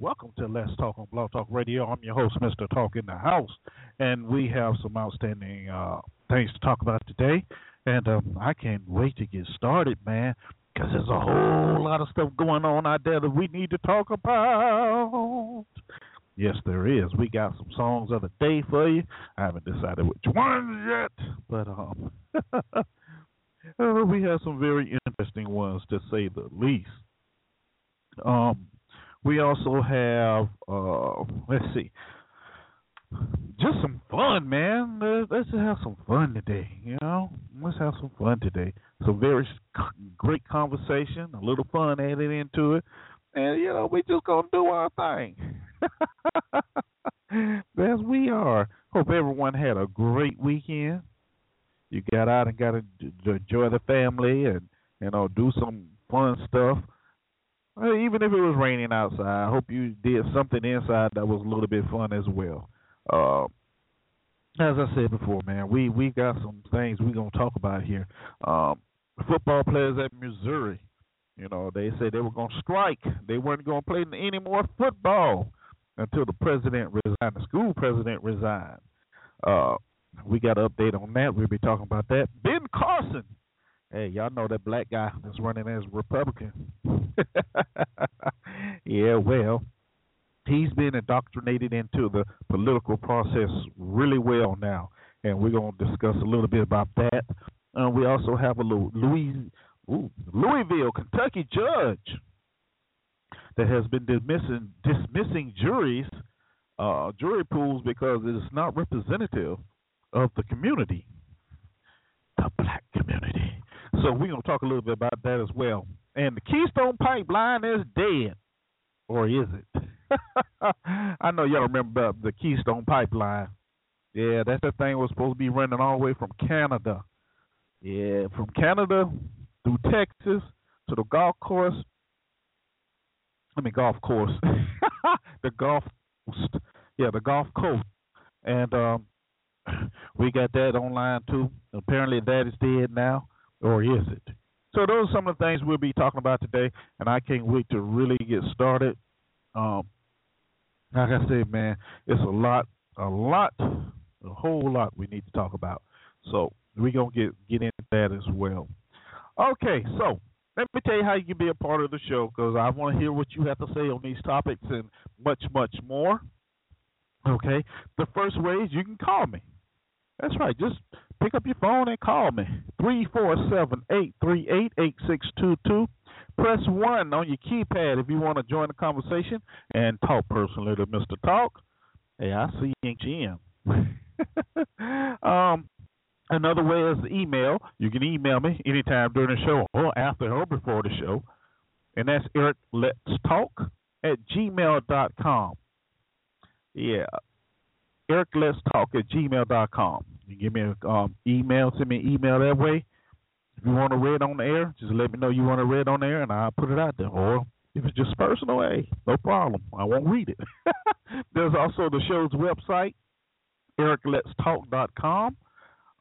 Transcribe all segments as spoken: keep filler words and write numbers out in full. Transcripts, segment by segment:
Welcome to Let's Talk on Blog Talk Radio. I'm your host, Mister Talk in the House, and we have some outstanding uh, things to talk about today. And um, I can't wait to get started, man, because there's a whole lot of stuff going on out there that we need to talk about. Yes, there is. We got some songs of the day for you. I haven't decided which ones yet, but um, uh, we have some very interesting ones, to say the least. Um, we also have, uh, let's see, just some fun, man. Let's just have some fun today, you know. Let's have some fun today. It's a very great conversation, a little fun added into it. And, you know, we just going to do our thing. As we are. Hope everyone had a great weekend. You got out and got to enjoy the family and, you know, do some fun stuff. Even if it was raining outside, I hope you did something inside that was a little bit fun as well. Uh, as I said before, man, we, we got some things we're going to talk about here. Um, football players at Missouri, you know, they said they were going to strike. They weren't going to play any more football until the president resigned, the school president resigned. Uh, we got an update on that. We'll be talking about that. Ben Carson. Hey, y'all know that black guy that's running as Republican. Yeah, well, he's been indoctrinated into the political process really well now, and we're going to discuss a little bit about that. Uh, we also have a little Louis, ooh, Louisville, Kentucky judge that has been dismissing, dismissing juries, uh, jury pools because it is not representative of the community, the black community. So we're going to talk a little bit about that as well. And the Keystone Pipeline is dead, or is it? I know y'all remember the Keystone Pipeline. Yeah, that the thing was supposed to be running all the way from Canada. Yeah, from Canada through Texas to the golf course. I mean, golf course. The Gulf Coast. Yeah, the Gulf Coast. And um, we got that online, too. Apparently that is dead now. Or is it? So those are some of the things we'll be talking about today, and I can't wait to really get started. Um, like I said, man, it's a lot, a lot, a whole lot we need to talk about. So we're going to get, get into that as well. Okay, so let me tell you how you can be a part of the show, because I want to hear what you have to say on these topics and much, much more. Okay, the first way is you can call me. That's right. Just pick up your phone and call me. three four seven, eight three eight, eight six two two. Press one on your keypad if you want to join the conversation and talk personally to Mister Talk. Hey, I see you ain't G M. um, another way is email. You can email me anytime during the show or after or before the show. And that's Eric Let's Talk at gmail dot com. Yeah. Eric Let's Talk at gmail dot com. You give me an um, email, send me an email that way. If you want to read on the air, just let me know you want to read on the air, and I'll put it out there. Or if it's just personal, hey, no problem. I won't read it. There's also the show's website, eric let's talk dot com.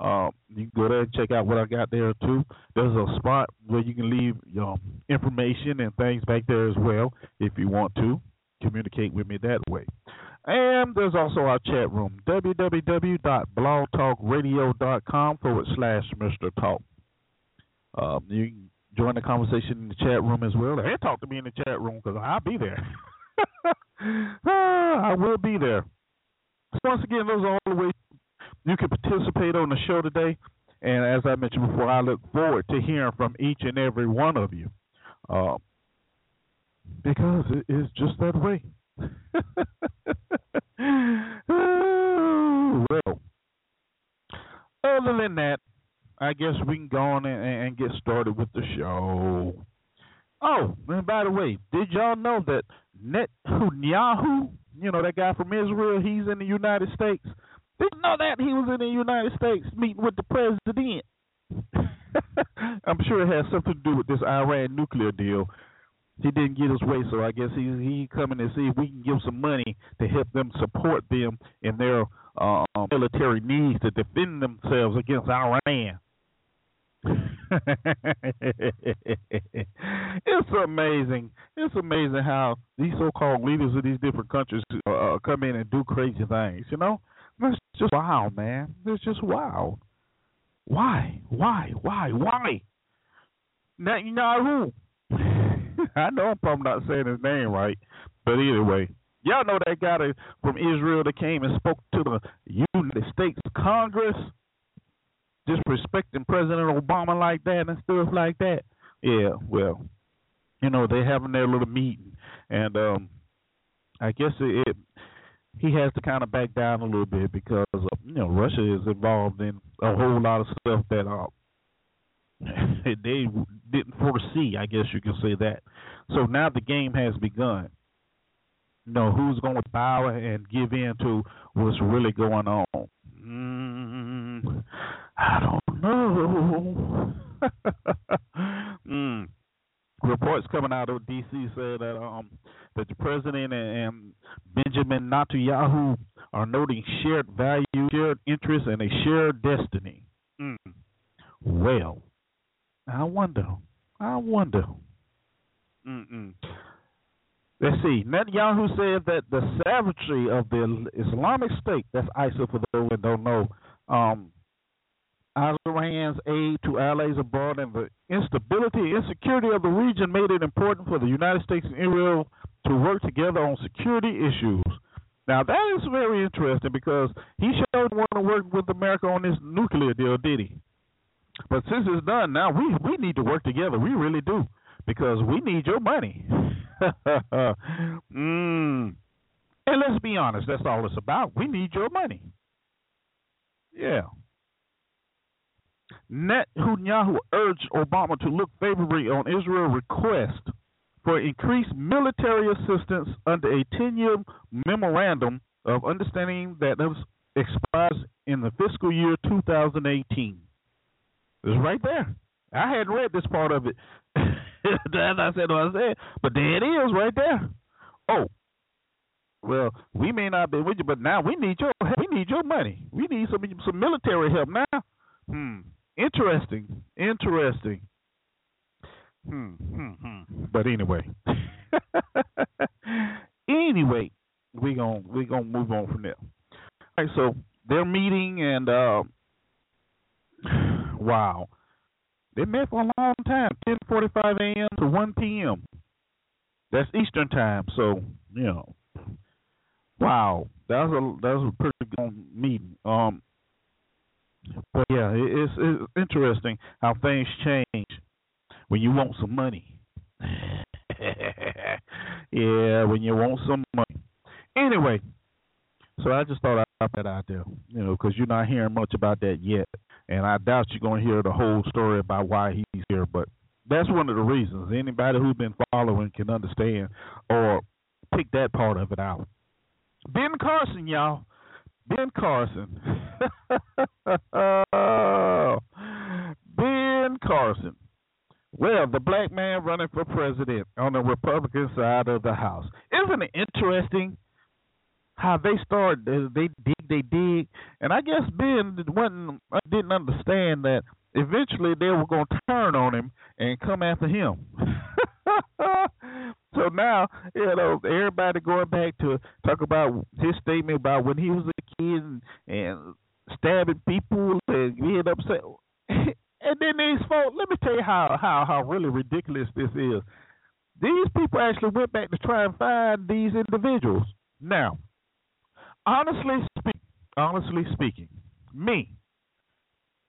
Um, you can go there and check out what I got there, too. There's a spot where you can leave your information and things back there as well if you want to communicate with me that way. And there's also our chat room, www dot blog talk radio dot com forward slash Mister Talk. Um, you can join the conversation in the chat room as well. And talk to me in the chat room because I'll be there. I will be there. So once again, those are all the ways you can participate on the show today. And as I mentioned before, I look forward to hearing from each and every one of you uh, because it's just that way. Well, other than that, I guess we can go on and, and get started with the show. Oh, and by the way, did y'all know that Netanyahu, you know, that guy from Israel, he's in the United States? Did you know that he was in the United States meeting with the president? I'm sure it has something to do with this Iran nuclear deal. He didn't get his way, so I guess he he coming to see if we can give some money to help them support them in their uh, military needs to defend themselves against Iran. It's amazing. It's amazing how these so-called leaders of these different countries uh, come in and do crazy things. You know, that's just wild, man. That's just wild. Why? Why? Why? Why? Netanyahu. I know I'm probably not saying his name right, but either way, y'all know that guy from Israel that came and spoke to the United States Congress, disrespecting President Obama like that and stuff like that. Yeah, well, you know, they're having their little meeting, and um, I guess it, it he has to kind of back down a little bit because uh, you know, Russia is involved in a whole lot of stuff that uh, they didn't foresee, I guess you can say that. So now the game has begun. You know, who's going to bow and give in to what's really going on? Mm, I don't know. mm. Reports coming out of D C say that um that the president and, and Benjamin Netanyahu are noting shared value, shared interests, and a shared destiny. Mm. Well, I wonder. I wonder. Mm-mm. Let's see. Netanyahu said that the savagery of the Islamic State, that's ISIL for those that don't know, um, Iran's aid to allies abroad and the instability and insecurity of the region made it important for the United States and Israel to work together on security issues. Now, that is very interesting because he sure didn't want to work with America on this nuclear deal, did he? But since it's done, now we, we need to work together. We really do, because we need your money. mm. And let's be honest, that's all it's about. We need your money. Yeah. Netanyahu urged Obama to look favorably on Israel's request for increased military assistance under a ten-year memorandum of understanding that expires in the fiscal year two thousand eighteen. It's right there. I hadn't read this part of it. As I said what I said. But there it is right there. Oh, well, we may not be with you, but now we need your help. We need your money. We need some some military help now. Hmm. Interesting. Interesting. Hmm. hmm, hmm. But anyway. anyway, we're going we gonna move on from there. All right, so they're meeting and... Uh, Wow. They met for a long time, ten forty-five a.m. to one p.m. That's Eastern time, so, you know. Wow. That was a, that was a pretty good meeting. Um, but, yeah, it's, it's interesting how things change when you want some money. yeah, when you want some money. Anyway, so I just thought I'd pop that out there, you know, because you're not hearing much about that yet. And I doubt you're going to hear the whole story about why he's here, but that's one of the reasons. Anybody who's been following can understand or pick that part of it out. Ben Carson, y'all. Ben Carson. Ben Carson. Well, the black man running for president on the Republican side of the House. Isn't it interesting how they start, they dig, they dig, and I guess Ben wasn't, didn't understand that eventually they were going to turn on him and come after him. So now, you know, everybody going back to talk about his statement about when he was a kid and, and stabbing people and being upset. And then these folks, let me tell you how, how, how really ridiculous this is. These people actually went back to try and find these individuals. Now, Honestly speaking, honestly speaking, me,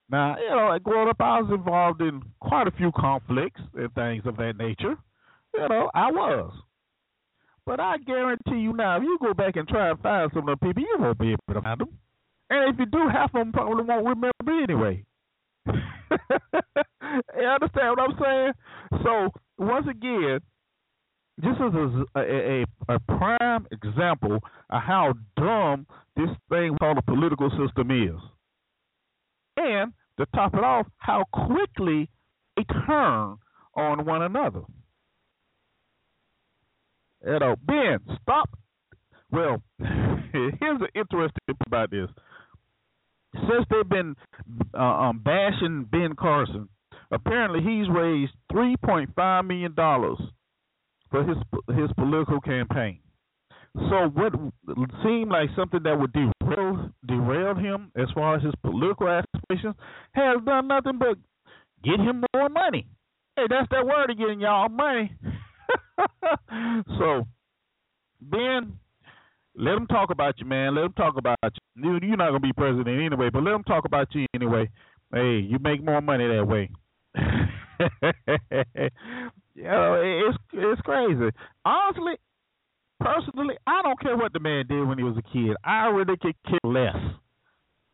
now, you know, growing up, I was involved in quite a few conflicts and things of that nature. You know, I was. But I guarantee you now, if you go back and try and find some of the people, you won't be able to find them. And if you do, half of them probably won't remember me anyway. You understand what I'm saying? So, once again, this is a, a, a prime example of how dumb this thing called a political system is. And to top it off, how quickly they turn on one another. You know, Ben, stop. Well, here's an interesting thing about this. Since they've been uh, um, bashing Ben Carson, apparently he's raised three point five million dollars for his his political campaign. So what seemed like something that would derail, derail him as far as his political aspirations has done nothing but get him more money. Hey, that's that word again, y'all, money. So, Ben, let them talk about you, man. Let them talk about you. You're not going to be president anyway, but let them talk about you anyway. Hey, you make more money that way. You know, it's it's crazy. Honestly, personally, I don't care what the man did when he was a kid. I really could care less.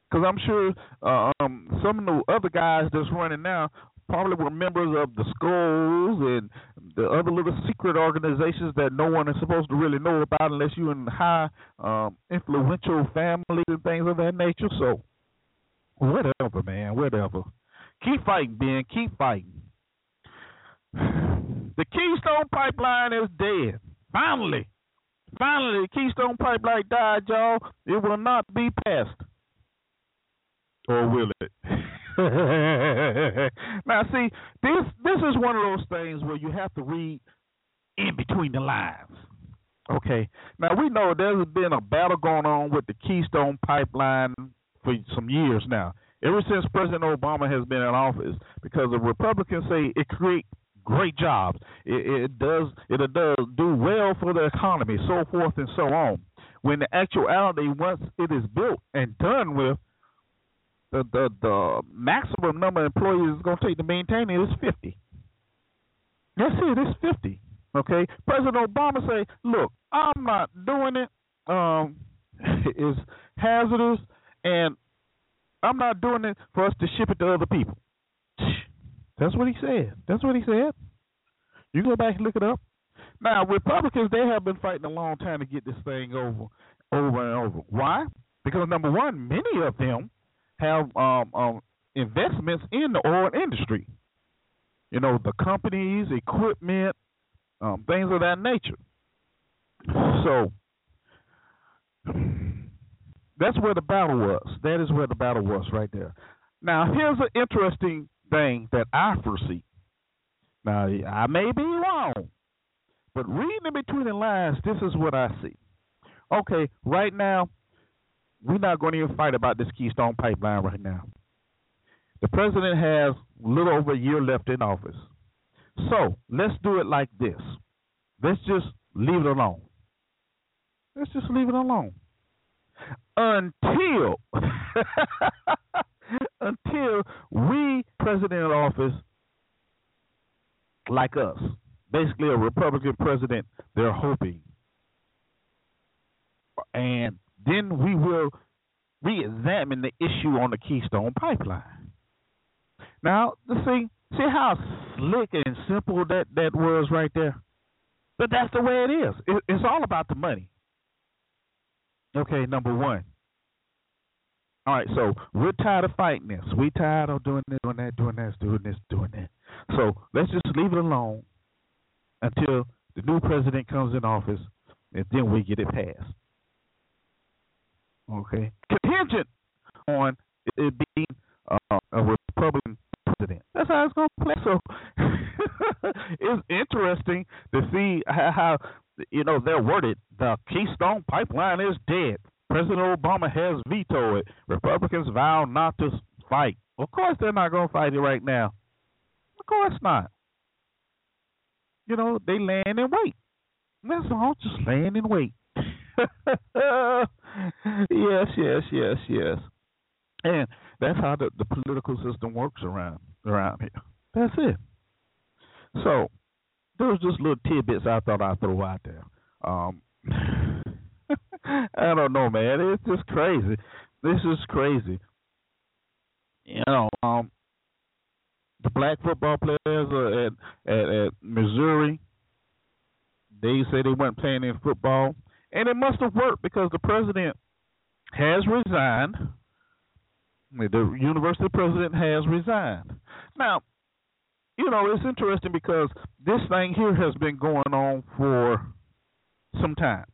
Because I'm sure uh, um, some of the other guys that's running now probably were members of the schools and the other little secret organizations that no one is supposed to really know about unless you're in high um, influential families and things of that nature. So whatever, man, whatever. Keep fighting, Ben. Keep fighting. The Keystone Pipeline is dead. Finally. Finally, the Keystone Pipeline died, y'all. It will not be passed. Or will it? Now, see, this this is one of those things where you have to read in between the lines. Okay. Now, we know there's been a battle going on with the Keystone Pipeline for some years now, ever since President Obama has been in office, because the Republicans say it creates great jobs. It, it does it does do well for the economy, so forth and so on. When the actuality, once it is built and done with, the the, the maximum number of employees it's going to take to maintain it is fifty. That's it. It's fifty. Okay. President Obama say, "Look, I'm not doing it. Um, it's hazardous, and I'm not doing it for us to ship it to other people." That's what he said. That's what he said. You go back and look it up. Now, Republicans, they have been fighting a long time to get this thing over, over and over. Why? Because, number one, many of them have um, um, investments in the oil industry. You know, the companies, equipment, um, things of that nature. So that's where the battle was. That is where the battle was right there. Now, here's an interesting thing that I foresee. Now, I may be wrong, but reading between the lines, this is what I see. Okay, right now, we're not going to even fight about this Keystone Pipeline right now. The president has a little over a year left in office. So let's do it like this. Let's just leave it alone. Let's just leave it alone. Until, until we, president in office, like us, basically a Republican president, they're hoping. And then we will re-examine the issue on the Keystone Pipeline. Now, see, see how slick and simple that, that was right there? But that's the way it is. It, it's all about the money. Okay, number one. All right, so we're tired of fighting this. We're tired of doing this, doing that, doing that, doing this, doing that. So let's just leave it alone until the new president comes in office, and then we get it passed. Okay, contingent on it being uh, a Republican president. That's how it's going to play. So it's interesting to see how, you know, they're worded. The Keystone Pipeline is dead. President Obama has vetoed it. Republicans vow not to fight. Of course they're not going to fight it right now. Of course not. You know, they land and wait. That's all, just land and wait. Yes, yes, yes, yes. And that's how the, the political system works around around here. That's it. So those just little tidbits I thought I'd throw out there. Um, I don't know, man. It's just crazy. This is crazy. You know, um, the black football players at, at at Missouri, they say they weren't playing in football. And it must have worked because the president has resigned. The university president has resigned. Now, you know, it's interesting because this thing here has been going on for some time.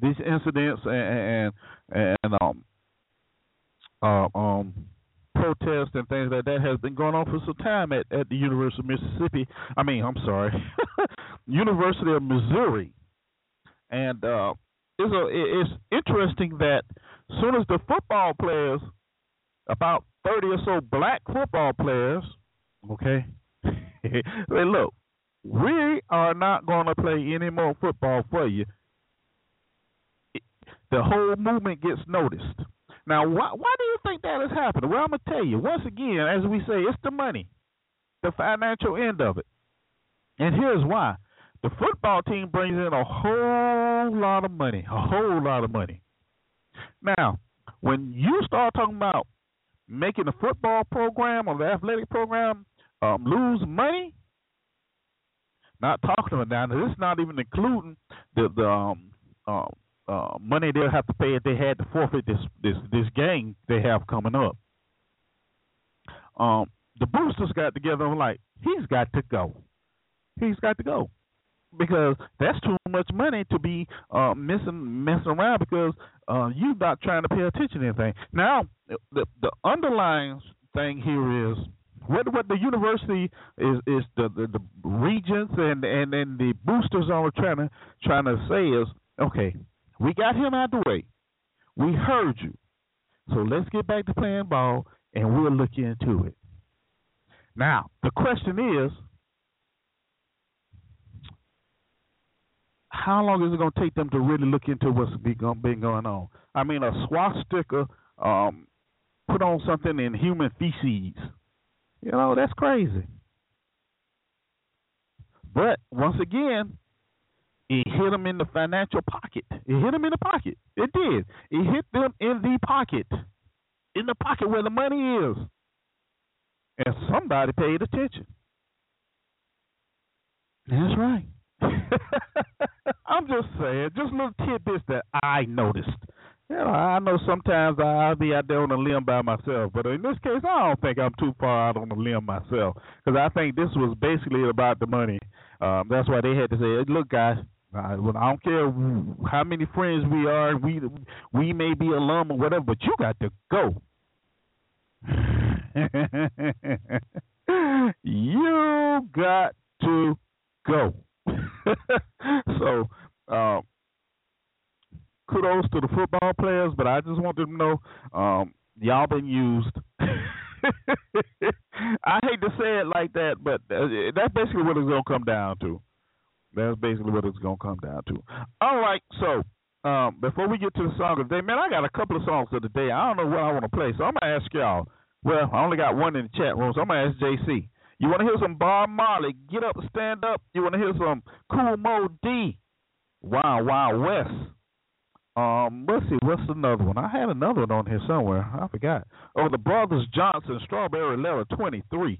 These incidents and and, and um, uh, um, protests and things like that has been going on for some time at, at the University of Mississippi. I mean, I'm sorry, University of Missouri. And uh, it's, a, it's interesting that as soon as the football players, about thirty or so black football players, okay, they look, we are not going to play any more football for you. The whole movement gets noticed. Now, why, why do you think that is happening? Well, I'm going to tell you. Once again, as we say, it's the money, the financial end of it. And here's why. The football team brings in a whole lot of money, a whole lot of money. Now, when you start talking about making the football program or the athletic program um, lose money, not talking about that, it's not even including the, the um, um, Uh, money they'll have to pay if they had to forfeit this this, this game they have coming up. Um, the boosters got together and were like, he's got to go. He's got to go. Because that's too much money to be uh, messing, messing around because uh, you're not trying to pay attention to anything. Now, the, the underlying thing here is what what the university is, is the, the, the regents and, and, and the boosters are trying to, trying to say is, okay, we got him out of the way. We heard you. So let's get back to playing ball, and we'll look into it. Now, the question is, how long is it going to take them to really look into what's been going on? I mean, a swastika um, put on something in human feces. You know, that's crazy. But once again, it hit them in the financial pocket. It hit them in the pocket. It did. It hit them in the pocket, in the pocket where the money is. And somebody paid attention. That's right. I'm just saying, just little tidbits that I noticed. You know, I know sometimes I'll be out there on a limb by myself, but in this case, I don't think I'm too far out on a limb myself because I think this was basically about the money. Um, that's why they had to say, look, guys, I don't care how many friends we are, we we may be alum or whatever, but you got to go. You got to go. So um, kudos to the football players, but I just want them to know um, y'all been used. I hate to say it like that, but that's basically what it's going to come down to. That's basically what it's going to come down to. All right, so um, before we get to the song of the day, man, I got a couple of songs of the day. I don't know what I want to play, so I'm going to ask y'all. Well, I only got one in the chat room, so I'm going to ask J C. You want to hear some Bob Marley, Get Up, Stand Up? You want to hear some Kool Moe Dee, Wild Wild West? Um, let's see, what's another one? I had another one on here somewhere. I forgot. Oh, The Brothers Johnson, Strawberry Letter twenty-three.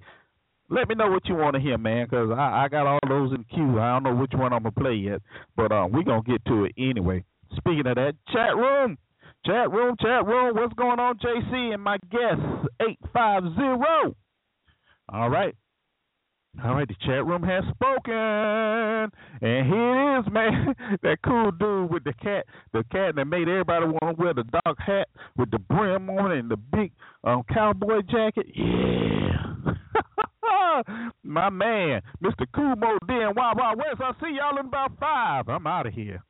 Let me know what you want to hear, man, because I, I got all those in queue. I don't know which one I'm going to play yet, but uh, we're going to get to it anyway. Speaking of that, chat room, chat room, chat room. What's going on, J C? And my guest, eight five zero. All right. All right, the chat room has spoken, and here it is, man. That cool dude with the cat, the cat that made everybody want to wear the dog hat with the brim on it and the big um, cowboy jacket. Yeah. My man, Mister Kool Moe Dee and Wild Wild West. I'll see y'all in about five. I'm out of here.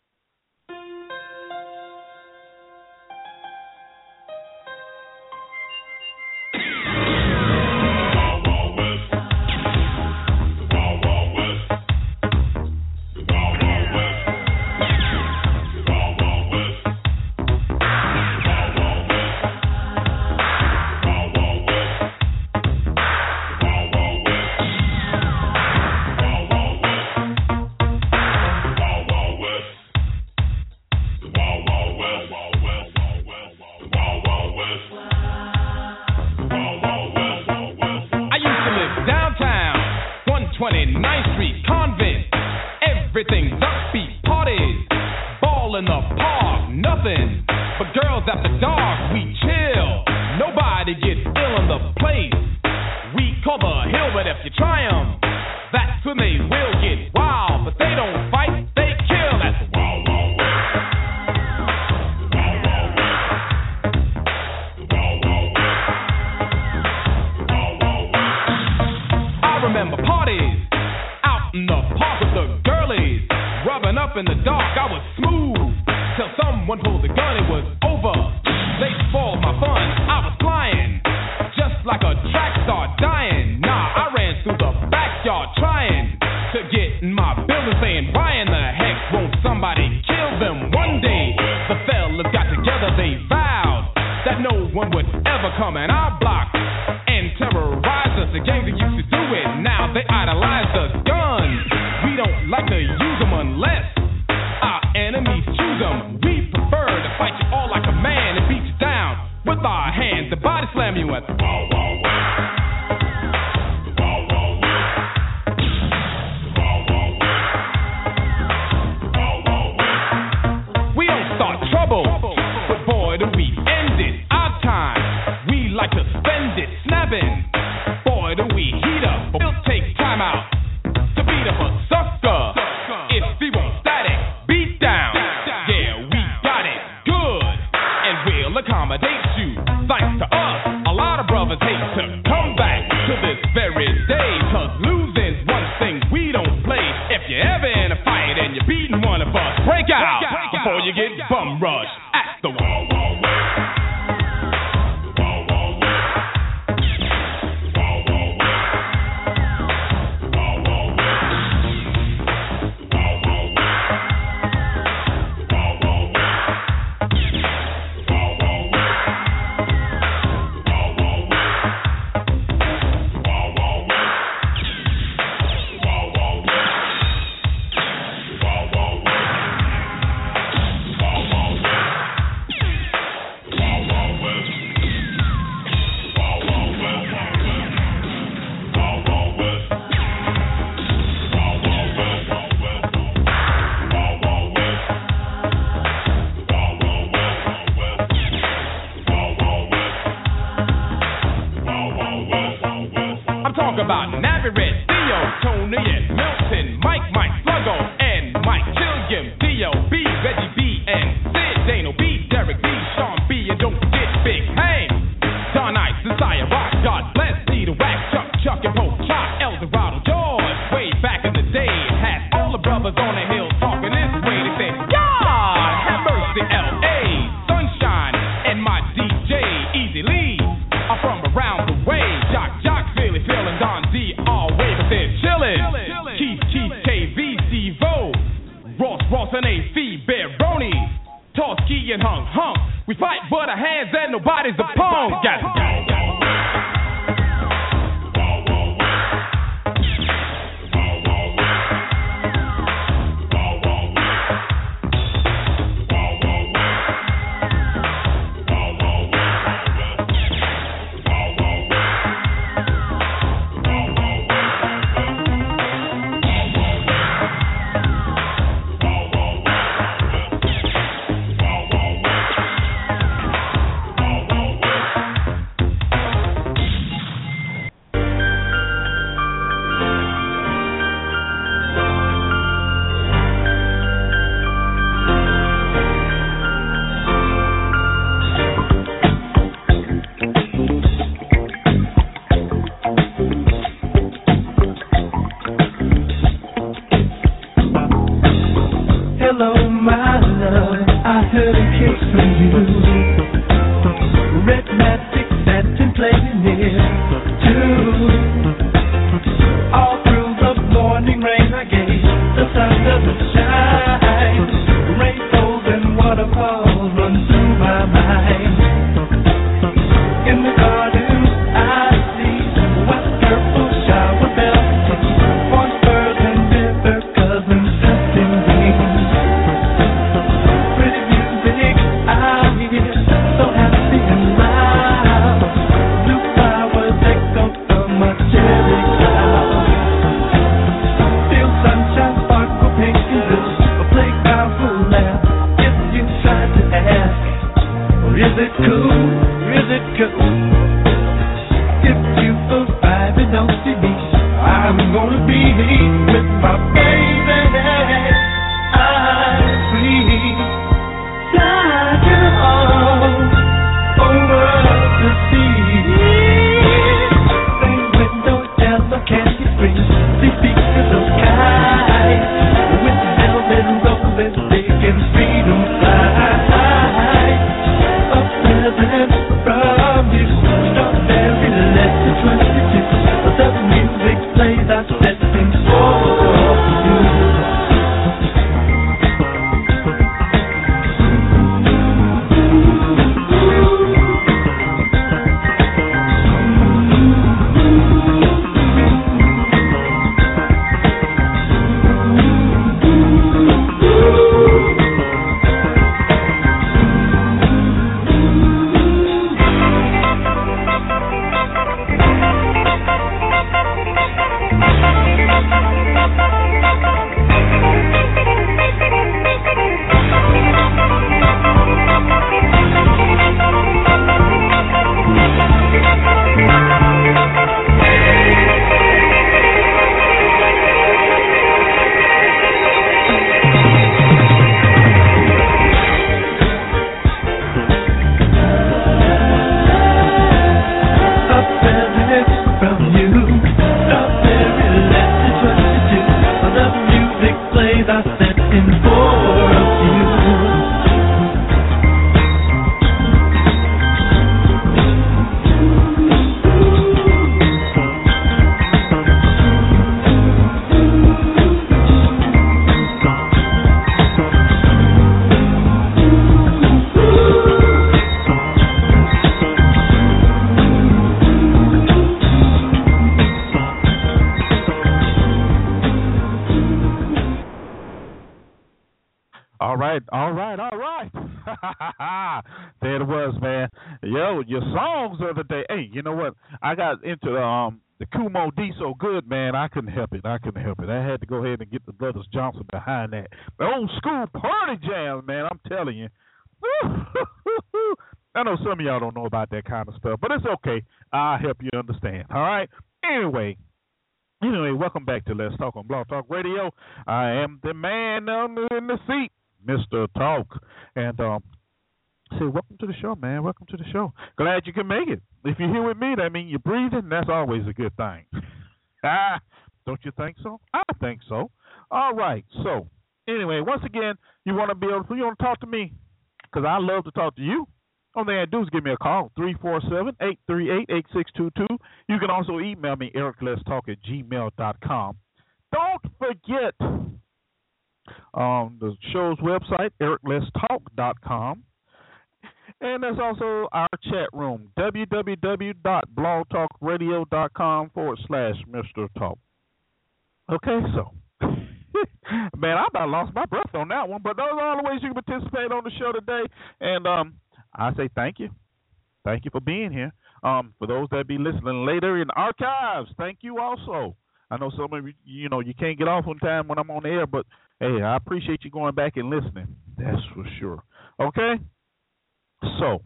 up in the dark, I was smooth, till someone pulled the gun, it was over, they spoiled my fun, I was flying, just like a track star dying, nah, I ran through the backyard trying to get in my building, saying, why in the heck won't somebody kill them one day? The fellas got together, they vowed that no one would ever come in our block and terrorize us, the gang that used to do it, now they idolize us, guns, we don't like to use them unless our enemies choose them, we prefer to fight you all like a man and beat you down with our hands, the body slam you at the wall, wall, wall. Can't be free, they speak to the sky with helmet and right, all right, all right. There it was, man. Yo, your songs the other day. Hey, you know what? I got into the, um, the Kool Moe Dee so good, man, I couldn't help it. I couldn't help it. I had to go ahead and get the Brothers Johnson behind that. The old school party jam, man, I'm telling you. I know some of y'all don't know about that kind of stuff, but it's okay. I'll help you understand, all right? Anyway. Anyway, welcome back to Let's Talk on Blog Talk Radio. I am the man in the seat, Mister Talk. And um, I say, welcome to the show, man. Welcome to the show. Glad you can make it. If you're here with me, that means you're breathing. That's always a good thing. Ah, don't you think so? I think so. All right. So, anyway, once again, you want to be able to, you want to talk to me because I love to talk to you. All they have to do is give me a call, three four seven, eight three eight, eight six two two. You can also email me, ericletstalk at gmail dot com. Don't forget um, the show's website, eric lets talk dot com. And there's also our chat room, www.blogtalkradio.com forward slash Mr. Talk. Okay, so. Man, I about lost my breath on that one, but those are all the ways you can participate on the show today. And, um, I say thank you. Thank you for being here. Um, for those that be listening later in the archives, thank you also. I know some of you, you know, you can't get off on time when I'm on the air, but, hey, I appreciate you going back and listening. That's for sure. Okay? So,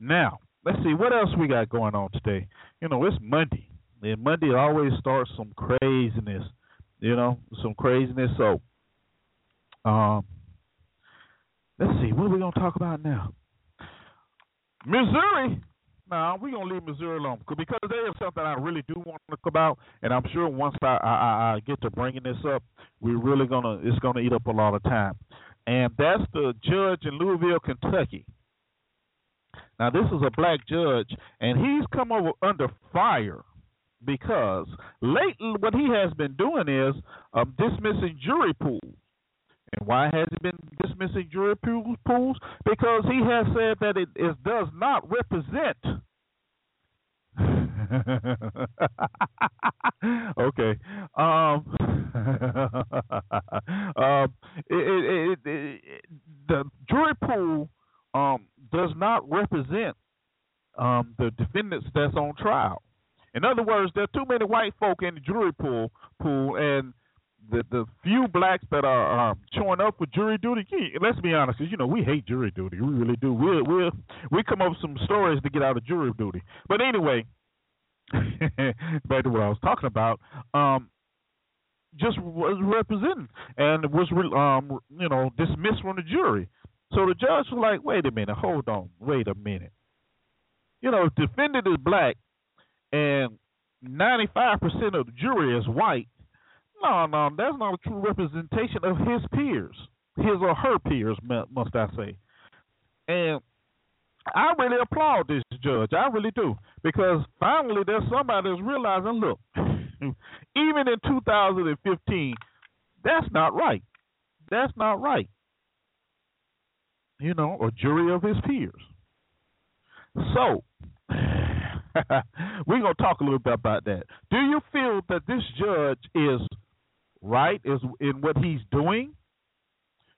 now, let's see. What else we got going on today? You know, it's Monday. And Monday always starts some craziness, you know, some craziness. So, um, let's see. What are we going to talk about now? Missouri, now we're going to leave Missouri alone because they have something I really do want to talk about, and I'm sure once I, I, I get to bringing this up, we're really going to, it's going to eat up a lot of time. And that's the judge in Louisville, Kentucky. Now, this is a black judge, and he's come over under fire because lately what he has been doing is um, dismissing jury pools. And why has he been dismissing jury pools? Because he has said that it, it does not represent. okay. Um, um, it, it, it, it, it, the jury pool um, does not represent um, the defendants that's on trial. In other words, there are too many white folk in the jury pool, pool and The, the few blacks that are um, showing up for jury duty, yeah, let's be honest, because, you know, we hate jury duty. We really do. We we we come up with some stories to get out of jury duty. But anyway, back to what I was talking about, um, just was represented and was, um, you know, dismissed from the jury. So the judge was like, wait a minute, hold on, wait a minute. You know, if the defendant is black and ninety-five percent of the jury is white, No, no, that's not a true representation of his peers, his or her peers, must I say. And I really applaud this judge. I really do. Because finally there's somebody that's realizing, look, even in two thousand fifteen, that's not right. That's not right. You know, a jury of his peers. So we're going to talk a little bit about that. Do you feel that this judge is right is in what he's doing?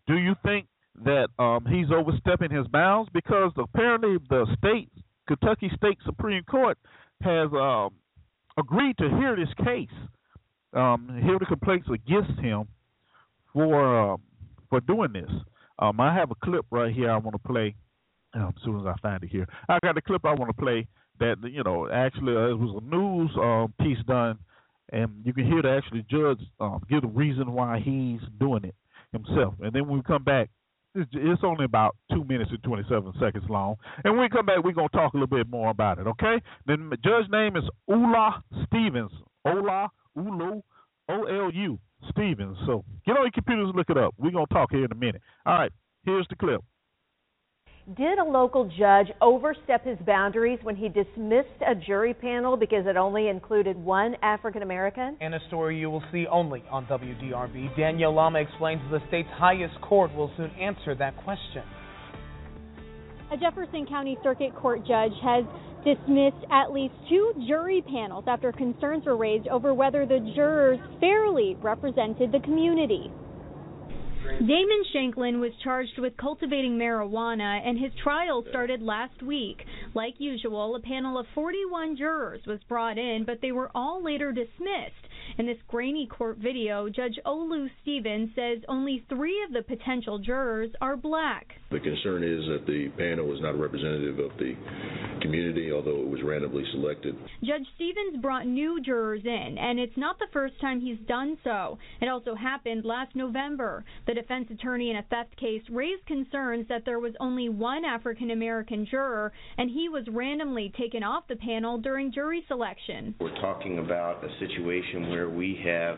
Do you think that um, he's overstepping his bounds? Because apparently the state, Kentucky State Supreme Court has um, agreed to hear this case, um, hear the complaints against him for um, for doing this. Um, I have a clip right here I want to play um, as soon as I find it here. I got a clip I want to play that, you know, actually uh, it was a news um, piece done. And you can hear the actual judge um, give the reason why he's doing it himself. And then when we come back, it's, it's only about two minutes and twenty-seven seconds long. And when we come back, we're going to talk a little bit more about it, okay? Then the judge's name is Olu Stevens. Ola, Ulu, O L U, Stevens. So get on your computers and look it up. We're going to talk here in a minute. All right, here's the clip. Did a local judge overstep his boundaries when he dismissed a jury panel because it only included one African-American? In a story you will see only on W D R B, Danielle Lama explains the state's highest court will soon answer that question. A Jefferson County Circuit Court judge has dismissed at least two jury panels after concerns were raised over whether the jurors fairly represented the community. Damon Shanklin was charged with cultivating marijuana, and his trial started last week. Like usual, a panel of forty-one jurors was brought in, but they were all later dismissed. In this grainy court video, Judge Olu Stevens says only three of the potential jurors are black. The concern is that the panel was not representative of the community, although it was randomly selected. Judge Stevens brought new jurors in, and it's not the first time he's done so. It also happened last November. The defense attorney in a theft case raised concerns that there was only one African-American juror, and he was randomly taken off the panel during jury selection. We're talking about a situation where where we have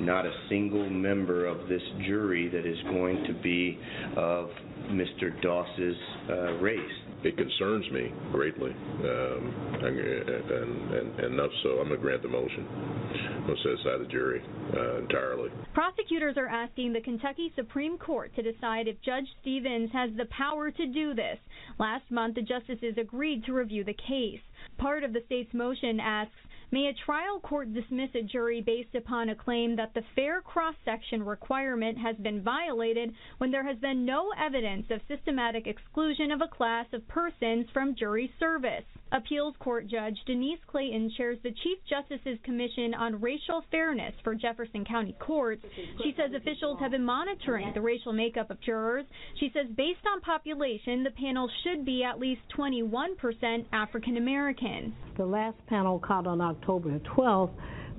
not a single member of this jury that is going to be of Mister Doss's uh, race. It concerns me greatly, um, and, and, and enough so I'm going to grant the motion. I'm going to set aside the jury uh, entirely. Prosecutors are asking the Kentucky Supreme Court to decide if Judge Stevens has the power to do this. Last month, the justices agreed to review the case. Part of the state's motion asks, may a trial court dismiss a jury based upon a claim that the fair cross-section requirement has been violated when there has been no evidence of systematic exclusion of a class of persons from jury service? Appeals Court Judge Denise Clayton chairs the Chief Justice's Commission on Racial Fairness for Jefferson County Courts. She says officials have been monitoring the racial makeup of jurors. She says based on population, the panel should be at least twenty-one percent African American. The last panel called on October twelfth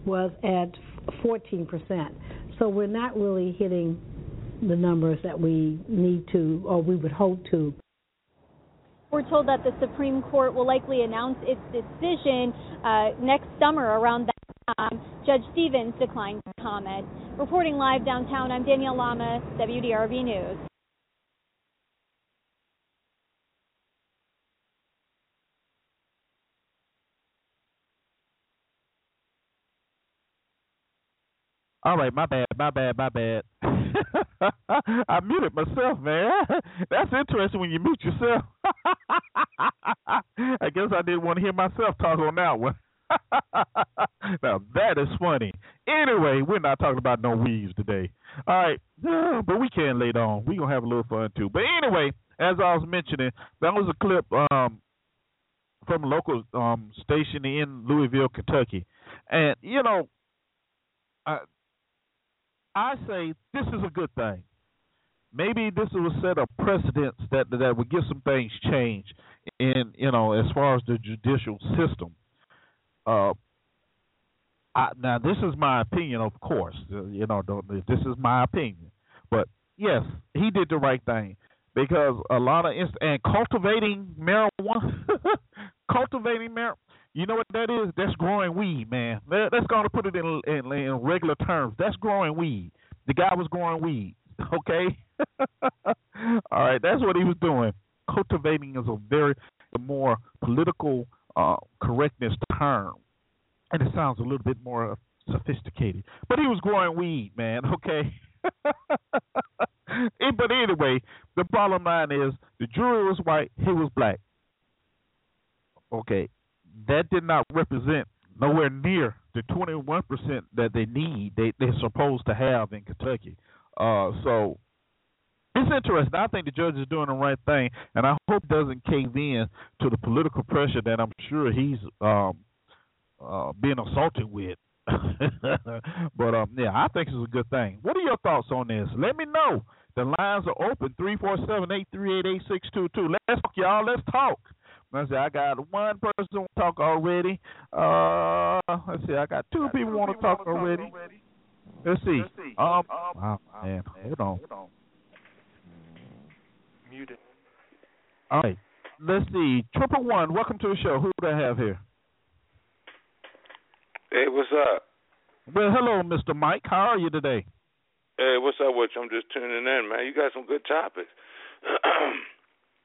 was at fourteen percent. So we're not really hitting the numbers that we need to, or we would hope to. We're told that the Supreme Court will likely announce its decision uh, next summer around that time. Judge Stevens declined to comment. Reporting live downtown, I'm Danielle Lamas, W D R B News. All right, my bad, my bad, my bad. I muted myself, man. That's interesting when you mute yourself. I guess I didn't want to hear myself talk on that one. Now, that is funny. Anyway, we're not talking about no weaves today. All right, but we can later on. We're going to have a little fun, too. But anyway, as I was mentioning, that was a clip um, from a local um, station in Louisville, Kentucky. And, you know, I, I say this is a good thing. Maybe this will set a precedence that that would get some things changed in, you know, as far as the judicial system. Uh, I, now this is my opinion, of course. You know, don't, this is my opinion. But yes, he did the right thing because a lot of inst- and cultivating marijuana, cultivating marijuana. You know what that is? That's growing weed, man. That's going to put it in, in, in regular terms. That's growing weed. The guy was growing weed, okay? All right, that's what he was doing. Cultivating is a very a more political uh, correctness term, and it sounds a little bit more sophisticated. But he was growing weed, man, okay? But anyway, the bottom line is the jury was white, he was black. Okay. That did not represent nowhere near the twenty-one percent that they need, they, they're supposed to have in Kentucky. Uh, so it's interesting. I think the judge is doing the right thing, and I hope doesn't cave in to the political pressure that I'm sure he's um, uh, being assaulted with. But, um, yeah, I think it's a good thing. What are your thoughts on this? Let me know. The lines are open, three four seven, eight three eight, eight six two two. Let's talk, y'all. Let's talk. Let's see, I got one person who wants to talk already. Uh, let's see, I got two got people who want to talk, talk already. already. Let's see. Let's see. Um, um, oh, man, hold on. Hold on. Muted. All right. Let's see. Triple One, welcome to the show. Who do I have here? Hey, what's up? Well, hello, Mister Mike. How are you today? Hey, what's up with you? I'm just tuning in, man. You got some good topics.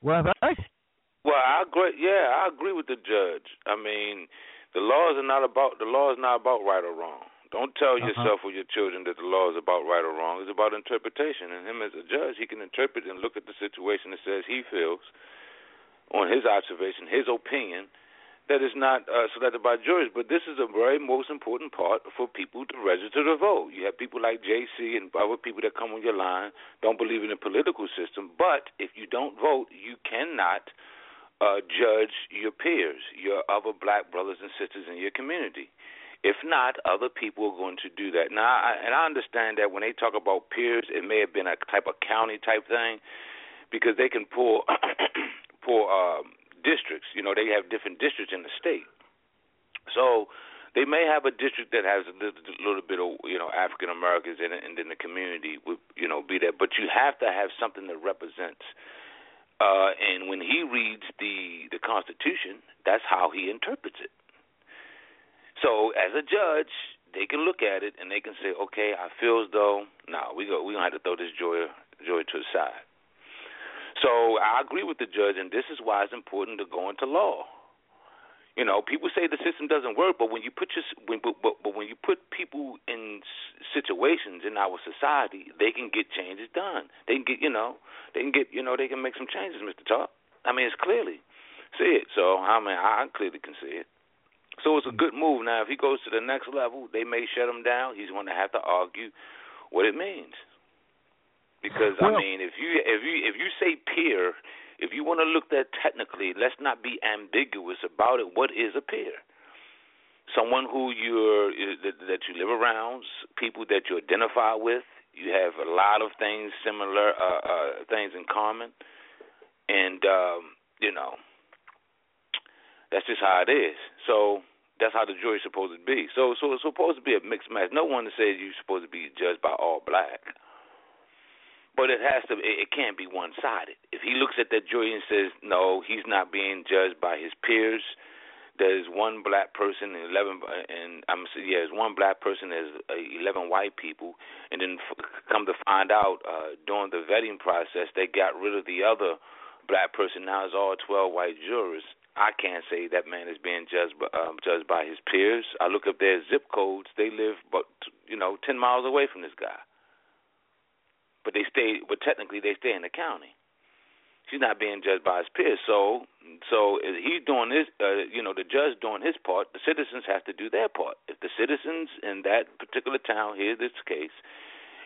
Well, thanks. Well, I agree. Yeah, I agree with the judge. I mean, the laws are not about the law is not about right or wrong. Don't tell uh-huh. yourself or your children that the law is about right or wrong. It's about interpretation. And him as a judge, he can interpret and look at the situation that says he feels on his observation, his opinion, that is not uh, selected by juries. But this is a very most important part for people to register to vote. You have people like J C and other people that come on your line, don't believe in the political system, but if you don't vote, you cannot uh, judge your peers, your other black brothers and sisters in your community. If not, other people are going to do that. Now, I, and I understand that when they talk about peers, it may have been a type of county type thing, because they can pull pull um, districts. You know, they have different districts in the state, so they may have a district that has a little, little bit of, you know, African Americans in it, and then the community would, you know, be there. But you have to have something that represents. Uh, and when he reads the the Constitution, that's how he interprets it. So as a judge, they can look at it and they can say, okay, I feel as though, nah, we go, we gonna have to throw this joy, joy to the side. So I agree with the judge, and this is why it's important to go into law. You know, people say the system doesn't work, but when you put your, when, but, but when you put people in situations in our society, they can get changes done. They can get, you know, they can get, you know, they can make some changes, Mister Talk. I mean, it's clearly see it. So I mean, I clearly can see it. So it's a good move. Now, if he goes to the next level, they may shut him down. He's going to have to argue what it means, because well, I mean, if you if you if you say peer, if you want to look at technically, let's not be ambiguous about it. What is a peer? Someone who you're that you live around, people that you identify with. You have a lot of things similar, uh, uh, things in common, and um, you know. That's just how it is. So that's how the jury's supposed to be. So so it's supposed to be a mixed match. No one says you're supposed to be judged by all black. But it has to. It can't be one-sided. If he looks at that jury and says, no, he's not being judged by his peers, there's one black person and eleven, and I'm saying, yeah, there's one black person, there's eleven white people, and then come to find out uh, during the vetting process they got rid of the other black person. Now it's all twelve white jurors. I can't say that man is being judged by, um, judged by his peers. I look up their zip codes. They live, but you know, ten miles away from this guy. But they stay. But technically, they stay in the county. He's not being judged by his peers. So, so he's doing his. Uh, you know, the judge doing his part. The citizens have to do their part. If the citizens in that particular town hear this case,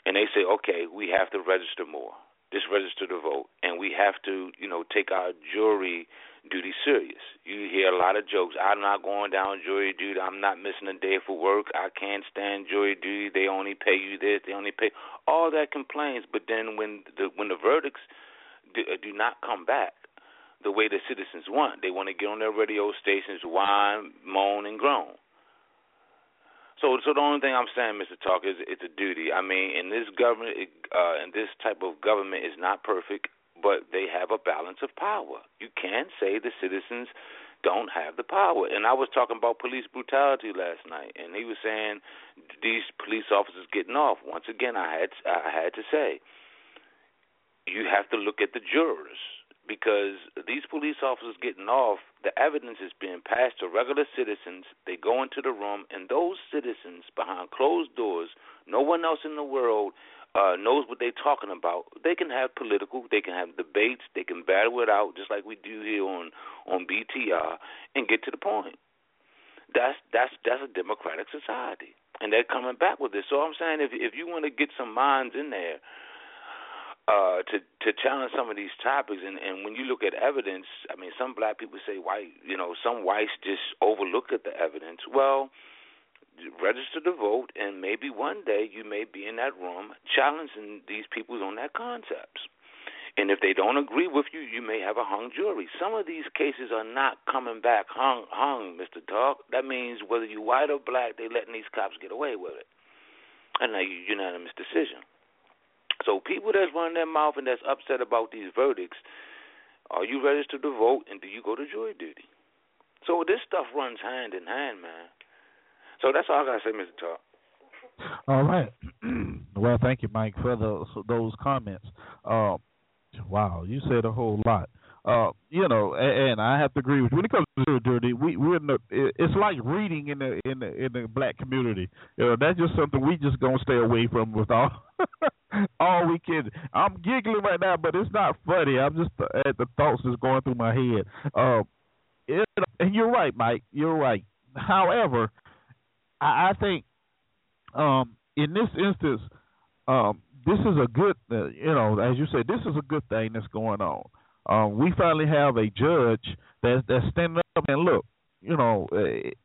and they say, okay, we have to register more. Just register to vote, and we have to, you know, take our jury duty serious. You hear a lot of jokes. I'm not going down jury duty. I'm not missing a day for work. I can't stand jury duty. They only pay you this. They only pay all that complaints. But then when the when the verdicts do, do not come back the way the citizens want, they want to get on their radio stations, whine, moan, and groan. So, so the only thing I'm saying, Mister Talk, is it's a duty. I mean, in this government, it, uh, in this type of government, is not perfect, but they have a balance of power. You can't say the citizens don't have the power. And I was talking about police brutality last night, and he was saying these police officers getting off. Once again, I had I had to say, you have to look at the jurors, because these police officers getting off, the evidence is being passed to regular citizens. They go into the room, and those citizens behind closed doors, no one else in the world uh, knows what they're talking about. They can have political, they can have debates, they can battle it out, just like we do here on, on B T R, and get to the point. That's that's that's a democratic society, and they're coming back with this. So I'm saying if if you want to get some minds in there, Uh, to to challenge some of these topics, and, and when you look at evidence, I mean, some black people say white, you know, some whites just overlook at the evidence. Well, register to vote, and maybe one day you may be in that room challenging these people on their concepts. And if they don't agree with you, you may have a hung jury. Some of these cases are not coming back hung, hung, Mister Talk. That means whether you're white or black, they're letting these cops get away with it, and a unanimous decision. So people that's running their mouth and that's upset about these verdicts, are you registered to vote, and do you go to jury duty? So this stuff runs hand in hand, man. So that's all I got to say, Mister Talk. All right. Well, thank you, Mike, for the, those comments. Uh, wow, you said a whole lot. Uh, you know, and, and I have to agree with you. When it comes to jury duty, we we're no, it's like reading in the in the in the black community. You know, that's just something we just gonna stay away from with all all we can. I'm giggling right now, but it's not funny. I'm just at the thoughts that's going through my head. Uh, it, and you're right, Mike. You're right. However, I, I think um, in this instance, um, this is a good, uh, you know, as you said, this is a good thing that's going on. Um, we finally have a judge that, that's standing up and look, you know,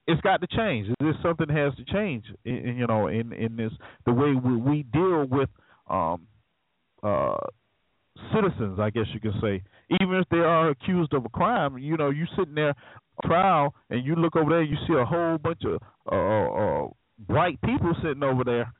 it's got to change. This something has to change, in, you know, in, in this the way we, we deal with um, uh, citizens, I guess you can say. Even if they are accused of a crime, you know, you sitting there on trial and you look over there, you see a whole bunch of uh, uh, white people sitting over there.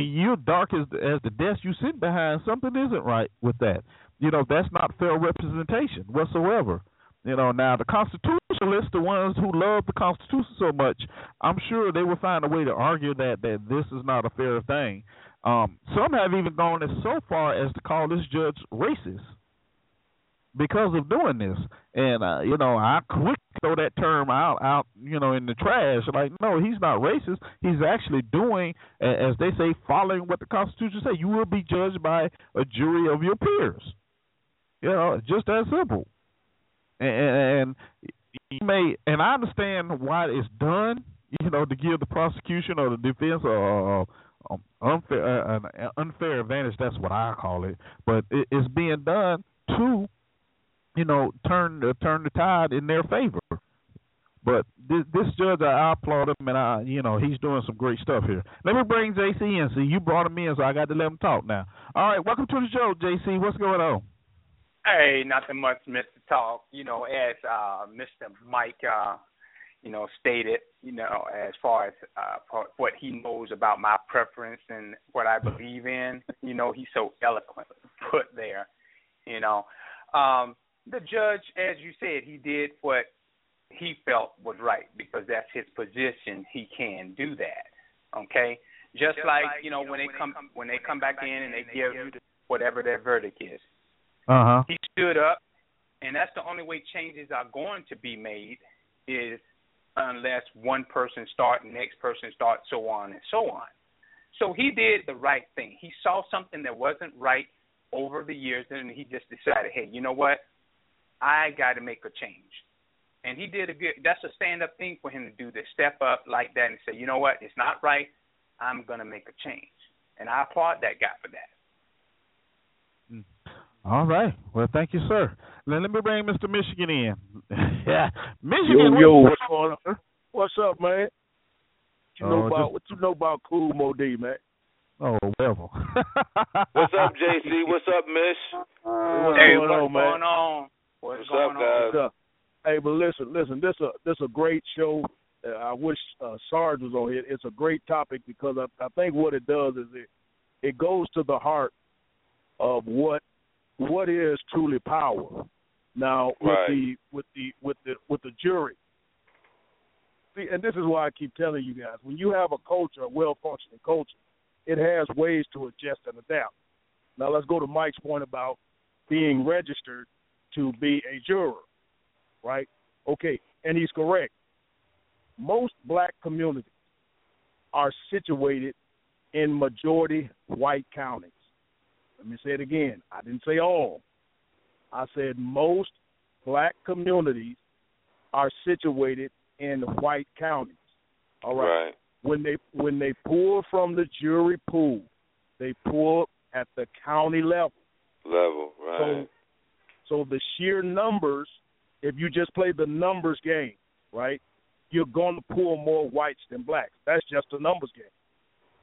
You're dark as, as the desk you sit behind. Something isn't right with that. You know, that's not fair representation whatsoever. You know, now the constitutionalists, the ones who love the Constitution so much, I'm sure they will find a way to argue that, that this is not a fair thing. Um, some have even gone as so far as to call this judge racist because of doing this. And, uh, you know, I quick throw that term out, out, you know, in the trash. Like, no, he's not racist. He's actually doing, as they say, following what the Constitution says. You will be judged by a jury of your peers. You know, just that simple. And you may, and I understand why it's done, you know, to give the prosecution or the defense uh, um, unfair, uh, an unfair advantage. That's what I call it. But it, it's being done to, you know, turn uh, turn the tide in their favor. But this, this judge, I, I applaud him, and I, you know, he's doing some great stuff here. Let me bring J C in. See, you brought him in, so I got to let him talk now. All right, welcome to the show, J C. What's going on? Hey, nothing much, Mister Talk. You know, as uh, Mister Mike, uh, you know, stated, you know, as far as uh, what he knows about my preference and what I believe in, you know, he so eloquently put there, you know. Um, the judge, as you said, he did what he felt was right because that's his position. He can do that, okay? Just, Just like, like, you know, you know when, when they come, come when they come back, back in and they, they give you whatever their verdict is. Uh-huh. He stood up, and that's the only way changes are going to be made is unless one person starts, next person starts, so on and so on. So he did the right thing. He saw something that wasn't right over the years, and he just decided, hey, you know what? I got to make a change. And he did a good – that's a stand-up thing for him to do, to step up like that and say, you know what? It's not right. I'm going to make a change. And I applaud that guy for that. All right. Well, thank you, sir. Let, let me bring Mister Michigan in. Yeah, Michigan. Yo, yo, what's going on? What's up, man? What you, oh, know, about, just... what you know about Kool Moe Dee, man? Oh, whatever. What's up, J C? What's up, Mish? What's hey, going what's on, going man? on? What's, what's going up, on? Guys? What's up? Hey, but listen, listen. This a this a great show. Uh, I wish uh, Sarge was on here. It's a great topic because I, I think what it does is it it goes to the heart of what. What is truly power? Now with right. the with the with the with the jury. See, and this is why I keep telling you guys: when you have a culture, a well-functioning culture, it has ways to adjust and adapt. Now let's go to Mike's point about being registered to be a juror, right? Okay, and he's correct. Most black communities are situated in majority white counties. Let me say it again. I didn't say all. I said most black communities are situated in white counties. All right. right. When they when they pull from the jury pool, they pull at the county level. Level, right. So, so the sheer numbers, if you just play the numbers game, right, you're going to pull more whites than blacks. That's just a numbers game.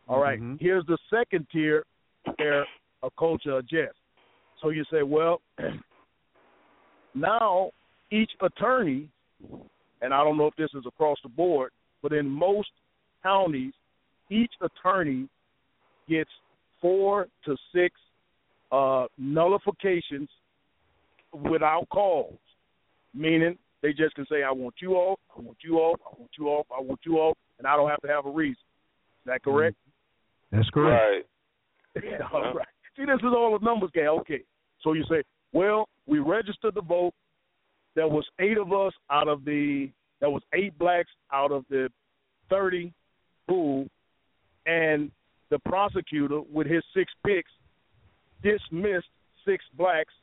All right. Mm-hmm. Here's the second tier there. A culture adjust. So you say, well, now each attorney, and I don't know if this is across the board, but in most counties, each attorney gets four to six uh, nullifications without cause, meaning they just can say, I want you off, I want you off, I want you off, I want you off, and I don't have to have a reason. Is that correct? That's correct. All right. Yeah, all right. See, this is all a numbers game. Okay. So you say, well, we registered the vote. There was eight of us out of the – there was eight blacks out of the thirty pool, and the prosecutor with his six picks dismissed six blacks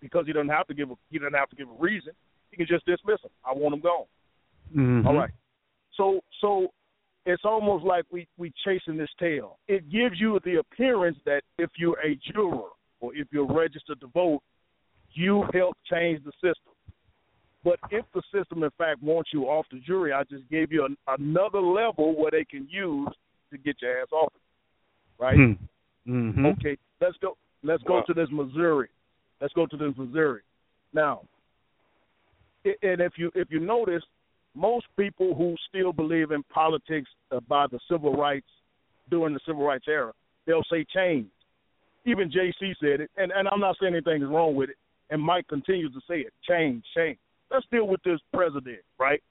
because he doesn't have to give a, he doesn't have to give a reason. You can just dismiss them. I want them gone. Mm-hmm. All right. So so it's almost like we, we chasing this tail. It gives you the appearance that if you're a juror or if you're registered to vote, you help change the system. But if the system, in fact, wants you off the jury, I just gave you an, another level where they can use to get your ass off it. Right? Mm-hmm. Okay, let's go. Let's go wow. to this Missouri. Let's go to this Missouri. Now, it, and if you if you notice, most people who still believe in politics by the civil rights, during the civil rights era, they'll say change. Even J C said it, and, and I'm not saying anything is wrong with it, and Mike continues to say it, change, change. Let's deal with this president, right?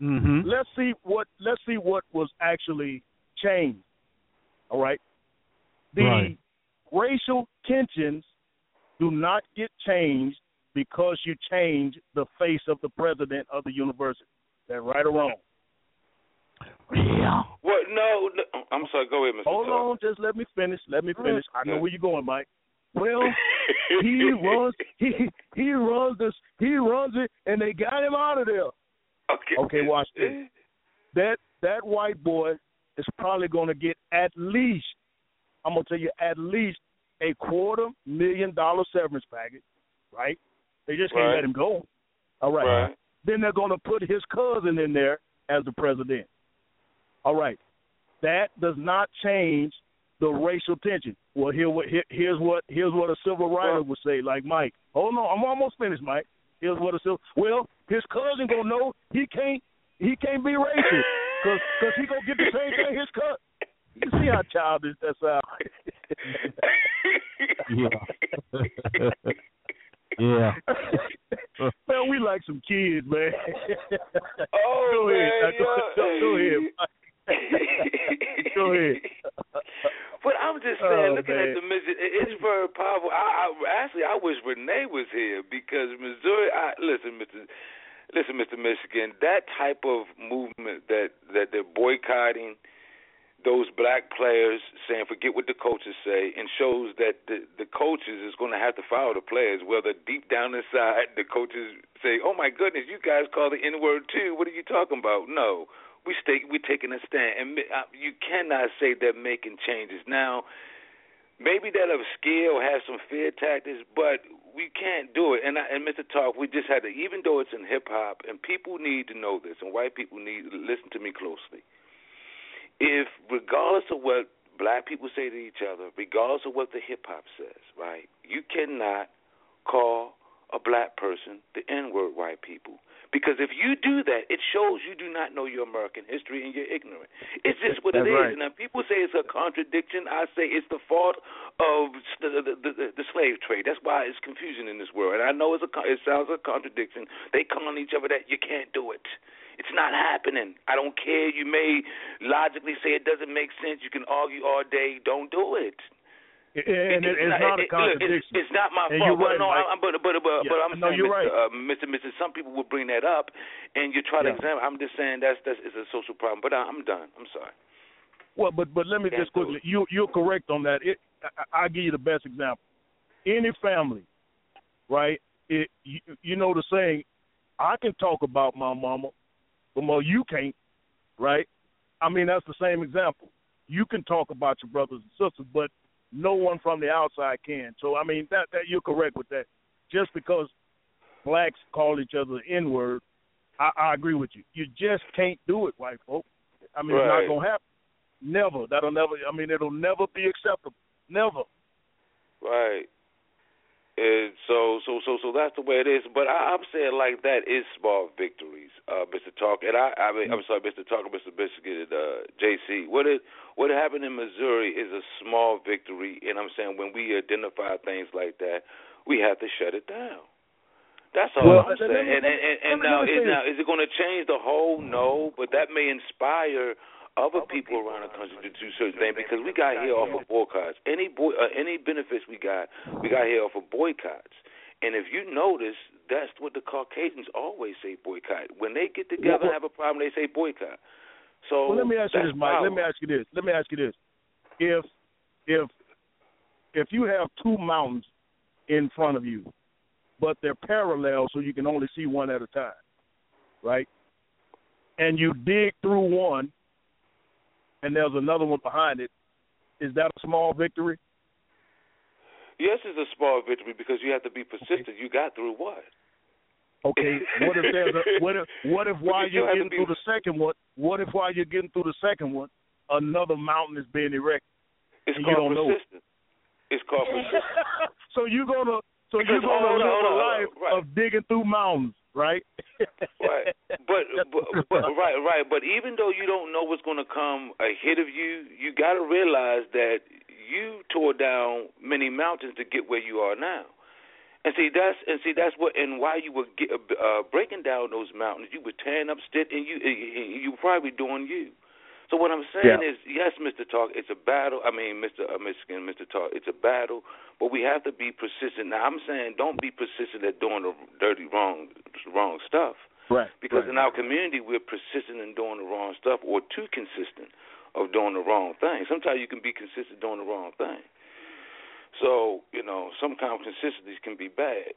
Mm-hmm. Let's see what let's see what was actually changed, all right? The right. racial tensions do not get changed because you change the face of the president of the university. They're right or wrong. Yeah. What? No, no. I'm sorry. Go ahead, Mister Hold Tuck. on. Just let me finish. Let me finish. I know where you're going, Mike. Well, he runs. He he runs this. He runs it, and they got him out of there. Okay. Okay. Watch this. That that white boy is probably going to get at least. I'm gonna tell you at least a quarter million dollar severance package, right? They just can't right. let him go. All right. right. Then they're going to put his cousin in there as the president. All right. That does not change the racial tension. Well, here, here, here's what here's what a civil rights would say, like Mike. Oh no, I'm almost finished, Mike. Here's what a civil. Well, his cousin gonna know he can't he can't be racist because cause he gonna get the same thing his cousin. You see how childish that sounds? Yeah. Yeah. Man, we like some kids, man. Oh, go ahead. Man, go, yeah. go ahead. Go ahead. But I'm just saying, oh, looking man. at the Missouri, it's very powerful. I, I, actually, I wish Renee was here because Missouri, I, listen, Mister Listen, Mister Michigan, that type of movement that, that they're boycotting those black players, saying forget what the coaches say, and shows that the, the coaches is going to have to follow the players, whether deep down inside the coaches say, oh, my goodness, you guys call the N-word too. What are you talking about? No, we stay, we're taking a stand. And you cannot say they're making changes. Now, maybe they'll have skill, have some fear tactics, but we can't do it. And, I, and Mister Talk, we just had to, even though it's in hip-hop, and people need to know this, and white people need to listen to me closely. If, regardless of what black people say to each other, regardless of what the hip-hop says, right, you cannot call a black person the N-word white people. Because if you do that, it shows you do not know your American history and you're ignorant. It's just what That's it right. is. And if people say it's a contradiction, I say it's the fault of the, the, the, the slave trade. That's why it's confusion in this world. And I know it's a, it sounds like a contradiction. They calling each other that. You can't do it. It's not happening. I don't care. You may logically say it doesn't make sense. You can argue all day. Don't do it. And it, it, it's, it's not, not a contradiction. It, it's, it's not my and fault. Right, no, I'm, but, but, but, yeah. but I'm no, saying, Mister Right. Uh, Mister Missus Some people will bring that up, and you try to yeah. examine. I'm just saying that's that's it's a social problem. But I, I'm done. I'm sorry. Well, but but let me that's just quickly. You you're correct on that. It, I, I'll give you the best example. Any family, right? It you, you know the saying. I can talk about my mama. But well, you can't, right? I mean, that's the same example. You can talk about your brothers and sisters, but no one from the outside can. So, I mean, that, that you're correct with that. Just because blacks call each other the N-word, I, I agree with you. You just can't do it, white folk. I mean, right. it's not going to happen. Never. That'll never. I mean, it'll never be acceptable. Never. Right. And so, so, so, so that's the way it is. But I, I'm saying like that is small victories, uh, Mister Talk. And I, I mean, I'm sorry, Mister Talk, Mister Biscuit, uh, J C. What it, what happened in Missouri is a small victory. And I'm saying when we identify things like that, we have to shut it down. That's all well, I'm saying. Me, and and, and, and now, is, now, is it going to change the whole? No, but that may inspire other people around the country to do certain things because we got here off of boycotts. Any boy, uh, any benefits we got, we got here off of boycotts. And if you notice, that's what the Caucasians always say, boycott. When they get together and have a problem, they say boycott. So well, let me ask you this, Mike. Let me ask you this. Let me ask you this. If if if you have two mountains in front of you, but they're parallel, so you can only see one at a time, right? And you dig through one, and there's another one behind it. Is that a small victory? Yes, it's a small victory because you have to be persistent. Okay. You got through what? Okay. What if there's a, what if what if while you you're getting be... through the second one? What if while you're getting through the second one, another mountain is being erected? It's and called you don't persistence. Know it. It's called persistence. So you're gonna so because, you're gonna live a life right. of digging through mountains, right? Right. But, but, but right, right. But even though you don't know what's gonna come ahead of you, you gotta realize that you tore down many mountains to get where you are now. And see that's and see that's what and while you were get, uh, breaking down those mountains, you were tearing up stick, and you and you were probably doing you. So what I'm saying yeah. is, yes, Mister Talk, it's a battle. I mean, Mister Uh, Michigan, Mister Talk, it's a battle, but we have to be persistent. Now, I'm saying don't be persistent at doing the dirty, wrong, wrong stuff. Right. Because right. in our community, we're persistent in doing the wrong stuff, or too consistent of doing the wrong thing. Sometimes you can be consistent doing the wrong thing. So, you know, some kind of consistency can be bad.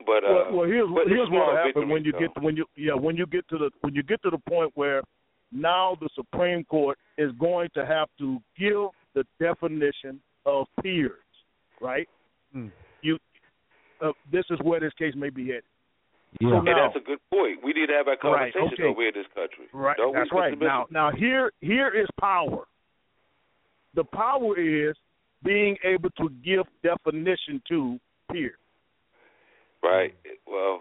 But uh, well, well, here's, but here's what happens when you though. get to, when you yeah when you get to the when you get to the point where. Now the Supreme Court is going to have to give the definition of peers, right? Mm. You, uh, this is where this case may be headed. Yeah. So now, hey, that's a good point. We need to have a conversation right, okay. over in this country. Right, Don't that's right. Now, now here, here is power. The power is being able to give definition to peers. Right. Well,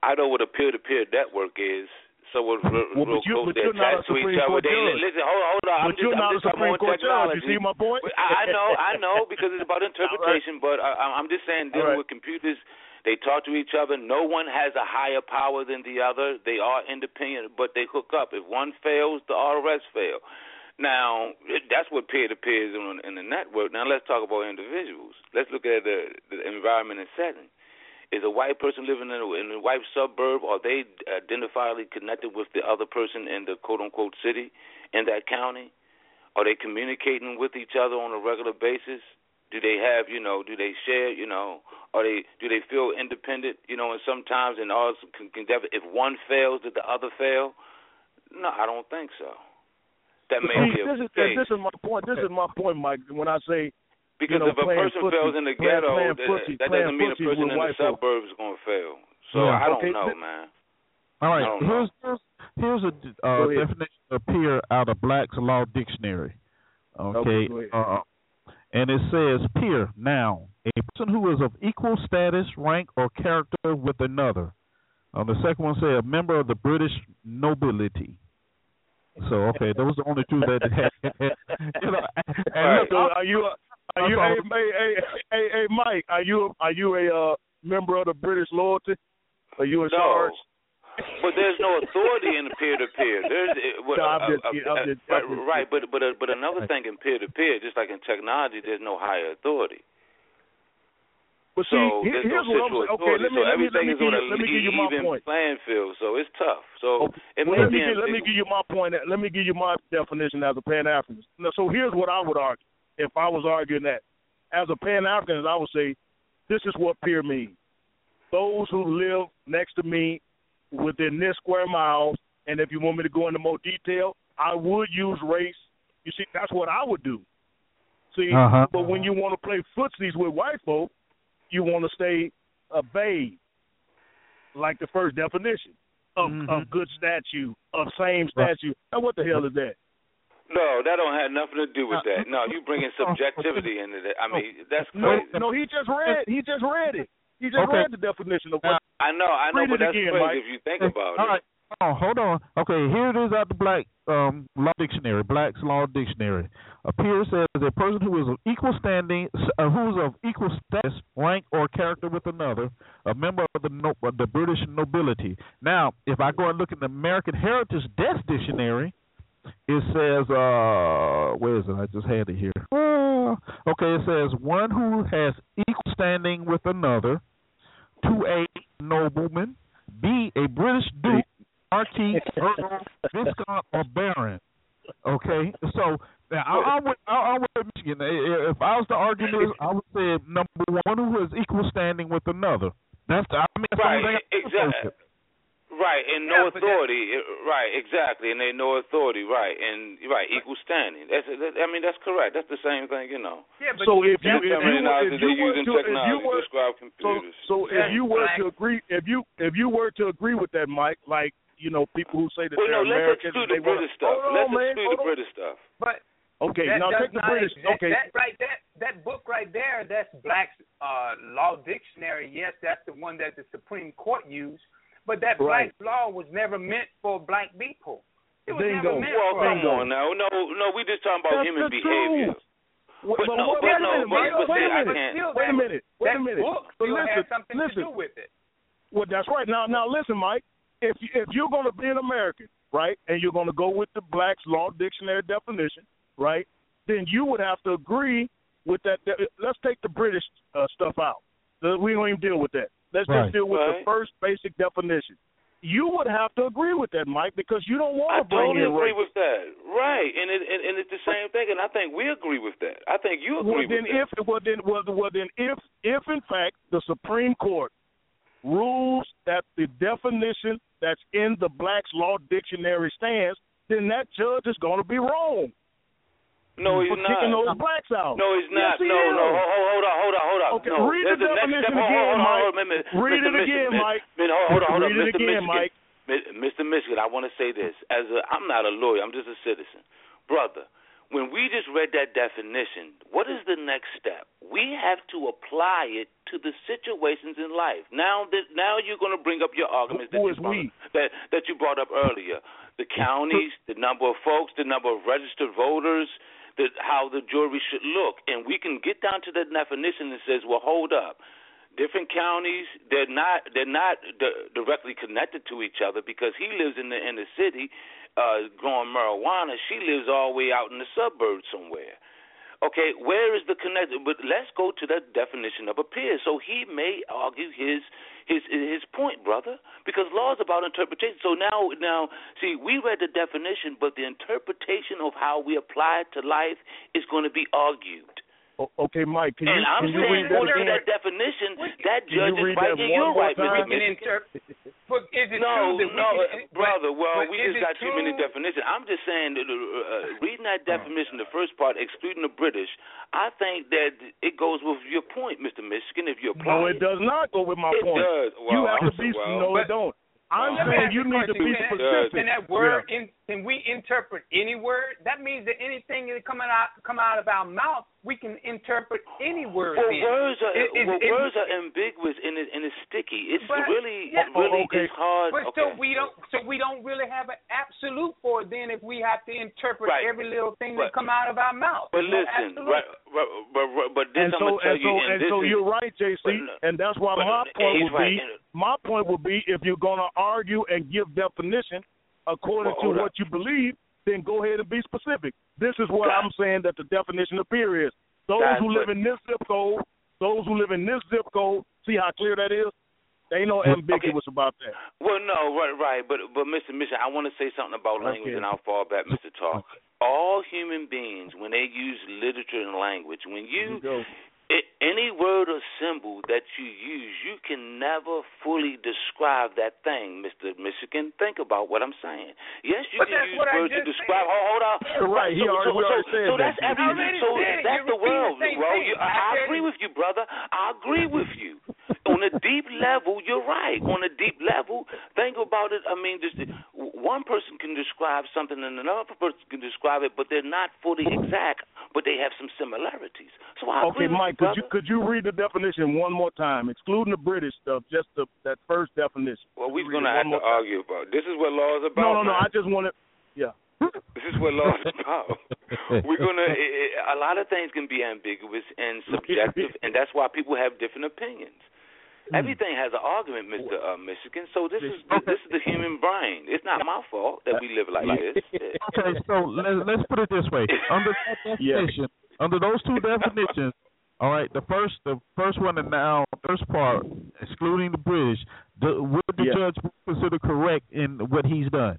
I know what a peer-to-peer network is. So we're well, real close there, chat to each other. They, listen, hold on, hold on. But I'm you're just, not I'm a just Supreme Court technology. judge. You see my point? I, I know, I know, because it's about interpretation. Right. But I, I'm just saying, dealing right. with computers, they talk to each other. No one has a higher power than the other. They are independent, but they hook up. If one fails, the all the rest fail. Now, that's what peer-to-peer is in, in the network. Now, let's talk about individuals. Let's look at the, the environment and setting. Is a white person living in a, in a white suburb, are they identifiably connected with the other person in the quote-unquote city in that county? Are they communicating with each other on a regular basis? Do they have, you know, do they share, you know, are they, do they feel independent, you know, and sometimes and also can, can if one fails, did the other fail? No, I don't think so. That may See, be a this is, this is my point. This is my point, Mike, when I say Because you know, if a person footy, fails in the playing, ghetto, playing footy, that doesn't mean a person in the suburbs is going to fail. So yeah. I don't okay. know, man. All right, here's, here's here's a uh, definition of peer out of Black's Law Dictionary. Okay, okay uh, and it says peer, noun, a person who is of equal status, rank, or character with another. Uh, the second one says a member of the British nobility. So okay, those are the only two that had. You know, and right. look, so are you? Uh, Are you, hey, hey, hey, hey, Mike, are you are you a uh, member of the British Loyalty? Are you in no, charge? But there's no authority in the peer-to-peer. There's, no, uh, I'm just, uh, I'm just, uh, I'm right, just, but but uh, but another thing in peer-to-peer, just like in technology, there's no higher authority. But see, so here's no what I'm saying. Okay, let me, so let, me, let, me give you, let me give you my point. Playing field, so it's tough. So okay. it well, let, me get, let me give you my point. Let me give you my definition as a Pan-Africanist. So here's what I would argue. If I was arguing that, as a Pan-Africanist, I would say this is what peer means. Those who live next to me within this square miles, and if you want me to go into more detail, I would use race. You see, that's what I would do. See, uh-huh. but when you want to play footsies with white folk, you want to stay a babe, like the first definition, of, mm-hmm. of good statue, of same statue. Now, what the hell is that? No, that don't have nothing to do with that. No, you bringing subjectivity into that. I mean, that's crazy. No, no, he just read. He just read it. He just okay. read the definition of what. I know, I know, but that's again, crazy Mike. If you think about All it. Right. Oh, hold on. Okay, here it is out the Black um, Law Dictionary, Black's Law Dictionary. A peer says a person who is of equal standing, uh, who is of equal status, rank, or character with another, a member of the no, of the British nobility. Now, if I go and look at the American Heritage Death Dictionary. It says, uh, where is it? I just had it here. Uh, okay, it says one who has equal standing with another, to a nobleman, be a British duke, marquis, earl, viscount, or baron. Okay, so Now, I, I would, I, I would Michigan. If I was the argument, I would say number one, who has equal standing with another. That's the, I mean, that's right, the exactly. Right, and no yeah, authority. Right, exactly, and they no authority. Right, and right, equal standing. That's, that, I mean, that's correct. That's the same thing, you know. Yeah, but so if you if you were to agree, if you if you were to agree with that, Mike, like you know, people who say that well, they're no, Americans, let's do the British stuff. Let's do the British stuff. But okay, that now take the British. That, okay, that right, that that book right there, that's Black's uh, Law Dictionary. Yes, that's the one that the Supreme Court used. But that right. Black law was never meant for black people. It was Bingo. never meant well, for them. Well, come on now. No, no, we just talking about That's human behavior. But, but, no, but, wait, no, but, but wait, a minute, but wait a minute. Wait a minute. Wait a minute. But listen, have something listen. to do with it. Well, that's right. Now, now listen, Mike. If you, if you're going to be an American, right, and you're going to go with the Black's Law Dictionary definition, right, then you would have to agree with that. De- Let's take the British uh, stuff out. We don't even deal with that. Let's right. just deal with right. the first basic definition. You would have to agree with that, Mike, because you don't want to bring in race. I totally agree with that. Right, and, it, and, and it's the same thing, and I think we agree with that. I think you agree well, with then that. If, well, then, well, well, then if, if, in fact, the Supreme Court rules that the definition that's in the Black's Law Dictionary stands, then that judge is going to be wrong. No, he's not. Those blacks out. No, he's not. Yes, he no, is. no. Hold, hold on, hold on, hold on. Okay, no. read the definition again, hold on, hold on, Mike. Hold on, read Mister it again, Mister Mike. Hold on, hold on, Mister Michigan. Mike. Mister Michigan, I want to say this. As a, I'm not a lawyer. I'm just a citizen. Brother, when we just read that definition, what is the next step? We have to apply it to the situations in life. Now that, now you're going to bring up your arguments that you, brought, that, that you brought up earlier. The counties, the number of folks, the number of registered voters, The, how the jury should look, and we can get down to the definition that says, "Well, hold up, different counties they're not they're not d- directly connected to each other because he lives in the inner city, uh, growing marijuana. She lives all the way out in the suburbs somewhere. Okay, where is the connection? But let's go to that definition of a peer. So he may argue his his his point, brother, because law is about interpretation. So now, now, see, we read the definition, but the interpretation of how we apply it to life is going to be argued. O- okay, Mike, can you, and I'm can saying, you read that, that definition, we, that judge you is right, and you're right, Mister Inter- but is it no, true that no, we can, brother, well, we just got too many definitions. I'm just saying, that, uh, reading that definition, the first part, excluding the British, I think that it goes with your point, Mister Michigan, if you apply it. No, it does not go with my it point. It does. Well, you have I'm to be, well, no, it don't. I'm saying you need to be specific. Can that word, yeah. in, can we interpret any word? That means that anything that come out come out of our mouth, we can interpret any word. Well, in. words are it, it, well, it, words it, are ambiguous and it, and it's sticky. It's but, really yeah. really oh, okay. it's hard. But okay. so we don't so we don't really have an absolute for it then if we have to interpret right. every little thing but, that come out of our mouth. But no listen, right, right, right, right, but this and I'm so, tell and you, so, and, and so is, you're right, J C, but, and that's why but, my point would right, be. And, My point would be if you're going to argue and give definition according well, to what you believe, then go ahead and be specific. This is what God. I'm saying that the definition of peer is. Those God. who live in this zip code, those who live in this zip code, see how clear that is? They ain't no ambiguous okay. about that. Well, no, right, right. But, but Mister Mission, I want to say something about language, okay. and I'll fall back, Mister Talk. Okay. All human beings, when they use literature and language, when you... you It, any word or symbol that you use, you can never fully describe that thing, Mister Michigan. Think about what I'm saying. Yes, you but can use words to describe. Oh, hold on. Right, he so, already, so, already so, said so that. That's every, so said, that's the world, the bro. You, I, I agree with you, brother. I agree with you. On a deep level, you're right. On a deep level, think about it. I mean, just one person can describe something and another person can describe it, but they're not fully exact, but they have some similarities. So I agree okay, with Mike. Could you could you read the definition one more time, excluding the British stuff, just the, that first definition? Well, we're going to have to argue about. This is what law is about. No, no, no. Man. I just want to. Yeah. This is what law is about. We're going to. A lot of things can be ambiguous and subjective, and that's why people have different opinions. Everything has an argument, Mister Uh, Michigan. So this is this is the human brain. It's not my fault that we live like this. Okay, so let's, let's put it this way. Under that definition, yeah. under those two definitions. All right, the first, the first one, and now first part, excluding the British, the, would the yeah. judge consider correct in what he's done?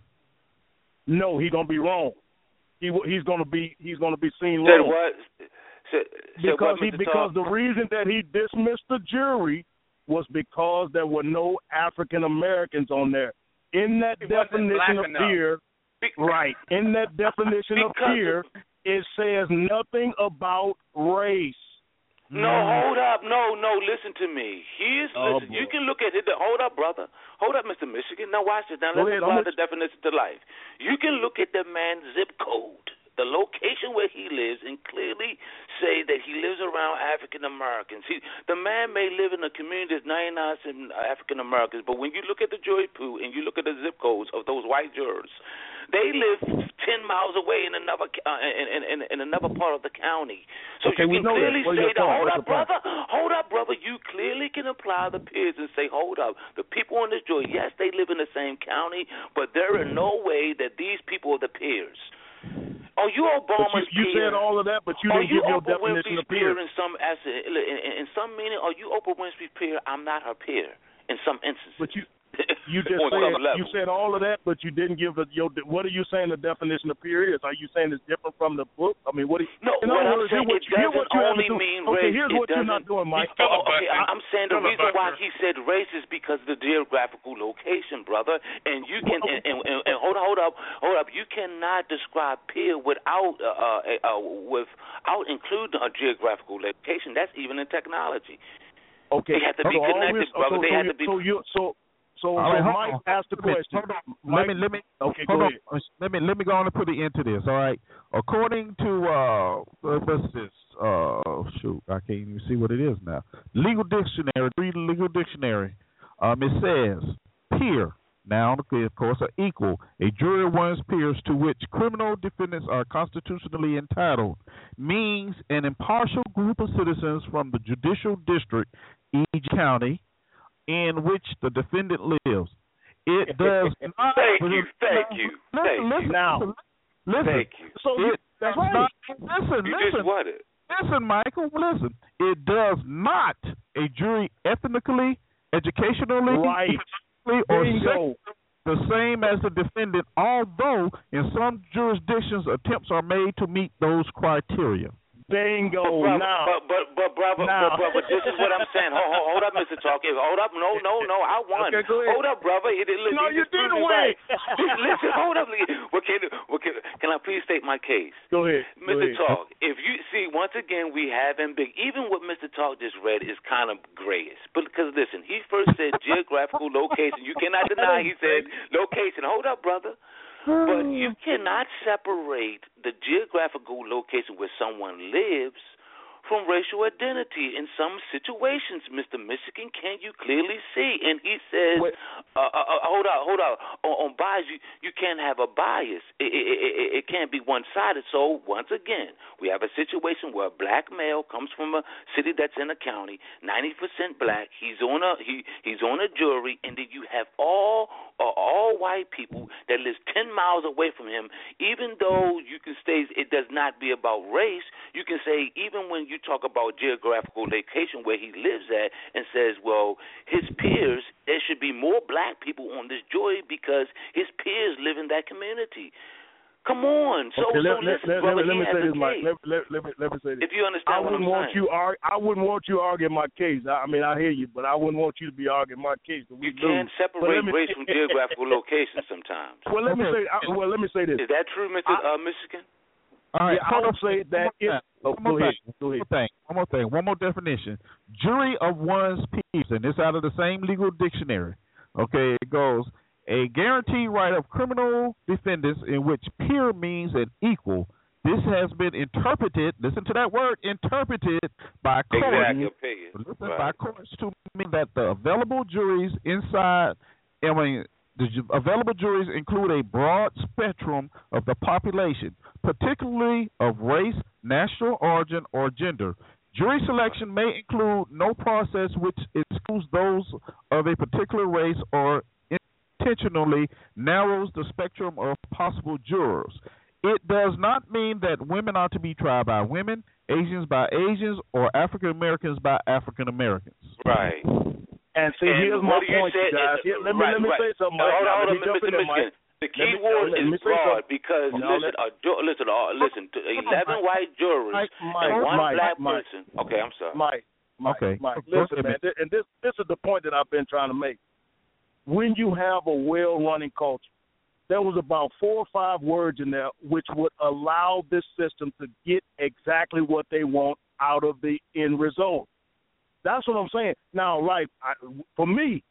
No, he's gonna be wrong. he he's going to be he's going to be seen said wrong. What? Said, said because what, he, because the reason that he dismissed the jury was because there were no African Americans on there. In that definition of peer, right? In that definition of peer, it says nothing about race. No, no, hold up. No, no, listen to me. Here's, oh, listen, boy. You can look at it. Hold up, brother. Hold up, Mister Michigan. Now watch this. Now let's apply the definition to life. You can look at the man's zip code, the location where he lives, and clearly say that he lives around African Americans. He, the man may live in a community that's ninety-nine percent African Americans, but when you look at the jury pool and you look at the zip codes of those white jurors, they live ten miles away in another uh, in, in, in another part of the county. So okay, you can clearly say, that, hold up, brother, hold up, brother. You clearly can apply the peers and say, hold up, the people on this jury, yes, they live in the same county, but there is no way that these people are the peers. Are you Obama's you, you peer? You said all of that, but you are didn't you give your definition Winfrey's of peer. Are you Oprah Winfrey's peer in some, as a, in, in some meaning? Are you Oprah Winfrey's peer? I'm not her peer in some instances. But you... You just said, you said all of that, but you didn't give a, your. What are you saying the definition of peer is? Are you saying it's different from the book? I mean, what? Are you, no, in what I'm words, saying what, it doesn't only mean race. Okay, here's it what you're not doing, Mike. Oh, okay, I'm saying the reason why he said race is because of the geographical location, brother. And you can and, and, and, and hold hold up, hold up. You cannot describe peer without uh, uh, without including a geographical location. That's even in technology. Okay, they have to be connected, brother. They have to be so. So, right, so Mike on. asked the question. Let me let me okay, go ahead. On. Let me let me go on and put the end to this. All right. According to uh, what's this? Uh, shoot, I can't even see what it is now. Legal dictionary, read legal dictionary. Um, it says peer, noun, of course, are equal. A jury of one's peers to which criminal defendants are constitutionally entitled means an impartial group of citizens from the judicial district, each county, in which the defendant lives. It does not. Thank you, thank you, listen, thank listen, you. Now, listen. Thank you. So it that's does right. not. Listen, you listen. Just listen, Michael. Listen. It does not a jury ethnically, educationally, right. or sexually the same as the defendant. Although in some jurisdictions attempts are made to meet those criteria. Bingo. But, now. But, but, but, brother, now. But, brother, this is what I'm saying. Hold, hold, hold up, Mister Talkie. Hold up. No, no, no. I won. Okay, hold up, brother. It, it, it, no, it, you didn't win. Right. Listen, hold up. Well, can, well, can, can I please state my case? Go ahead. Mister Talk, if you see, once again, we have in big, even what Mister Talk just read is kind of grayish. Because, listen, he first said geographical location. You cannot deny he said location. Hold up, brother. But you cannot separate the geographical location where someone lives from racial identity in some situations, Mister Michigan. Can you clearly see? And he says, uh, uh, uh, hold on, hold on. On, on bias, you, you can't have a bias. It, it, it, it can't be one-sided. So, once again, we have a situation where a black male comes from a city that's in a county, ninety percent black. He's on a he he's on a jury, and then you have all uh, all white people that lives ten miles away from him. Even though you can say it does not be about race, you can say even when you talk about geographical location where he lives at and says, well, his peers, there should be more black people on this jury because his peers live in that community. Come on. So, okay, let, so listen, let, brother, let, let me say this, Mike. Let, let, let, me, let me say this. If you understand I what I'm want saying. You argue, I wouldn't want you arguing my case. I, I mean, I hear you, but I wouldn't want you to be arguing my case. We you can't separate race from geographical location sometimes. Well, let me say I, Well, let me say this. Is that true, Mister I, uh, Michigan? All right, yeah, I would say that is oh, one, more thing, one more thing. One more thing. One more definition. Jury of one's peers, and it's out of the same legal dictionary. Okay, it goes a guaranteed right of criminal defendants in which peer means an equal. This has been interpreted. Listen to that word, interpreted by exactly. courts. Listen, right. by courts to mean that the available juries inside. I mean. The available juries include a broad spectrum of the population, particularly of race, national origin, or gender. Jury selection may include no process which excludes those of a particular race or intentionally narrows the spectrum of possible jurors. It does not mean that women are to be tried by women, Asians by Asians, or African Americans by African Americans. Right. And see, and here's my point, you guys. Here, let me right, let me right. say something. Now, hold on, Mister Michigan. The key me, word is fraud because, no, listen, a ju- listen, uh, listen, to eleven white jurors Mike, Mike, and one Mike, black Mike, person. Mike, okay, I'm sorry. Mike, Mike, okay. Mike, listen, man, th- and this this is the point that I've been trying to make. When you have a well-running culture, there was about four or five words in there which would allow this system to get exactly what they want out of the end result. That's what I'm saying. Now, like, I, for me,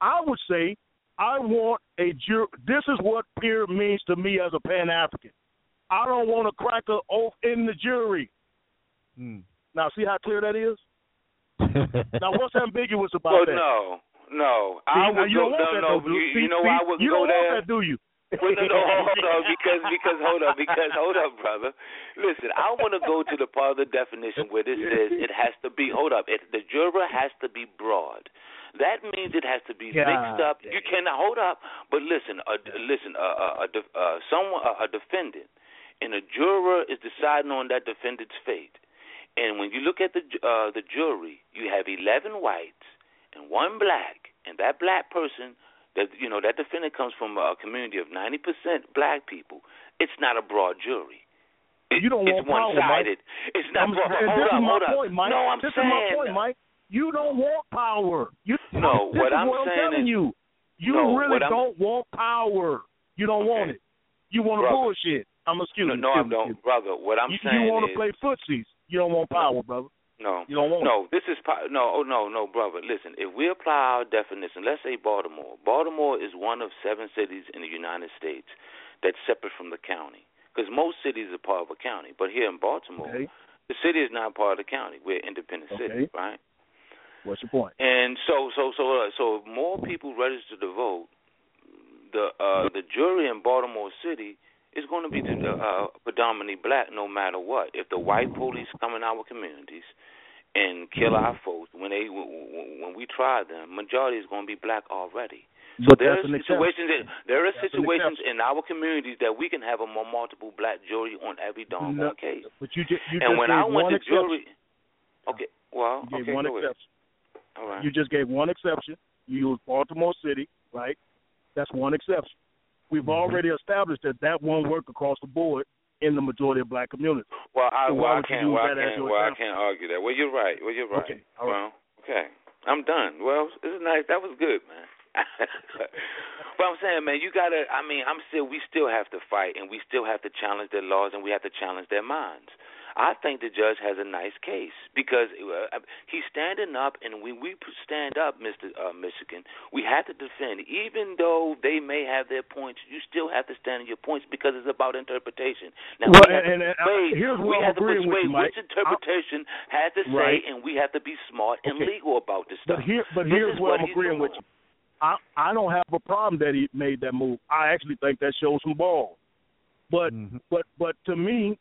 I would say I want a jury. This is what peer means to me as a Pan-African. I don't want a cracker oath in the jury. Hmm. Now, see how clear that is? Now, what's ambiguous about well, that? No. No, see, I would go down no, you, you know why I wouldn't go there. That, do you? Well, no, no, hold on, because because hold up, because hold up, brother. Listen, I want to go to the part of the definition where this says it has to be. Hold up, it, the juror has to be broad. That means it has to be God. mixed up. You cannot hold up. But listen, uh, listen, uh, uh, uh, uh, someone, uh, a defendant, and a juror is deciding on that defendant's fate. And when you look at the uh, the jury, you have eleven whites and one black, and that black person, that you know, that defendant comes from a community of ninety percent black people. It's not a broad jury. It, you don't want it's power, one-sided. Mike. It's not I'm, broad. Hold this up, is my hold point, up. Mike. No, I'm this saying. This is my point, Mike. You don't want power. You, no, this what is I'm what saying I'm telling is, you, you no, really don't want power. You don't okay. want it. You want brother. to bullshit. I'm excusing you. No, no I don't, brother. What I'm you, saying you want is, to play footsies. You don't want power, brother. No, you don't want no. This is no, oh no, no, brother. Listen, if we apply our definition, let's say Baltimore. Baltimore is one of seven cities in the United States that's separate from the county, because most cities are part of a county. But here in Baltimore, okay. the city is not part of the county. We're an independent okay. city, right? What's your point? And so, so, so, uh, so, if more people register to vote, the uh, the jury in Baltimore City. It's going to be to the, uh, predominantly black no matter what. If the white police come in our communities and kill our folks, when they when we try them, majority is going to be black already. So but there are situations that, there are that's situations in our communities that we can have a more multiple black jury on every doggone no, case. But you just, you and just when I went to exception. jury, okay, well, you okay, one go exception. Ahead. All right. You just gave one exception. You used Baltimore City, right? That's one exception. We've already established that that won't work across the board in the majority of black communities. Well, I, so well, I can't, well, I can't, well, I can't argue that. Well, you're right. Well, you're right. Okay. All right. Well, okay. I'm done. Well, this is nice. That was good, man. But I'm saying, man, you gotta. I mean, I'm still. We still have to fight, and we still have to challenge their laws, and we have to challenge their minds. I think the judge has a nice case because uh, he's standing up, and when we stand up, Mister Uh, Michigan, we have to defend. Even though they may have their points, you still have to stand on your points because it's about interpretation. Now, well, we have and, to persuade, and, and, uh, here's what we I'm have to persuade you, which interpretation I'll, has to right. say, and we have to be smart and okay. legal about this stuff. But, here, but this here's what I'm agreeing doing. with you. I, I don't have a problem that he made that move. I actually think that shows some balls. But, mm-hmm. but, but to me,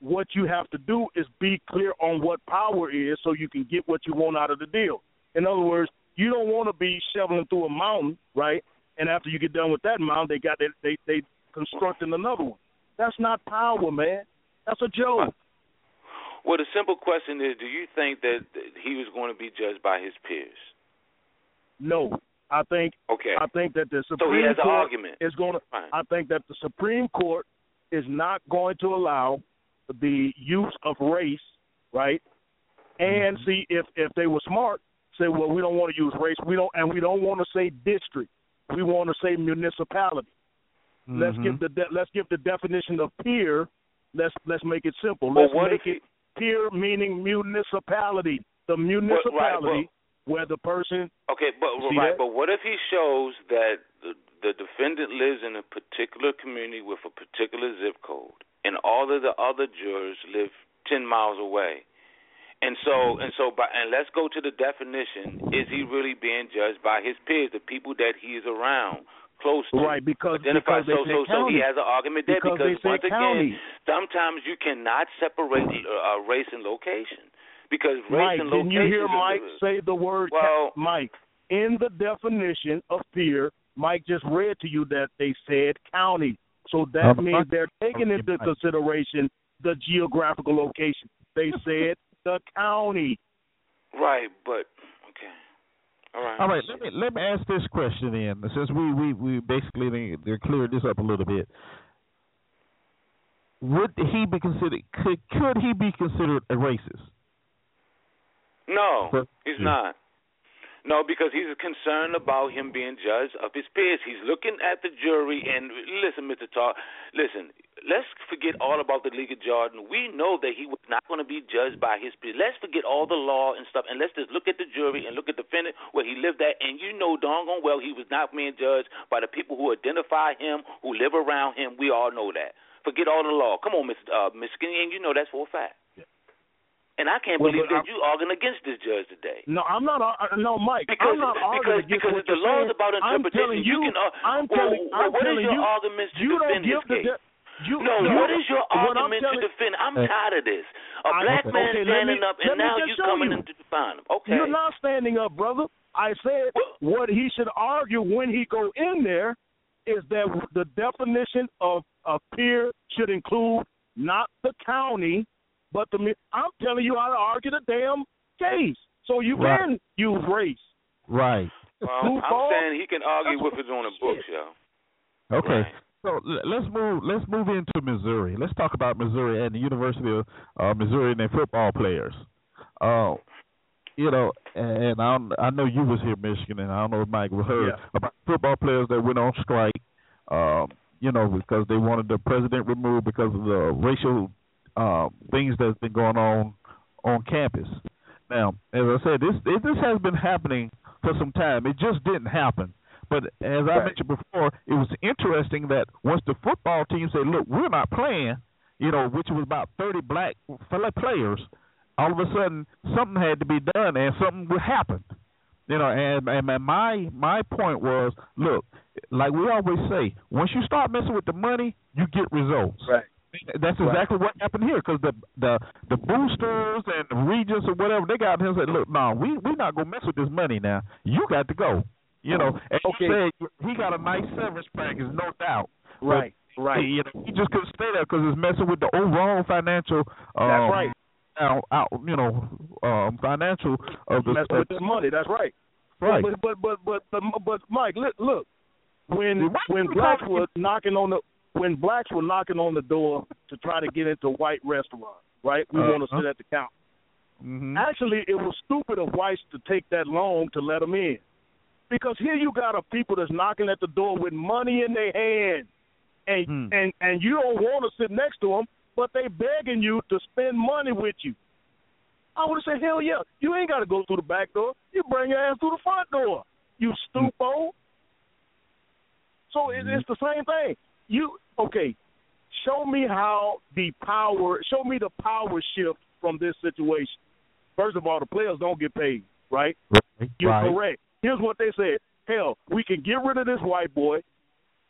what you have to do is be clear on what power is so you can get what you want out of the deal. In other words, you don't want to be shoveling through a mountain, right? And after you get done with that mountain, they got their, they they constructing another one. That's not power, man. That's a joke. Well, the simple question is, do you think that he was going to be judged by his peers? No. I think okay. I think that the Supreme so he has Court an argument. is going to Fine. I think that the Supreme Court is not going to allow the use of race, right? And mm-hmm. see if, if they were smart, say, well, we don't want to use race, we don't, and we don't want to say district, we want to say municipality. Mm-hmm. Let's give the de- let's give the definition of peer. Let's let's make it simple. Let's well, make it he... peer meaning municipality, the municipality well, right, well, where the person. Okay, but right, that? but what if he shows that the, the defendant lives in a particular community with a particular zip code? And all of the other jurors live ten miles away, and so and so. By, and let's go to the definition: is he really being judged by his peers, the people that he is around, close to? Right, because, because they so, so, so he has an argument there because, because once county. again, sometimes you cannot separate uh, race and location because race Mike, and location. Didn't you hear Mike are, say the word? Well, ca- Mike, in the definition of peer, Mike just read to you that they said county. So that means they're taking into consideration the geographical location. They said the county. Right, but, okay. All right. All right. Let me let me ask this question then, since we we we basically cleared this up a little bit. Would he be considered? Could could he be considered a racist? No, but, he's yeah. not. No, because he's concerned about him being judged of his peers. He's looking at the jury and listen, Mister Todd. Listen, let's forget all about the League of Jordan. We know that he was not going to be judged by his peers. Let's forget all the law and stuff, and let's just look at the jury and look at the defendant where he lived at. And you know doggone well he was not being judged by the people who identify him, who live around him. We all know that. Forget all the law. Come on, Miss uh, Miss Skinny, and you know that's for a fact. And I can't well, believe that I'm, you arguing against this judge today. No, I'm not. Uh, no, Mike, because, I'm not arguing because, against because what the law is about interpretation. You, you can. Uh, I'm telling you. Well, what is your you, argument to you defend this case? De- you, no, no, what is your argument telling, to defend? I'm uh, tired of this. A I, black okay, man okay, standing me, up, and now you're coming you. in to define him. Okay, you're not standing up, brother. I said well, what he should argue when he go in there is that the definition of a peer should include not the county. But to me, I'm telling you how to argue the damn case. So you right. can use race. Right. Well, I'm ball? saying he can argue That's with us on the books, yo. Okay. Right. So let's move Let's move into Missouri. Let's talk about Missouri and the University of uh, Missouri and their football players. Uh, you know, and I I know you was here, Michigan, and I don't know if Mike heard yeah. about football players that went on strike, um, you know, because they wanted the president removed because of the racial Uh, things that's been going on on campus. Now, as I said, this it, this has been happening for some time. It just didn't happen. But as right. I mentioned before, it was interesting that once the football team said, "Look, we're not playing," you know, which was about thirty black players, all of a sudden something had to be done and something happened. You know, and, and my my point was, look, like we always say, once you start messing with the money, you get results. Right. That's exactly right. what happened here, because the, the the boosters and the Regents or whatever, they got him and said, look, no, nah, we, we're not going to mess with this money now. You got to go. You know, and okay. he, said he got a nice severance package, no doubt. Right, but, right. You know, he just couldn't stay there because it's messing with the overall financial um, That's right. out, out, you know, um, financial of the That's with the money. That's right. Right. But, but, but, but, but, but Mike, look, when, when Blacks were knocking on the – when Blacks were knocking on the door to try to get into white restaurants, right? We uh-huh. want to sit at the counter. Mm-hmm. Actually, it was stupid of whites to take that long to let them in, because here you got a people that's knocking at the door with money in their hand, and hmm. and and you don't want to sit next to them, but they begging you to spend money with you. I would have said, hell yeah, you ain't got to go through the back door. You bring your ass through the front door, you stupo. Hmm. So it, it's the same thing. You okay? Show me how the power. Show me the power shift from this situation. First of all, the players don't get paid, right? right. You're right. correct. Here's what they said: hell, we can get rid of this white boy,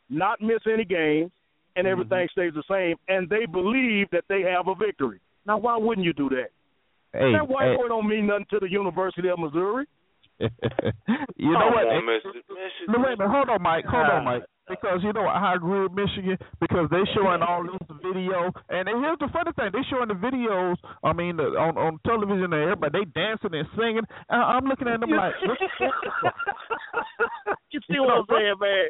not miss any games, and everything mm-hmm. stays the same. And they believe that they have a victory. Now, why wouldn't you do that? Hey, that white hey. boy don't mean nothing to the University of Missouri. you know what? Hey, no, wait a minute. Hold on, Mike. Hold on, Mike. Because, you know, I agree with Michigan because they showing all this video. And here's the funny thing. They showing the videos, I mean, on, on television and everybody, they dancing and singing. And I'm looking at them like, you see what I'm saying, man?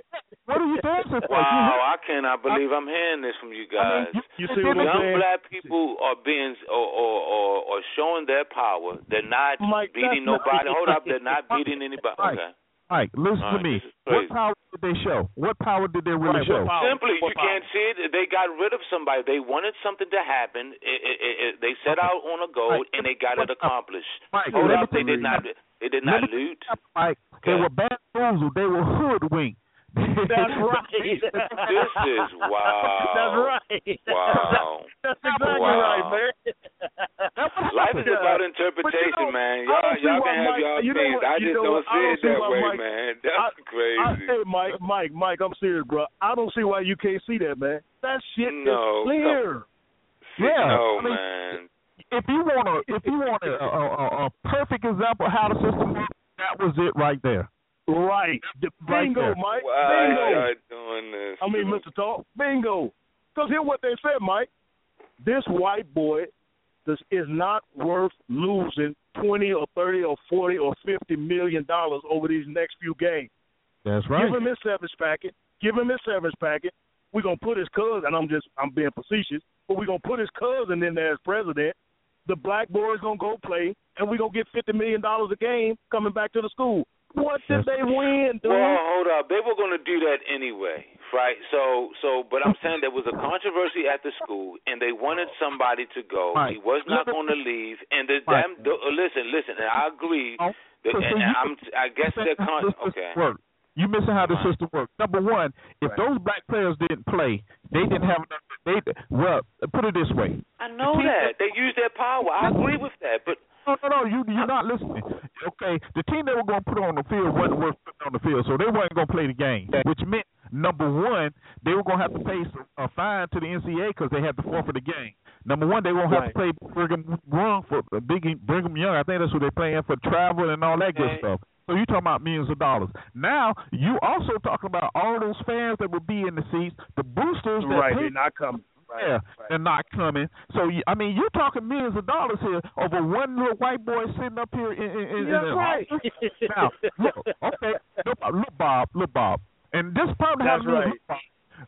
What are you dancing for? Wow, I cannot believe I'm hearing this from you guys. I mean, you, you see what I'm saying? Young black people are being or, or, or, or showing their power. They're not Mike, beating nobody. Hold up. They're not beating anybody. Okay. Mike, listen right, to me. What power did they show? What power did they really right, show? Simply, what you power? Can't see it. They got rid of somebody. They wanted something to happen. It, it, it, they set okay. out on a goal, right. and they got what it accomplished. Mike, Hold up, they did not. They did not loot. Mike, okay. They were bamboozled. They were hoodwinked. That's right. This is wow. That's right. Wow. That's exactly wow. right, man. Life is about interpretation, you know, man. Y'all, y'all can have Mike, y'all you things. What, I just don't what, see don't it see that way, Mike, man. That's I, crazy. I, hey, Mike, Mike, Mike, I'm serious, bro. I don't see why you can't see that, man. That shit no, is clear. No. Yeah. No, I mean, man. If you want a, if you want a, a, a, a perfect example of how the system works, that was it right there. Right. Bingo, right Mike. Why bingo. Are you doing this? I mean, Mister Talk, bingo. Because here's what they said, Mike. This white boy is not worth losing twenty or thirty or forty or fifty million dollars over these next few games. That's right. Give him his severance packet. Give him his severance packet. We're gonna put his cousin, and I'm just I'm being facetious, but we're gonna put his cousin in there as president. The black boy is gonna go play, and we're gonna get fifty million dollars a game coming back to the school. What did they win, dude? Well, hold up. They were going to do that anyway, right? So, so, but I'm saying there was a controversy at the school, and they wanted somebody to go. Right. He was not going to leave. And the, right. them, the, listen, listen, and I agree. Oh, that, so and you, I'm, I guess they're con- okay. Work. You're missing how the system works. Number one, if right. those black players didn't play, they didn't have enough. They, well, put it this way. I know the that. They used their power. I agree with that, but. No, no, no, you, you're not listening. Okay, the team they were going to put on the field wasn't worth putting on the field, so they weren't going to play the game, which meant, number one, they were going to have to pay a fine to the N C A A because they had to forfeit the game. Number one, they won't have right. to play Brigham Young, for, Brigham Young. I think that's what they're playing for, travel and all that okay. good stuff. So you're talking about millions of dollars. Now, you also talking about all those fans that would be in the seats, the boosters. That right, they're not coming. Right, yeah, right. They're not coming. So, I mean, you're talking millions of dollars here over one little white boy sitting up here. In, in, in, That's in right. Now, look, okay, look, look, Bob, look, Bob. And this probably has right.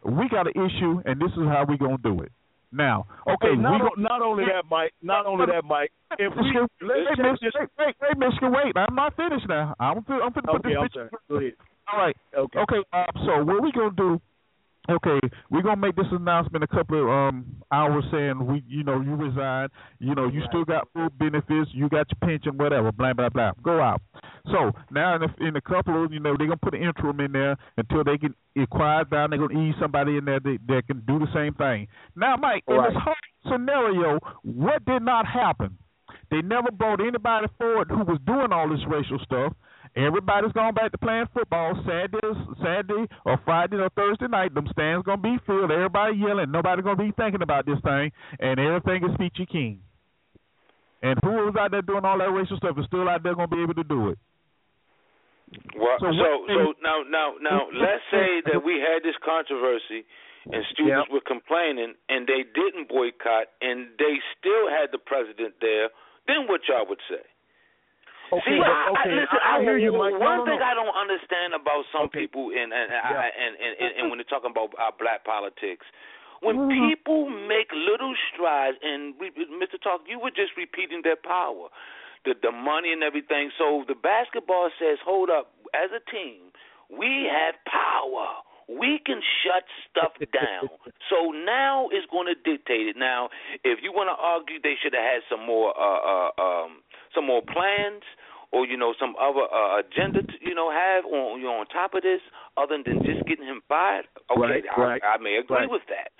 We got an issue, and this is how we're going to do it. Now, okay. Hey, not, we, not only that, Mike. Not only that, Mike. If we, let's hey, Michigan, wait, wait, wait, Michigan, wait. I'm not finished now. I'm, I'm finished. Okay, I'm sorry. Go ahead. All right. Okay. Okay, Bob. So, what we going to do? Okay, we're gonna make this announcement a couple of um, hours saying we, you know, you resign, you know, you right. still got full benefits, you got your pension, whatever, blah blah blah. Go out. So now in a, in a couple of, you know, they're gonna put an interim in there until they can it quiet down. They're gonna ease somebody in there that, that can do the same thing. Now, Mike, right. in this whole scenario, what did not happen? They never brought anybody forward who was doing all this racial stuff. Everybody's going back to playing football Saturday, Saturday or Friday or Thursday night. Them stands going to be filled. Everybody yelling. Nobody's going to be thinking about this thing. And everything is Peachy King. And who was out there doing all that racial stuff is still out there going to be able to do it. Well, so, so, so now, now, now, let's say that we had this controversy and students yep. were complaining and they didn't boycott and they still had the president there. Then what y'all would say? Okay, See, but, I, okay. I, listen, I, I hear you, Mike. One no, thing no. I don't understand about some okay. people, and and, yeah. I, and, and, and, and when they're talking about our black politics, when mm-hmm. people make little strides, and re, Mister Talk, you were just repeating their power, the, the money and everything. So the basketball says, hold up, as a team, we have power. We can shut stuff down. So now it's going to dictate it. Now, if you want to argue, they should have had some more uh, uh, um, some more plans or, you know, some other uh, agenda to, you know, have on, you know, on top of this other than just getting him fired. Okay, right, I, right, I may agree right. with that.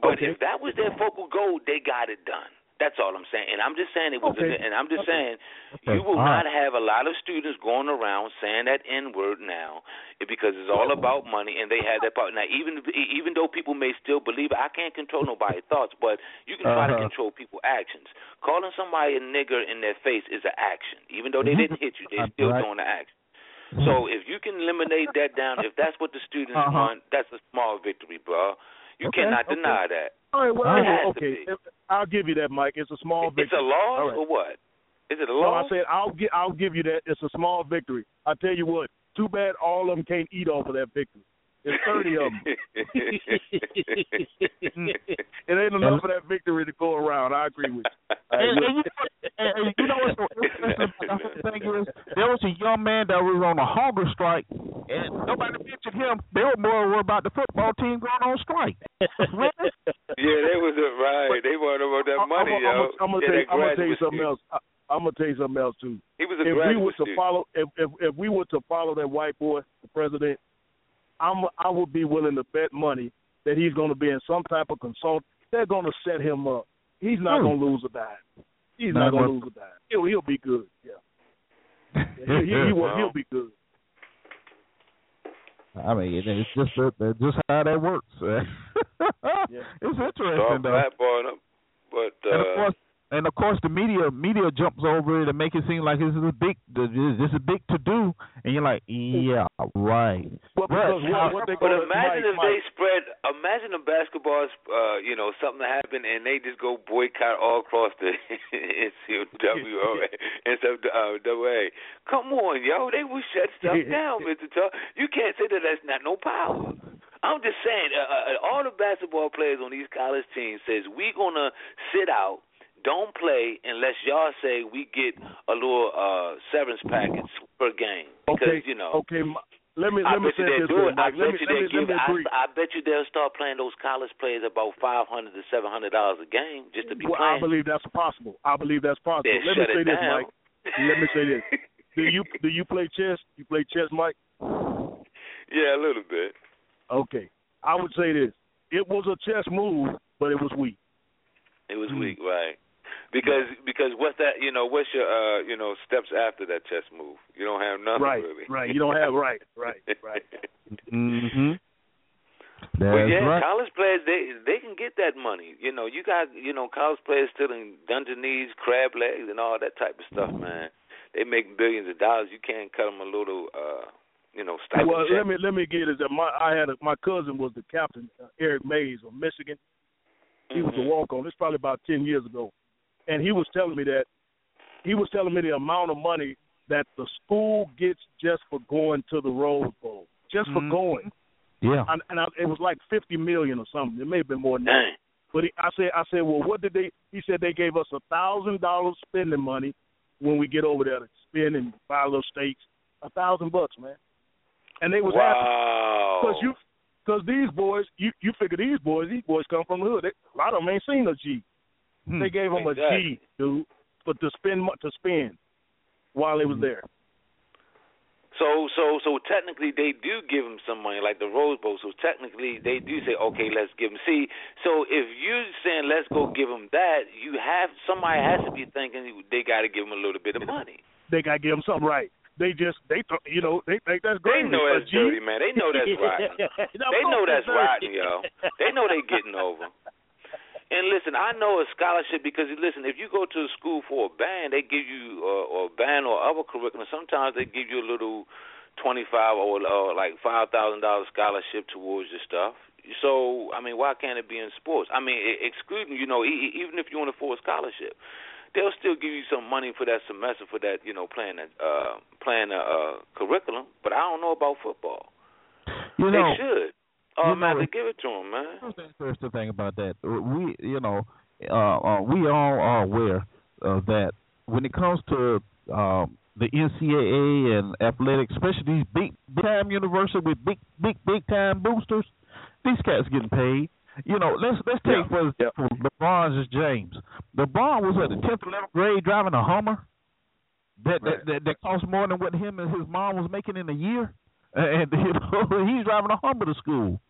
But okay. if that was their focal goal, they got it done. That's all I'm saying. And I'm just saying it was okay. a, and I'm just okay. saying okay. you will all not right. have a lot of students going around saying that N-word now because it's all about money and they have that power. Now, even even though people may still believe it, I can't control nobody's thoughts, but you can try uh-huh. to control people's actions. Calling somebody a nigger in their face is an action. Even though they didn't hit you, they're still right. doing the action. So if you can eliminate that down, if that's what the students uh-huh. want, that's a small victory, bro. You okay. cannot deny okay. that. All right, well, I'll, okay, I'll give you that, Mike. It's a small victory. It's a loss right. or what? Is it a loss? No, I said I'll give I'll give you that. It's a small victory. I tell you what. Too bad all of them can't eat off of that victory. There's thirty of them. It ain't enough for that victory to go around. I agree with you. And, and, you, and you know what's so interesting about the thing is there was a young man that was on a hunger strike, and nobody mentioned him. They were more worried about the football team going on strike. Really? Yeah, they was uh, right. They worried about that money, I'm, yo. I'm, I'm, I'm, yeah, I'm gonna tell you something else. I, I'm gonna tell you something else too. He was a if we were to dude. follow, if, if if we were to follow that white boy, the president, I'm I would be willing to bet money that he's gonna be in some type of consult. They're gonna set him up. He's not hmm. gonna lose a dime. He's not, not gonna lose a dime. He'll he'll be good. Yeah, yeah he, he, he will. He'll be good. I mean, it's just it's just how that works. Yeah. It's interesting, so though. Boy, but uh, and of course, And of course, the media media jumps over it to make it seem like this is a big this is a big to do, and you're like, yeah, right. Well, because, well, but imagine if they spread. Imagine if basketball, uh, you know, something happened, and they just go boycott all across the N C double A and N C double A. Come on, yo, they will shut stuff down, Mister Tuck. You can't say that that's not no power. I'm just saying, uh, all the basketball players on these college teams says we're gonna sit out. Don't play unless y'all say we get a little uh, severance package per game. Because, okay, you know. Okay, let me, let me say this. I bet you they'll start playing those college players about five hundred to seven hundred dollars a game just to be well, playing. I believe that's possible. I believe that's possible. They'll let me say this, down. Mike. Let me say this. Do you do you play chess? You play chess, Mike? Yeah, a little bit. Okay. I would say this. It was a chess move, but it was weak. It was mm-hmm. weak, right. Because because what's that, you know, what's your uh, you know, steps after that chess move? You don't have nothing right, really. Right, you don't have right, right, right. Mm-hmm. That's well, yeah, right. College players they they can get that money. You know, you got you know, college players still in dungeon knees, crab legs and all that type of stuff, man. They make billions of dollars. You can't cut them a little uh, you know, stipend. Well, let me let me get it that my I had a, my cousin was the captain, uh, Eric Mays of Michigan. He was a walk-on. It's probably about ten years ago. And he was telling me that he was telling me the amount of money that the school gets just for going to the Rose Bowl, just mm-hmm. for going. Yeah. And, and I, it was like fifty million dollars or something. It may have been more than that. Dang. But he, I said, I said, well, what did they – he said they gave us one thousand dollars spending money when we get over there to spend and buy little steaks, one thousand dollars bucks, man. And they was wow. happy. Because you – Because these boys, you, you figure these boys, these boys come from the hood. They, a lot of them ain't seen a G. Hmm. They gave them exactly. a G, dude, but to spend to spend while they was there. So, so, so technically they do give them some money, like the Rose Bowl. So technically they do say, okay, let's give them. See, so if you're saying let's go give them that, you have somebody has to be thinking they got to give them a little bit of money. They got to give them something, right? They just, they, th- you know, they think that's great. They know that's G- dirty, man. They know that's rotten. no, they know that's dirty. rotten, yo. They know they getting over. And listen, I know a scholarship because, listen, if you go to a school for a band, they give you uh, or a band or other curriculum. Sometimes they give you a little twenty-five or, or like five thousand dollars scholarship towards your stuff. So, I mean, why can't it be in sports? I mean, excluding, you know, e- even if you're on a full scholarship. They'll still give you some money for that semester for that, you know, playing a, uh, playing a uh, curriculum. But I don't know about football. You know, they should. Oh, man, they give it to them, man. Here's the interesting thing about that. We, you know, uh, uh, we all are aware of that when it comes to uh, the N C double A and athletics, especially these big, big-time universities with big, big, big-time boosters, these cats getting paid. You know, let's let's take yeah, for yeah. LeBron James. LeBron was at the tenth, eleventh grade driving a Hummer that, right. that that that cost more than what him and his mom was making in a year, and you know he's driving a Hummer to school.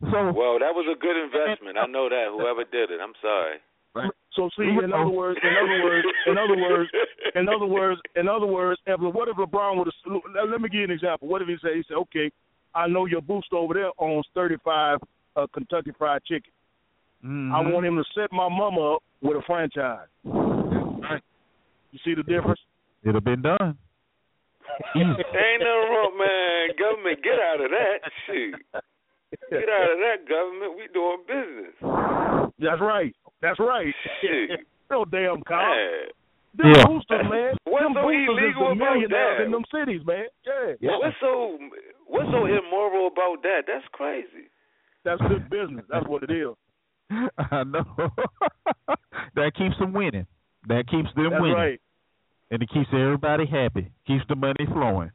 So, well, that was a good investment. I know that whoever did it. I'm sorry. Right. So see, in other words, in other words, in other words, in other words, in other words, if, what if LeBron would have? Let me give you an example. What if he said, he said, okay, I know your booster over there owns thirty-five. A Kentucky Fried Chicken. Mm-hmm. I want him to set my mama up with a franchise. Right. You see the difference? It'll have been done. Ain't no wrong, man. Government, get out of that. Shoot. Get out of that, government. We doing business. That's right. That's right. Shoot. No damn cop. Them yeah. boosters, man. What's them so boosters illegal is millionaires in them cities, man. Yeah. yeah. What's so what's so immoral about that? That's crazy. That's good business. That's what it is. I know. That keeps them winning. That keeps them That's winning. Right. And it keeps everybody happy. Keeps the money flowing.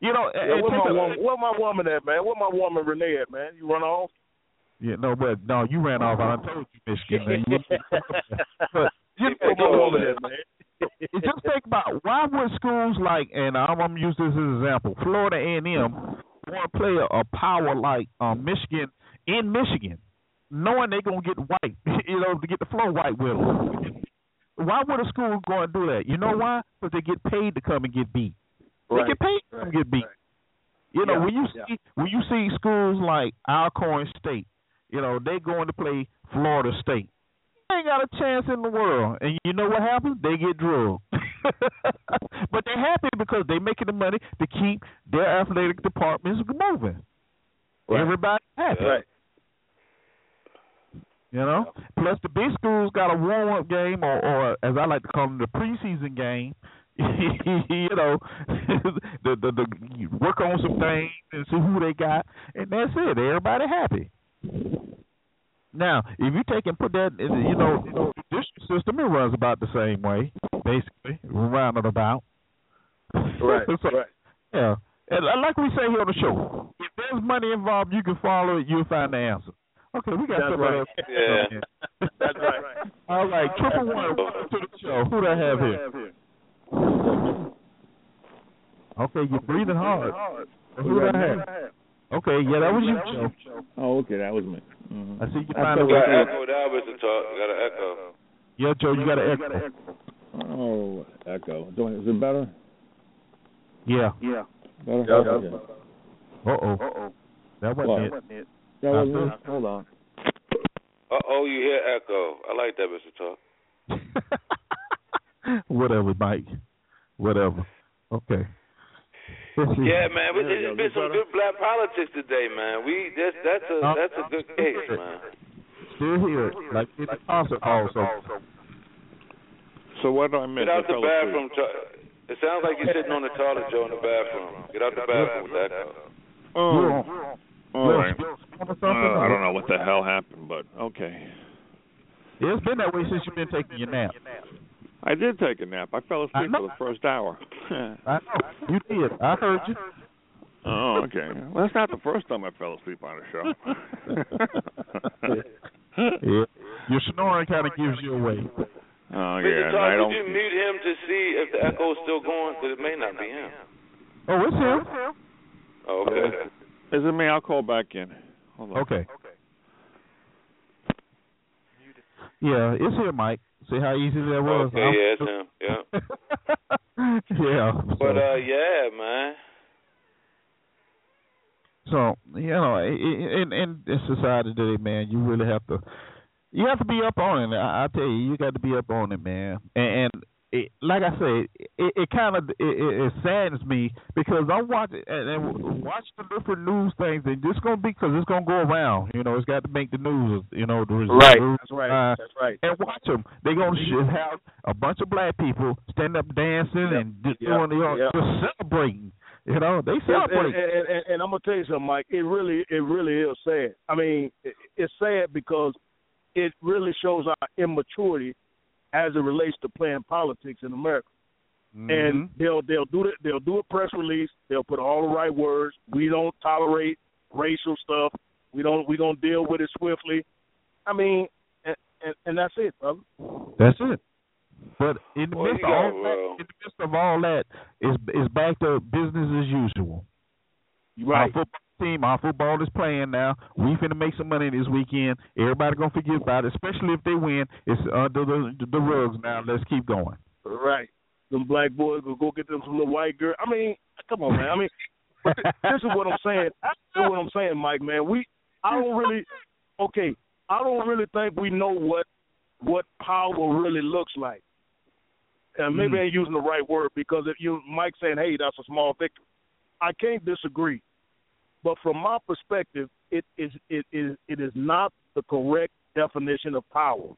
You know, yeah, where, my a, woman, where my woman at, man? Where my woman Renee at, man? You run off? Yeah, no, but no, you ran off. I told you, Michigan. Man. But you know, my woman at, man. Just think about why would schools like, and I'm gonna use this as an example, Florida A and M. Want to play a, a power like um, Michigan in Michigan, knowing they're going to get white, you know, to get the flow white with them. Why would a school go and do that? You know why? Because they get paid to come and get beat. Right. They get paid to come and get beat. Right. You know, yeah. when you see yeah. when you see schools like Alcorn State, you know, they going to play Florida State. ain't got a chance in the world. And you know what happens? They get drugged. But they're happy because they're making the money to keep their athletic departments moving. Right. Everybody's happy. Right. You know? Plus the big schools got a warm-up game, or, or as I like to call them, the preseason game. You know, the, the, the, you work on some things and see who they got, and that's it. Everybody happy. Now, if you take and put that, you know, you know, the district system, it runs about the same way, basically, round about. Right, so, right. Yeah. And like we say here on the show, if there's money involved, you can follow it, you'll find the answer. Okay, we got That's somebody right. else. Yeah. That's right. All right, triple one, welcome to the show. Who do I have here? Okay, you're breathing hard. Who do I have? Okay, yeah, that was you, Joe. Oh, okay, that was me. Mm-hmm. I see you find a way. Got an echo. That was the talk. Got an echo. Yeah, Joe, you got an echo. Oh, echo. Is it better? Yeah. Yeah. Better? Yeah, okay. Uh oh. Uh oh. That wasn't it. That wasn't it. That wasn't it. Hold on. Uh oh, you hear echo. I like that, Mister Talk. Whatever, Mike. Whatever. Okay. Yeah, man. But there's been some good black politics today, man. We that's that's a that's a good case, man. Still here, like it's awesome, also. So what do I miss? Get out the bathroom. It sounds like you're sitting on the toilet, Joe, in the bathroom. Get out the bathroom with that. Oh, all right. Uh, I don't know what the hell happened, but okay. It's been that way since you've been taking your nap. I did take a nap. I fell asleep I for the first hour. I know. You did. I heard you. Oh, okay. Well, that's not the first time I fell asleep on a show. Yeah. Your snoring kind of gives you away. Oh, yeah. Mister Todd, could you mute him to see if the echo's still going? Because it may not be him. Oh, it's him. Oh, okay. Is it me? I'll call back in. Hold on. Okay. Okay. Yeah, it's here, Mike. See how easy that was? Okay, yeah, it's him. Yeah. Yeah. But, uh, yeah, man. So, you know, in, in, in society today, man, you really have to, you have to be up on it. I, I tell you, you got to be up on it, man. And, and it, like I said, it, it kind of, it, it saddens me because I watch, and, and watch the different news things. And it's going to be, because it's going to go around. You know, it's got to make the news, you know. The right, the news, that's right, uh, that's right. And watch them. They're going to have a bunch of black people stand up dancing yep. and just, yep. doing, you know, yep. just celebrating. You know, they celebrate. And, and, and, and I'm going to tell you something, Mike. It really, it really is sad. I mean, it, it's sad because it really shows our immaturity as it relates to playing politics in America. Mm-hmm. And they'll they'll do it they'll do a press release, they'll put all the right words. We don't tolerate racial stuff. We don't we don't deal with it swiftly. I mean, and, and, and that's it, brother. That's it. But in the, well, midst, of all that, in the midst of all that, it's, it's back to business as usual. Right. Our football team, our football is playing now. We finna make some money this weekend. Everybody gonna forget about it, especially if they win. It's under the, the, the rugs now. Let's keep going. Right. Them black boys will go get them some little white girl. I mean, come on, man. I mean, this is what I'm saying. This is what I'm saying, Mike, man. We, I don't really, okay, I don't really think we know what what power really looks like. And maybe mm. I ain't using the right word because if you, Mike saying, hey, that's a small victory. I can't disagree. But from my perspective, it is it is it is not the correct definition of power.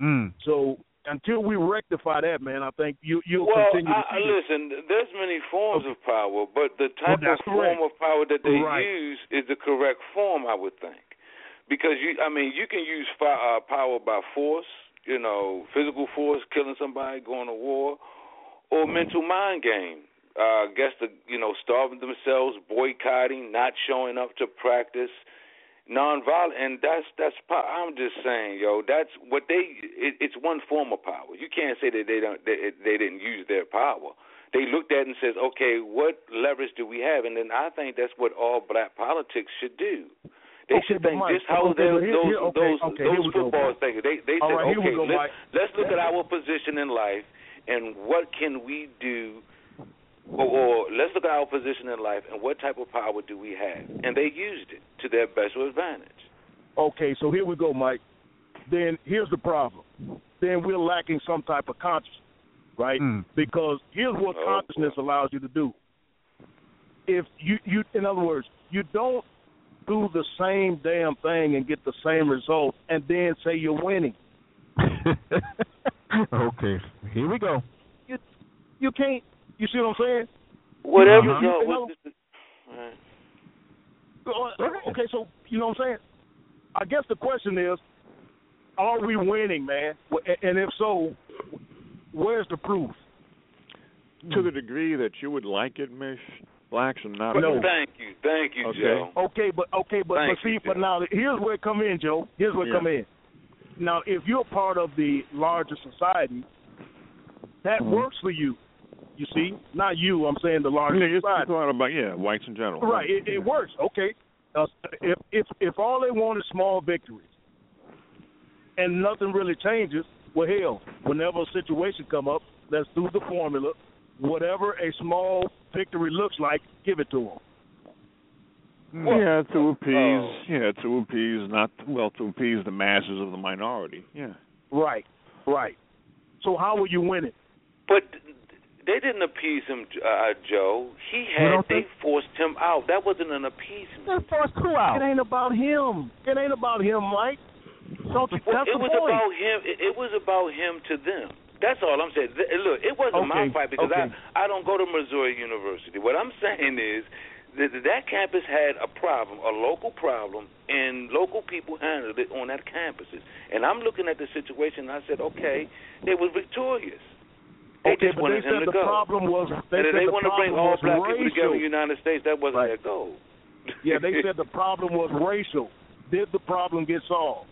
Mm. So until we rectify that, man, I think you you'll well, continue. Well, listen, there's many forms okay. of power, but the type well, of correct. form of power that they right. use is the correct form, I would think, because you, I mean, you can use fi- uh, power by force, you know, physical force, killing somebody, going to war, or mm. mental mind game. I uh, guess, the, you know, starving themselves, boycotting, not showing up to practice, nonviolent, and that's that's. I'm just saying, yo, that's what they. It, it's one form of power. You can't say that they don't. They, they didn't use their power. They looked at it and says, okay, what leverage do we have? And then I think that's what all black politics should do. They okay, should think Mike, just how okay, those here, here, okay, those okay, those football go, thinkers. They they all said, right, okay, go, let's, let's look at our position in life and what can we do. Or, or let's look at our position in life and what type of power do we have. And they used it to their best advantage. Okay, so here we go, Mike. then here's the problem. Then we're lacking some type of consciousness, right? Mm. Because here's what consciousness allows you to do. If you, you, in other words, you don't do the same damn thing and get the same result and then say you're winning. Okay, here we go. You, you can't, you see what I'm saying? Whatever. Uh-huh. you, you know, right. Okay, so you know what I'm saying? I guess the question is, are we winning, man? And if so, where's the proof? To the degree that you would like it, Mish, blacks are not. No, thank you, thank you, okay. Joe. Okay, but okay, but, but see, you, but now here's where it come in, Joe. Here's where it yeah. come in. Now, if you're part of the larger society, that mm-hmm. works for you. You see, not you. I'm saying the larger yeah, society. About, yeah, whites in general. Right. It, it yeah. works. Okay. Uh, if if if all they want is small victories, and nothing really changes, well, hell, whenever a situation come up, let's do the formula. Whatever a small victory looks like, give it to them. Well, yeah, to appease, oh. yeah, to appease, not well, to appease the masses of the minority. Yeah. Right. Right. So how will you win it? But. They didn't appease him, uh, Joe. He had, they forced him out. That wasn't an appeasement. They forced who out? It ain't about him. It ain't about him, Mike. Don't you, well, that's it the was point. About him. It, it was about him to them. That's all I'm saying. Look, it wasn't okay. my fight because okay. I, I don't go to Missouri University. What I'm saying is that that campus had a problem, a local problem, and local people handled it on that campus. And I'm looking at the situation, and I said, okay, they were victorious. They okay, just but wanted they him said to the go. Problem was they, and they the want to bring all black racial. People together in the United States. That wasn't right. their goal. Yeah, they said the problem was racial. Did the problem get solved?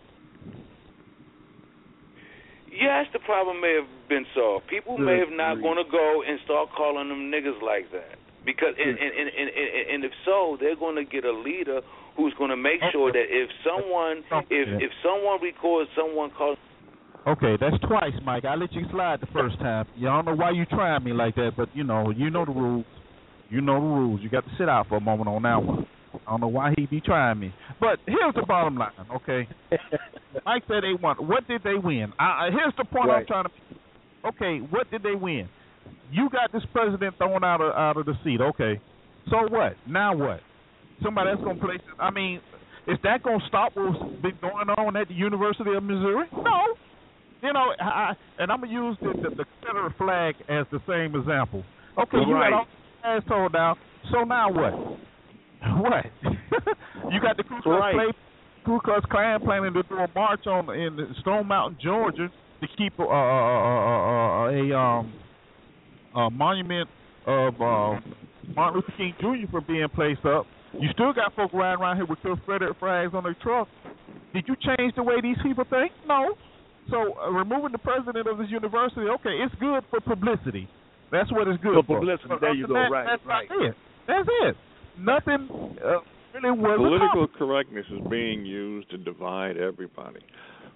Yes, the problem may have been solved. People Good may have not grief. Going to go and start calling them niggas like that. Because and, and, and, and, and if so, they're going to get a leader who's going to make sure that if someone if if someone records someone calls. Okay, that's twice, Mike. I let you slide the first time. Yeah, I don't know why you trying me like that, but, you know, you know the rules. You know the rules. You got to sit out for a moment on that one. I don't know why he be trying me. But here's the bottom line, okay? Mike said they won. What did they win? I, here's the point right. I'm trying to make. Okay, what did they win? You got this president thrown out of, out of the seat. Okay, so what? Now what? Somebody that's going to place it. I mean, is that going to stop what's been going on at the University of Missouri? No. You know, I, and I'm going to use the, the, the Confederate flag as the same example. Okay, right. you got all the asshole now, so now what? What? You got the Ku Klux, right. play, Ku Klux Klan planning to do a march on in Stone Mountain, Georgia, to keep uh, uh, a, um, a monument of uh, Martin Luther King Junior from being placed up. You still got folk riding around here with Confederate flags on their trucks. Did you change the way these people think? No. So uh, removing the president of this university, okay, it's good for publicity. That's what it's good for. For publicity, there you go, that, right. That's right. It. That's it. Nothing uh, really was Political accomplished. Correctness is being used to divide everybody.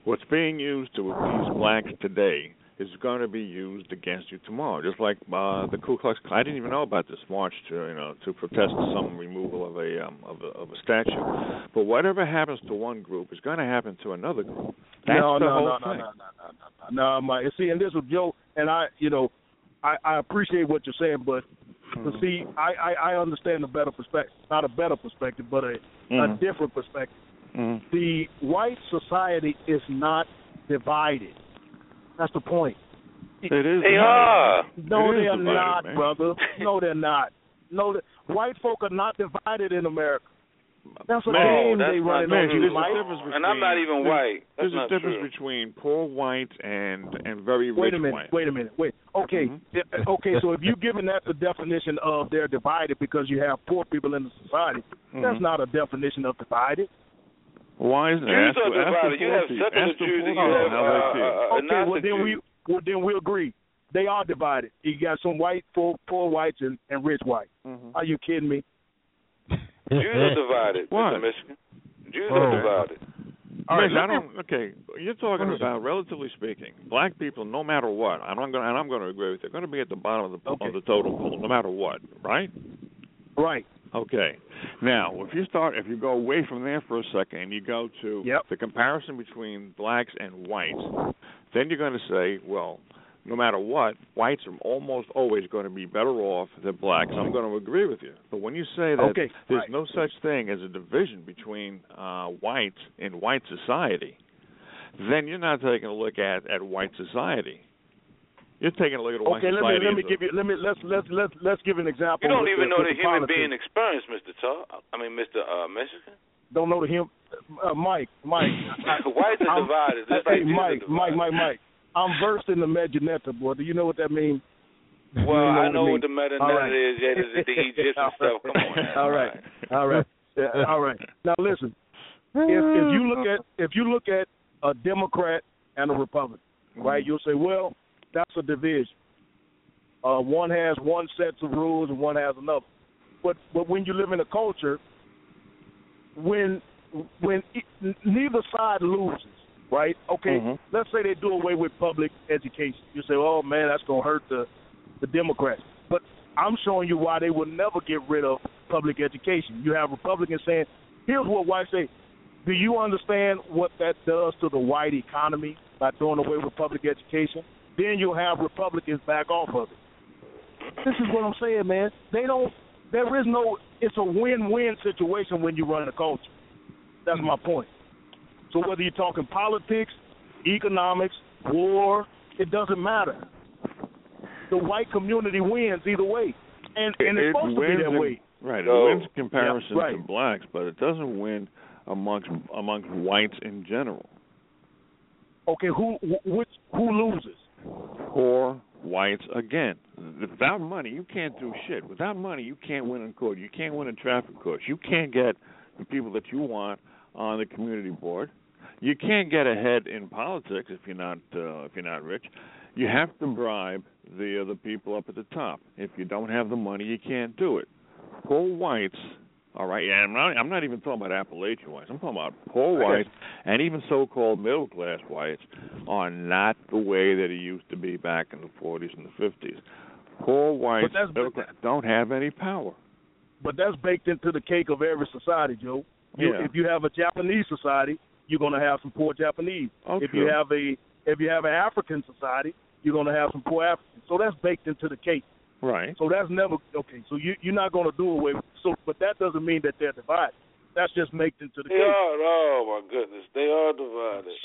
What's being used to appease blacks today is going to be used against you tomorrow, just like uh, the Ku Klux Klan. I didn't even know about this march to, you know, to protest some removal of a, um, of a of a statue. But whatever happens to one group is going to happen to another group. That's no, the no, whole no, thing. no, no, no, no, no, Mike. See, and this was Joe, and I, you know, I, I appreciate what you're saying, but mm-hmm. but see, I, I, I understand a better perspective, not a better perspective, but a, mm-hmm. a different perspective. Mm-hmm. The white society is not divided. That's the point. It is. They are. No, it they're divided, not, man. brother. No, they're not. No, they, white folk are not divided in America. That's a man, game that's they run in. And I'm not even white. That's there's not a difference true. between poor white and and very rich white. Wait a minute. White. Wait a minute. Wait. Okay. Mm-hmm. Okay. So if you're giving that the definition of they're divided because you have poor people in the society, mm-hmm. that's not a definition of divided. Why is that? Jews are divided. You have secular Jews and you have uh, uh, okay, well then, we, well, then we agree. They are divided. You got some white, poor, poor whites and, and rich whites. Mm-hmm. Are you kidding me? Jews are divided, Mister Michigan. Jews oh. are divided. All right, I don't, okay, you're talking about, relatively speaking, black people, no matter what, and I'm going and I'm going to agree with you, they're going to be at the bottom of the, okay. of the total pool, no matter what, right? Right. Okay. Now, if you start, if you go away from there for a second and you go to yep. the comparison between blacks and whites, then you're going to say, well, no matter what, whites are almost always going to be better off than blacks. I'm going to agree with you. But when you say that okay. there's right. no such thing as a division between uh, whites in white society, then you're not taking a look at, at white society. You're taking a look at white okay, society. Okay, let me let me give you let me let's let's let's let's give an example. You don't even the, know the, the human politics. being experience, Mister Tull. I mean, Mister Uh, Michigan. Don't know the him, uh, Mike. Mike. Whites are divided. That's hey, like Mike, divided. Mike, Mike, Mike. I'm versed in the Meginetta, boy. Do you know what that means? Well, you know I know what, what the Meginetta right. is. Yeah, it's the Egyptian stuff. Come on. Man. All right, all right, yeah, all right. Now listen. If, if you look at if you look at a Democrat and a Republican, right? Mm-hmm. You'll say, well, that's a division. Uh, one has one set of rules and one has another. But but when you live in a culture, when when it, neither side loses, right? Okay, mm-hmm. let's say they do away with public education. You say, oh, man, that's going to hurt the, the Democrats. But I'm showing you why they will never get rid of public education. You have Republicans saying, here's what whites say. Do you understand what that does to the white economy by doing away with public education? Then you'll have Republicans back off of it. This is what I'm saying, man. They don't, there is no, it's a win-win situation when you run a culture. That's my point. So whether you're talking politics, economics, war, it doesn't matter. The white community wins either way. And, and it's it supposed to be that in, way. Right, so, it wins comparison yeah, right. to blacks, but it doesn't win amongst amongst whites in general. Okay, who which who loses? Poor whites again. Without money, you can't do shit. Without money, you can't win in court. You can't win in traffic courts. You can't get the people that you want on the community board. You can't get ahead in politics if you're not uh, if you're not rich. You have to bribe the other people up at the top. If you don't have the money, you can't do it. Poor whites. All right, yeah, I'm not, I'm not even talking about Appalachian whites. I'm talking about poor whites and even so-called middle-class whites are not the way that it used to be back in the forties and the fifties. Poor whites don't have any power. But that's baked into the cake of every society, Joe. You, yeah. If you have a Japanese society, you're going to have some poor Japanese. Okay. If you have a if you have an African society, you're going to have some poor Africans. So that's baked into the cake. Right. So that's never okay. So you you're not going to do away with. So, but that doesn't mean that they're divided. That's just made into the. They case. are. Oh my goodness, they are divided.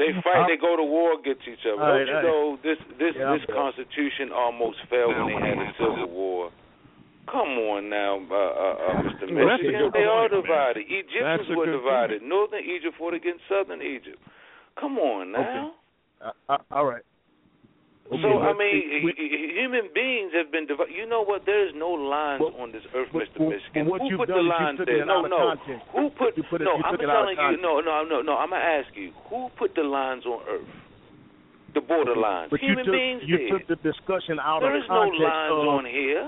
They fight. They go to war against each other. Right, Don't you right. know this this yeah, this Constitution almost fell when they had the Civil War. Come on now, uh, uh, Mister Well, Michigan. They are divided. Man. Egyptians were divided. Point. Northern Egypt fought against Southern Egypt. Come on now. Okay. Uh, uh, all right. So, I mean, we, human beings have been divided. You know what? There is no lines well, on this earth, Mister Well, Michigan. Who put the lines there? No, no. Who put? put it, no, I'm telling you. No, no, no, no. I'm gonna ask you. Who put the lines on earth? The borderlines. But human you took, beings you did. took the discussion out there of context. There is no lines of, on here.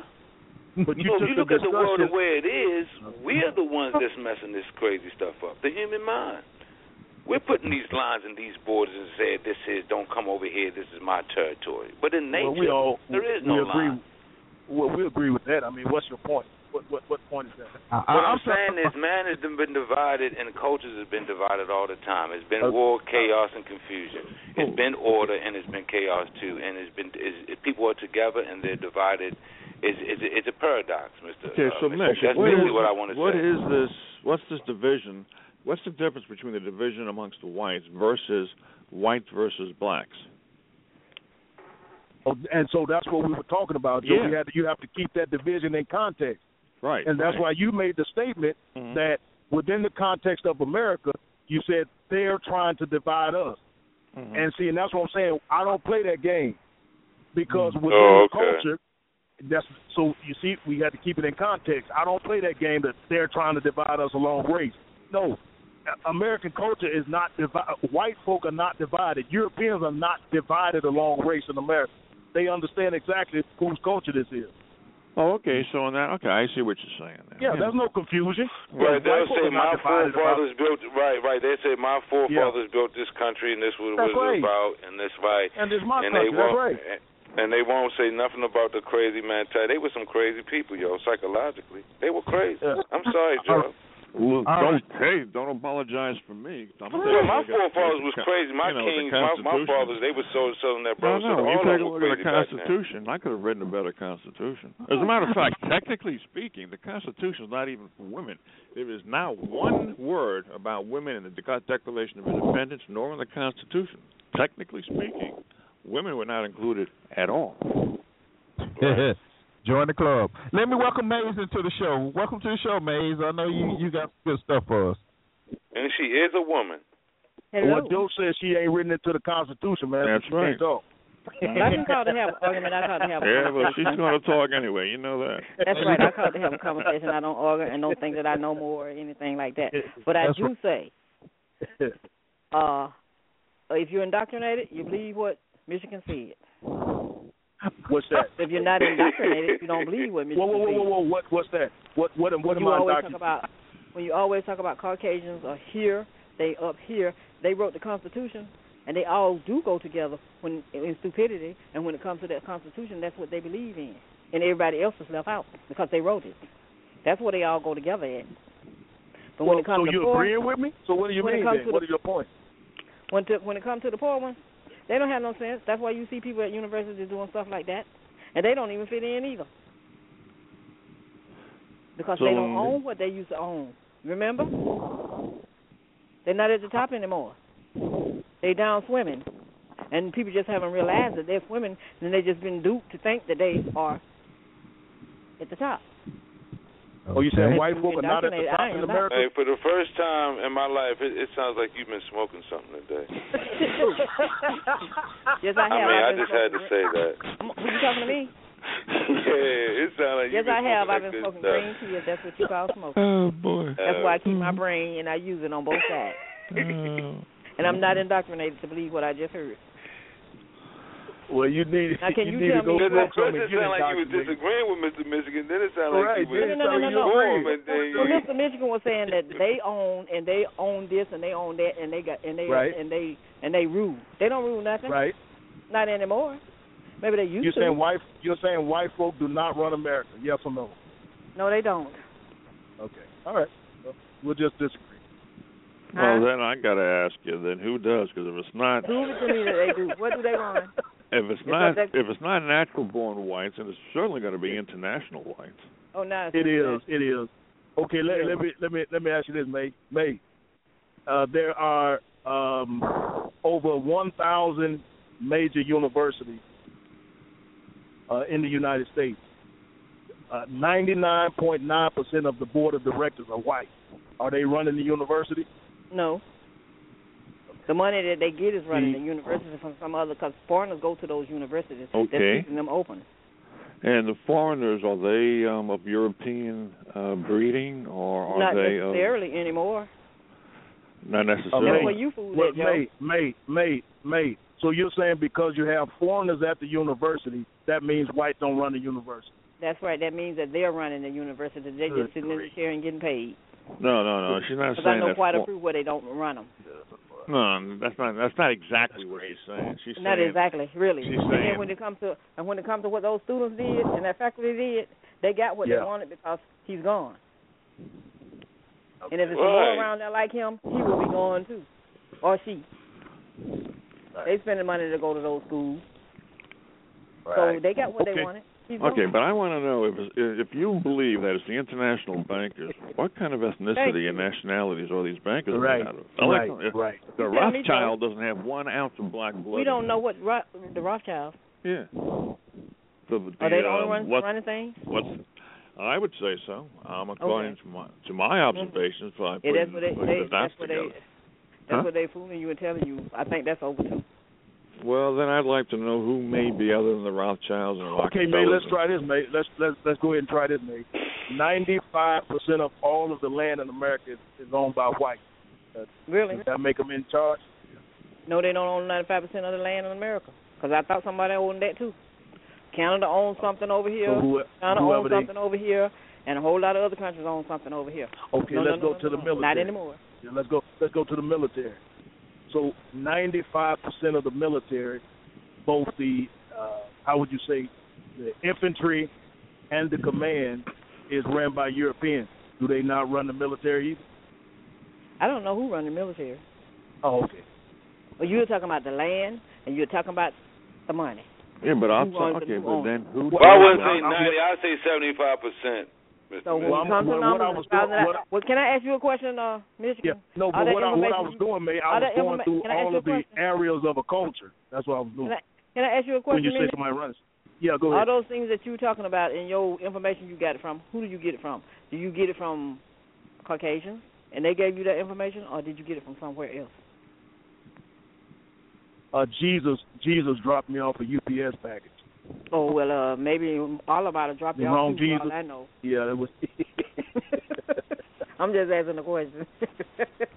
But you, you know, took if you look the at the world the way it is, we're the ones that's messing this crazy stuff up. The human mind. We're putting these lines and these borders and saying, this is, don't come over here, this is my territory. But in nature, well, we all, there is we no agree, line. Well, we agree with that. I mean, what's your point? What what, what point is that? Uh, what I'm, I'm saying is man has been divided and cultures have been divided all the time. It's been uh, war, chaos, and confusion. It's been order and it's been chaos, too. And it's been it's, people are together and they're divided. It's, it's, it's a paradox, Mister Okay, so uh, Mister That's basically what I want to say. What is this? What's this division? What's the difference between the division amongst the whites versus whites versus blacks? Oh, and so that's what we were talking about. Yeah. You, had to, you have to keep that division in context. Right. And that's right. why you made the statement mm-hmm. that within the context of America, you said they're trying to divide us. Mm-hmm. And see, and that's what I'm saying. I don't play that game because mm-hmm. within oh, okay. the culture, that's so you see, we had to keep it in context. I don't play that game that they're trying to divide us along race. No, American culture is not divided. White folk are not divided. Europeans are not divided along race in America. They understand exactly whose culture this is. Oh, okay. So on that, okay, I see what you're saying. There. Yeah, yeah, there's no confusion. Right, they'll say my forefathers built. Right, right. They say my forefathers yeah. built this country, and this was what it was right. about, and this right. And it's my and country. They that's right. And they won't say nothing about the crazy man. They were some crazy people, yo, psychologically. They were crazy. I'm sorry, Joe. Look, don't, hey, don't apologize for me. I'm well, my forefathers was crazy. My you know, kings, my, my fathers, they were so southern that bro. No, no, so you take a look at the Constitution. I could have written a better Constitution. As a matter of fact, technically speaking, the Constitution is not even for women. There is not one word about women in the Declaration of Independence nor in the Constitution. Technically speaking, women were not included at all. Right. Join the club. Let me welcome Maze into the show. Welcome to the show, Maze. I know you, you got good stuff for us. And she is a woman. Hello. What Joe says, she ain't written into the Constitution, man. That's right. I just called to have an argument. I called to have a yeah, conversation. Yeah, but she's going to talk anyway. You know that. That's right. I called to have a conversation. I don't argue and don't think that I know more or anything like that. But I That's do right. say, uh, if you're indoctrinated, you believe what Michigan said. What's that? If you're not indoctrinated, you don't believe what Michigan. Whoa, whoa, whoa, whoa, whoa! What, what's that? What, what, what am I indoctrinated? About, when you always talk about Caucasians are here, they up here. They wrote the Constitution, and they all do go together when in stupidity. And when it comes to that Constitution, that's what they believe in, and everybody else is left out because they wrote it. That's where they all go together at. But well, when it comes so to you poor, agreeing with me? So what do you mean? Then? What the, are your points? When, to, when it comes to the poor one. They don't have no sense. That's why you see people at universities doing stuff like that. And they don't even fit in either. Because so, they don't own what they used to own. Remember? They're not at the top anymore. They down swimming. And people just haven't realized that they're swimming, and they've just been duped to think that they are at the top. Oh, you said white folk are not at the top in America? Hey, for the first time in my life, it, it sounds like you've been smoking something today. Yes, I have. I mean, I just had to say that. Were you talking to me? Yeah, it sounds like you've been smoking. Yes, I have. I've been smoking green tea, if that's what you call smoking. Oh, boy. That's why I keep my brain, and I use it on both sides. And I'm not indoctrinated to believe what I just heard. Well, you need, now, can you, you need to go to the first it sounded like you were disagreeing with Mister Michigan. Then it sounded right. like you were no, no, no, no, no. They, well, Mister Michigan was saying that they own and they own this and they own that and they got and they right. and they and they rule. They don't rule nothing. Right. Not anymore. Maybe they used you're to. Saying white, you're saying white folk do not run America, yes or no? No, they don't. Okay. All right. Well, we'll just disagree. Well, huh? Then I got to ask you, then who does? Because if it's not... Who is it that they do? What do they run? If it's not if it's not natural-born whites, and it's certainly going to be international whites. Oh, no. It is. It is. Okay, let, let me let me let me ask you this, May. May, uh, there are um, over one thousand major universities uh, in the United States. Uh, ninety-nine point nine percent of the board of directors are white. Are they running the university? No. The money that they get is running the university from some other, because foreigners go to those universities. Okay. They're keeping them open. And the foreigners, are they um, of European uh, breeding, or are Not they? Not necessarily uh, anymore. Not necessarily. Well, you fool well, mate, mate, mate, mate. So you're saying because you have foreigners at the university, that means whites don't run the university. That's right. That means that they're running the university. They're Good just sitting great. in the chair and getting paid. No, no, no. She's not saying that. Because I know quite a few where they don't run them. No, that's not that's not exactly what he's saying. She's not saying, exactly, really. She's and saying, when it comes to and when it comes to what those students did and that faculty did, they got what yeah. they wanted because he's gone. Okay. And if it's right. more around there like him, he will be gone too, or she. Right. They spending money to go to those schools, right. so they got what okay. they wanted. Okay, but I want to know if if you believe that it's the international bankers, what kind of ethnicity and nationalities are these bankers right, out of? Right, like, right. The Rothschild doesn't have one ounce of black blood. We don't know what Ro- the Rothschild. Yeah. The, the, are they the only ones uh, running things? What's, I would say so. Um, according okay. to my to my observations, mm-hmm. I put yeah, that's what they, they, the dots that's together. What they, that's huh? what they're fooling you and telling you. I think that's over too. Well, then I'd like to know who may be other than the Rothschilds and Rockefellers. Okay, May, let's try this, May. Let's let's let's go ahead and try this, May. Ninety-five percent of all of the land in America is owned by whites. Uh, really? Does that make them in charge? No, they don't own ninety-five percent of the land in America. Because I thought somebody owned that too. Canada owns something over here. So who, China owns something they... over here, and a whole lot of other countries own something over here. Okay, no, let's no, no, go no, to no, the no. military. Not anymore. Yeah, let's go. Let's go to the military. So ninety-five percent of the military, both the uh, how would you say, the infantry and the command is ran by Europeans. Do they not run the military either? I don't know who run the military. Oh, okay. Well, you were talking about the land, and you were talking about the money. Yeah, but I'm talking. Okay, but then who? Well, I wouldn't say ninety. I'd say seventy-five percent. So when well, it comes well, to numbers, what doing, what, well, can I ask you a question, uh, Michigan? Yeah, no, but what I, what I was doing, man, I was going through all of the areas of a culture. That's what I was doing. Can I, can I ask you a question? When you say somebody runs, yeah, go ahead. All those things that you're talking about in your information, you got it from. Who do you get it from? Do you get it from Caucasians, and they gave you that information, or did you get it from somewhere else? Uh, Jesus, Jesus dropped me off a U P S package. Oh, well, uh, maybe all about it dropped you off too, for all I know. Yeah, that was. I'm just asking the question.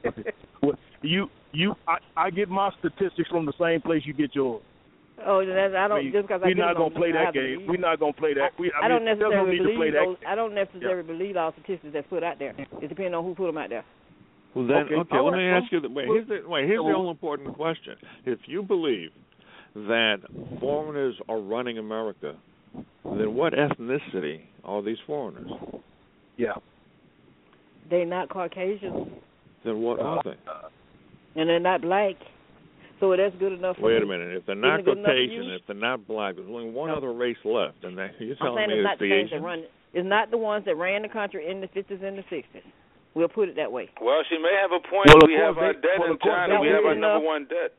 Okay. Well, you, you, I, I get my statistics from the same place you get yours. Oh, that's, I don't. I mean, just because I we're not gonna play that game. We're not gonna play that. We, I, I mean, don't necessarily no believe those. I don't necessarily yeah. believe all statistics that's put out there. It depends on who put them out there. Well, then, okay, okay let me ask you. The, wait, here's the wait. Here's the all important question. If you believe that foreigners are running America, then what ethnicity are these foreigners? Yeah. They're not Caucasian. Then what are they? And they're not black. So that's good enough for Wait a minute. If they're not Caucasian, if they're not black, there's only one no. other race left. And they, you're telling me it's, it's the Asians? Run, it's not the ones that ran the country in the fifties and the sixties. We'll put it that way. Well, she may have a point. Well, we have they, our debt well, in China. We have our number enough. one debt.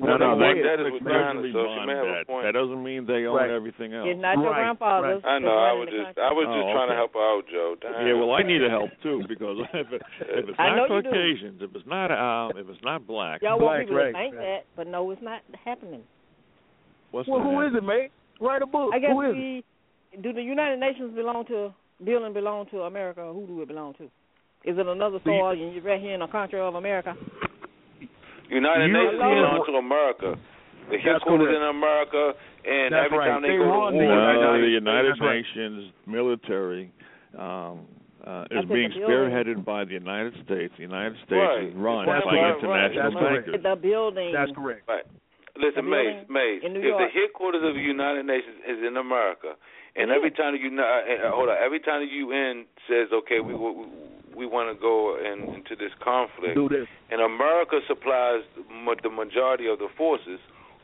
No, no, that, that, is China, so that doesn't mean they own right. everything else. It's not your right. grandfather's. Right. I know. I was just, I was just oh, trying okay. to help out, Joe. Damn. Yeah, well, I need to help too because if, it, if it's not Caucasians, if it's not um, if it's not black, y'all want people to think that, but no, it's not happening. What's well, who happening? is it, mate? Write a book. I guess who is we, it? Do the United Nations belong to building belong to America? Or who do it belong to? Is it another soil? You're right here in a country of America. United Nations belongs to America. The headquarters in America, and that's every right. time they, they go to war, the United, the United Nations right. military um, uh, is being spearheaded by the United States. The United States right. is run by right. international right. bankers. The building. That's correct. Right. Listen, Mays, Mays, if the headquarters of the United Nations is in America, and yeah. every time the United, hold on, every time the U N says, okay, we. we, we we want to go in, into this conflict, this. and America supplies the majority of the forces,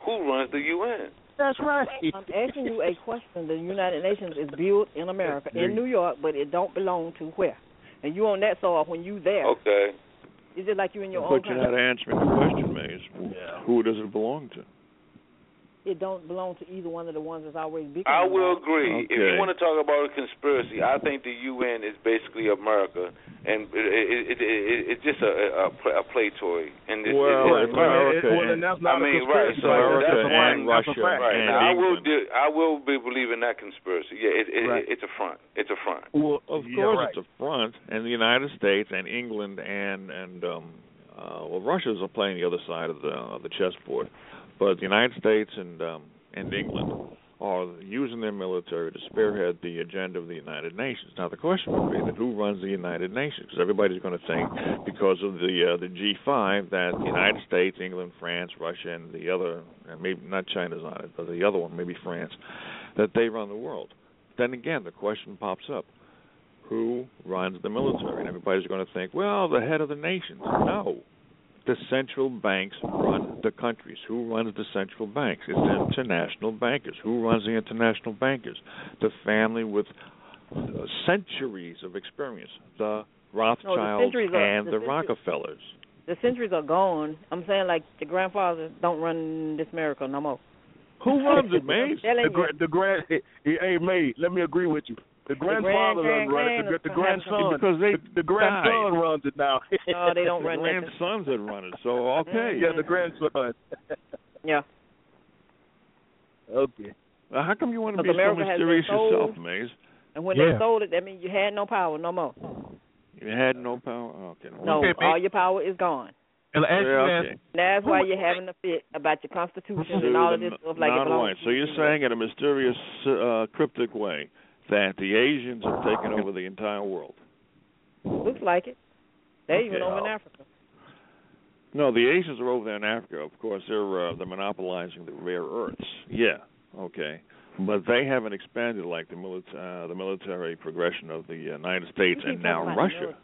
who runs the U N? That's right. I'm asking you a question. The United Nations is built in America, in New York, but it don't belong to where? And you on that soil when you there. Okay. Is it like you in your but own country? But you're not answering the question, Maze. Yeah. Who does it belong to? It don't belong to either one of the ones that's always big. I will agree. Okay. If you want to talk about a conspiracy, I think the U N is basically America, and it, it, it, it, it's just a, a, a play toy. And it's, well, it's America. It, well, and that's not I mean, a conspiracy. Right, so America that's and one, Russia. That's right. and now, I will do, I will be believing that conspiracy. Yeah, it, it, right. it, it's a front. It's a front. Well, of yeah, course right. it's a front, and the United States and England and and um, uh, well, Russia's are playing the other side of the of the chessboard. But the United States and um, and England are using their military to spearhead the agenda of the United Nations. Now, the question would be that who runs the United Nations? Because everybody's going to think, because of the uh, the G five, that the United States, England, France, Russia, and the other, and maybe not China's on it, but the other one, maybe France, that they run the world. Then again, the question pops up. Who runs the military? And everybody's going to think, well, the head of the nation. No. The central banks run the countries. Who runs the central banks? It's the international bankers. Who runs the international bankers? The family with centuries of experience, the Rothschilds no, the and are, the, the Rockefellers. The centuries are gone. I'm saying like the grandfathers don't run this miracle no more. Who runs it, Mays? The, gra- the grand, hey, Mays, let me agree with you. The grandfather runs it. The grandson, because they, the, the grandson runs it now. No, they don't the run it. The grandsons that run it. So okay, yeah, the grandson. Yeah. Okay. Well, how come you want to be so mysterious yourself, Maze? And when yeah. they sold it, that means you had no power no more. You had no power. Okay. No, no okay, all your power is gone. And yeah, okay. That's why you're having a fit about your constitution and all of this stuff like that. Right. So you're saying in a mysterious, uh, cryptic way that the Asians have taken over the entire world. Looks like it. They're okay. even over in Africa. No, the Asians are over there in Africa. Of course, they're uh, they're monopolizing the rare earths. Yeah, okay. But they haven't expanded like the, milita- uh, the military progression of the United States and now Russia.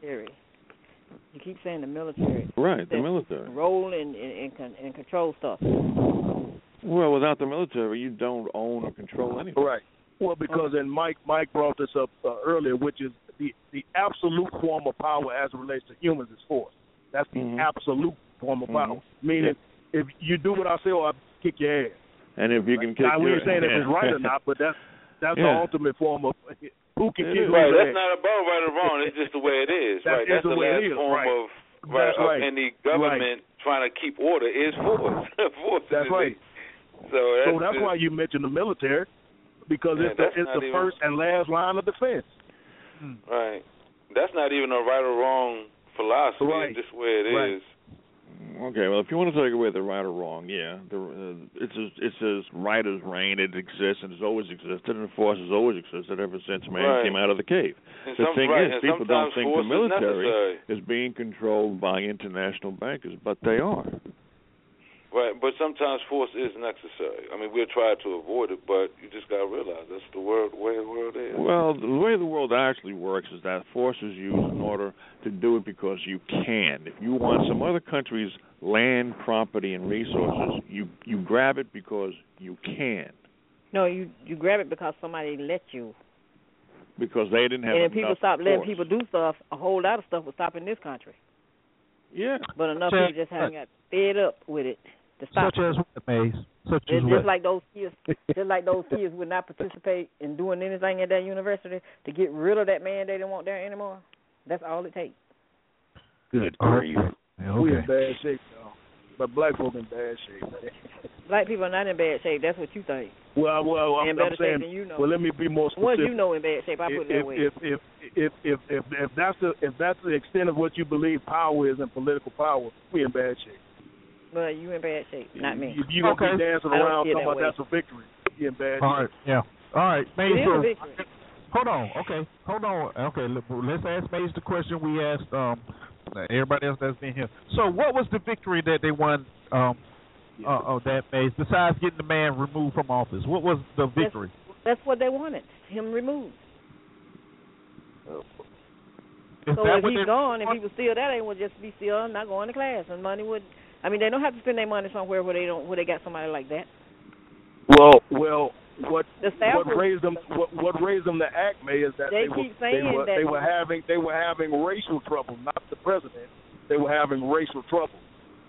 You keep saying the military. Right, the military. Role in, in, in, in control stuff. Well, without the military, you don't own or control anything. Right. Well, because, and Mike Mike brought this up uh, earlier, which is the, the absolute form of power as it relates to humans is force. That's the mm-hmm. absolute form of mm-hmm. power. Meaning, yeah. if you do what I say, or I kick your ass. And if you can kick your ass. I ain't saying if it's right or not, but that's, that's yeah. the ultimate form of who can kick your right. ass. That's not above right or wrong. It's just the way it is. That right. That's the, the last is, form right. of, right, of right. any government right. trying to keep order is force. force that's is right. So that's, so that's just, why you mentioned the military, because yeah, it's the, it's the even, first and last line of defense. Right. That's not even a right or wrong philosophy. Right. It's just where it right. is. Okay, well, if you want to take away the right or wrong, yeah, the, uh, it's, as, it's as right as rain. It exists and it's always existed, and force has always existed ever since man right. came out of the cave. And the some, thing right, is, people don't think the military is, is being controlled by international bankers, but they are. Right, but sometimes force is necessary. I mean, we'll try to avoid it, but you just got to realize that's the world, way the world is. Well, the way the world actually works is that force is used in order to do it because you can. If you want some other country's land, property, and resources, you, you grab it because you can. No, you, you grab it because somebody let you. Because they didn't have enough force. And if people stopped letting people do stuff, a whole lot of stuff was stopping this country. Yeah. But enough people just haven't got fed up with it. Such as what, Maze? Such as what? Just like those kids, just like those kids would not participate in doing anything at that university to get rid of that man they didn't want there anymore. That's all it takes. Good for you. Yeah, okay. We in bad shape, though. But black folk in bad shape. Black people are not in bad shape. That's what you think. Well, well, I'm, I'm saying. You know. Well, let me be more specific. Well, you know, in bad shape. I put it that way. If if if if if, if that's the if that's the extent of what you believe power is and political power, we in bad shape. Well, you in bad shape, not me. You, you okay. Don't be dancing around talking about that's a victory. You in bad shape. All right, yeah. All right, Maze. So, hold on, okay. Hold on, okay. Let's ask Maze the question we asked um, everybody else that's been here. So, what was the victory that they won? Um, yeah. uh, oh, that Maze. Besides getting the man removed from office, what was the victory? That's, that's what they wanted. Him removed. Oh. So if he's gone, if he was still there, they would just be still not going to class, and money would. I mean, they don't have to spend their money somewhere where they don't, where they got somebody like that. Well, well, what what raised them what, what raised them to act, May, is that they, they, keep were, they were that they were having they were having racial trouble, not the president. They were having racial trouble.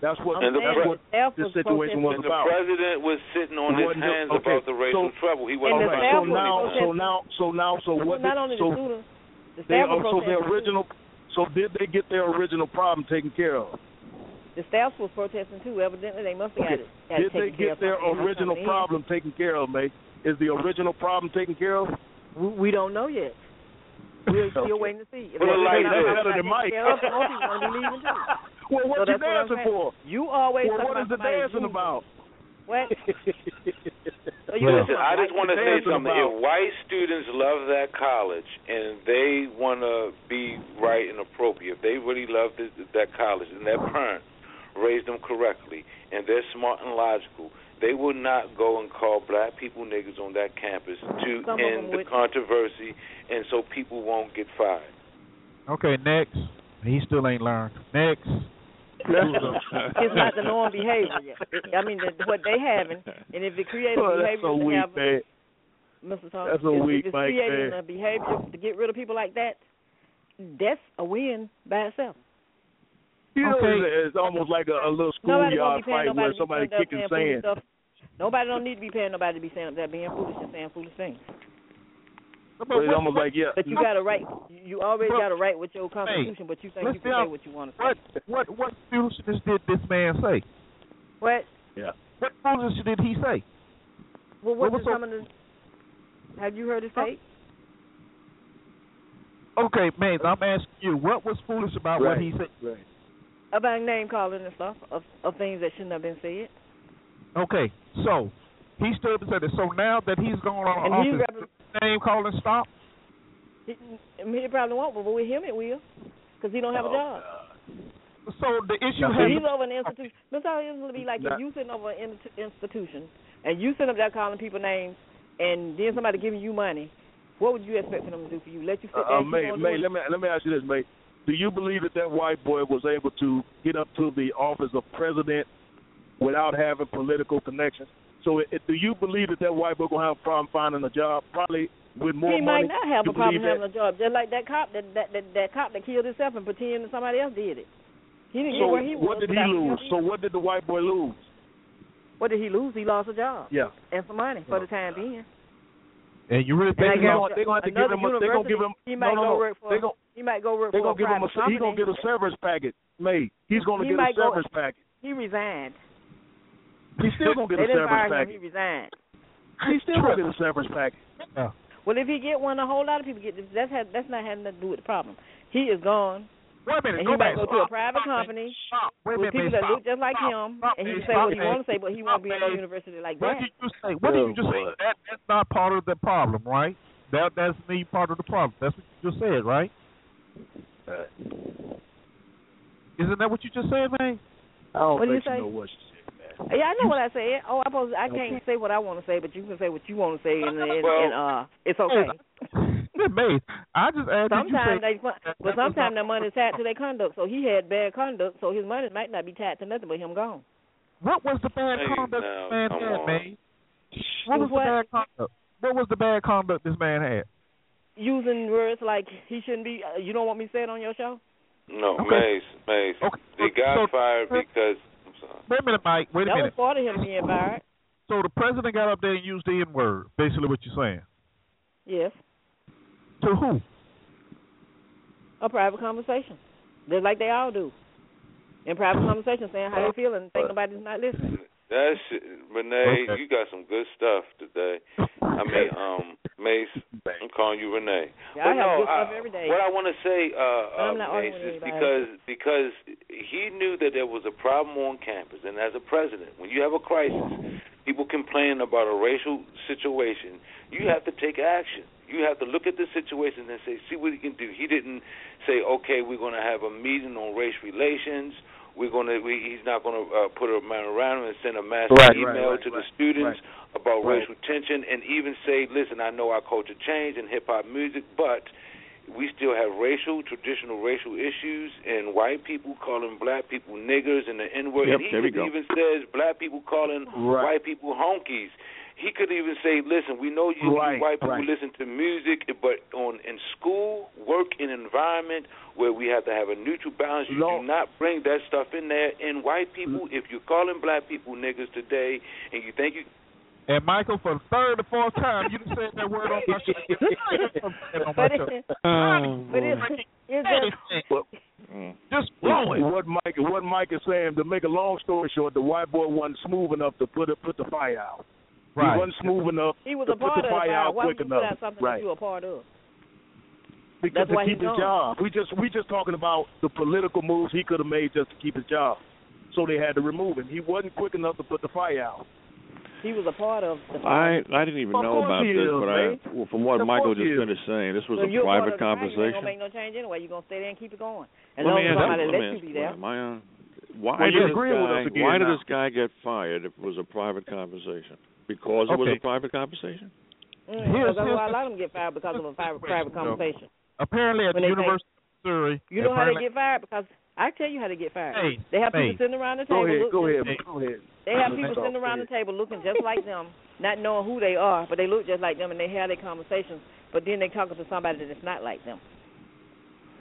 That's what, and the, that's what the situation was and about. The president was sitting on his hands okay. about the racial so, trouble. He wasn't right. so, now, so now, so now, so what? Not only so, the students, the they, oh, so their original. So did they get their original problem taken care of? The staffs was protesting, too. Evidently, they must have okay. had it. Did they get their original problem taken care of, mate? Is the original problem taken care of? We, we don't know yet. We're okay. still waiting to see. Well, like that's better than Mike. Well, what so you dancing what for? You always well, what is the dancing about? What? so you Listen, I just want to say something. About. If white students love that college and they want to be right and appropriate, if they really love this, that college and their parents raise them correctly, and they're smart and logical, they will not go and call black people niggas on that campus to Some end the controversy, and so people won't get fired. Okay, next. He still ain't learned. Next. It's not the norm behavior yet. I mean, the, what they having, and if it creates oh, behavior so to weak, have, man. Mister Thomas, that's a if, weak, if it's Mike, creating man. A behavior to get rid of people like that, that's a win by itself. You know, okay. it's, it's almost like a, a little schoolyard fight where somebody kicking sand. Nobody don't need to be paying nobody to be standing up there being foolish and saying foolish things. But it's almost like yeah. But you got a right. You already got a right with your constitution, but you think Let's you can say what you want to say. What what what foolishness did this man say? What? Yeah. What foolishness did he say? Well, what, what was some of the? Have you heard his tape? Okay, Maze, I'm asking you, what was foolish about right. what he said? Right. About name calling and stuff of, of things that shouldn't have been said. Okay, so he stood up and said it. So now that he's gone on and office, he rep- name calling stop. He, he probably won't, but with him it will, because he don't have oh, a job. God. So the issue now, has he's over an institution. That's how it's going to be like not, if you sitting over an in- institution and you sitting up there calling people names and then somebody giving you money, what would you expect for them to do for you? Let you sit there. Uh, uh, May, May, let me let me ask you this, May. Do you believe that that white boy was able to get up to the office of president without having political connections? So, it, it, do you believe that that white boy gonna have a problem finding a job? Probably with more money. He might money. not have you a problem having that? a job, just like that cop that that, that that cop that killed himself and pretending somebody else did it. He didn't so get where he was. What did he lose? So what did the white boy lose? What did he lose? He lost a job. Yeah. And some money for yeah. the time being. And you really think they're going to have to give him? A, they're going to give him. He might no, no, go work for. Go, he might go work for. They're going to give him a. He's going to get a severance package, May. He's going to he get a severance go, package. He resigned. He's still going to get a severance package. Him, he resigned. He's still going to get a severance package. Oh. Well, if he get one, a whole lot of people get this. That's had, that's not having nothing to do with the problem. He is gone. Wait a minute, and he might go to a private company with people that look just like him, and he say what he want to say, but he won't be in a university like that. What did you say? What did you just say? That, that's not part of the problem, right? That that's me part of the problem. That's what you just said, right? Isn't that what you just said, man? I don't what think you, you know what you said, man. Yeah, I know what I said. Oh, I suppose I can't okay. say what I want to say, but you can say what you want to say, and, and, well, and uh, it's okay. Made. I just asked sometimes you say, they, but sometimes their money is tied to their conduct. So he had bad conduct, so his money might not be tied to nothing but him gone. What was the bad hey, conduct no, this man had, on. man? What was what? the bad conduct? What was the bad conduct this man had? Using words like he shouldn't be. Uh, you don't want me to say it on your show? No, okay. Maze, Maze. Okay. They got so, fired because. Wait a minute, Mike. Wait a that minute. That was part of him being fired. So the president got up there and used the N word. Basically, what you're saying? Yes. To who? A private conversation. Just like they all do. In private conversation, saying how they feel and think nobody's not listening. That's it. Renee, okay. You got some good stuff today. I mean, um, Mace, I'm calling you Renee. Yeah, well, I have no, good stuff I, every day. What I want to say, uh, uh, Mace, is because, because he knew that there was a problem on campus. And as a president, when you have a crisis, people complain about a racial situation, you have to take action. You have to look at the situation and say, see what he can do. He didn't say, okay, we're going to have a meeting on race relations. We're going to. We, he's not going to uh, put a memorandum and send a massive right, email right, right, to right, the students right, about right. racial tension, and even say, listen, I know our culture changed in hip hop music, but we still have racial, traditional racial issues, and white people calling black people niggers and the N word. Yep, and he even says black people calling right. white people honkies. He could even say, listen, we know you right, white people right. listen to music, but on in school, work, in environment where we have to have a neutral balance, you Lord. do not bring that stuff in there. And white people, if you're calling black people niggas today and you think you... And, Michael, for the third or fourth time, you didn't say that word on my show. But it's... Um, but it's, it's just... Just blowing. What Mike, what Mike is saying, to make a long story short, the white boy wasn't smooth enough to put, it, put the fire out. Right. He wasn't smooth enough he was to a put part the fire out why quick enough. Why would you put out something right. that you were a part of? Because That's to keep his known. job. We just we just talking about the political moves he could have made just to keep his job. So they had to remove him. He wasn't quick enough to put the fire out. He was a part of the fire. I, I didn't even well, know about this, is, but I, well, from what the Michael just finished saying, this was so a private conversation. You're going to make no change anyway. You're going to stay there and keep it going. And let me ask, somebody let, let me you be there. My, uh, why well, did, this guy, again, why did this guy get fired if it was a private conversation? Because okay. it was a private conversation? Mm, here's, because here's, a lot of them get fired because of a private, private conversation. No. Apparently at when the University of Missouri. You know how they get fired? Because I tell you how they get fired. Hey, they have hey. people sitting around the table. Go ahead, look, go ahead, hey. go ahead. They have people sitting around the table looking just like them, not knowing who they are, but they look just like them, and they have their conversations, but then they talk to somebody that's not like them.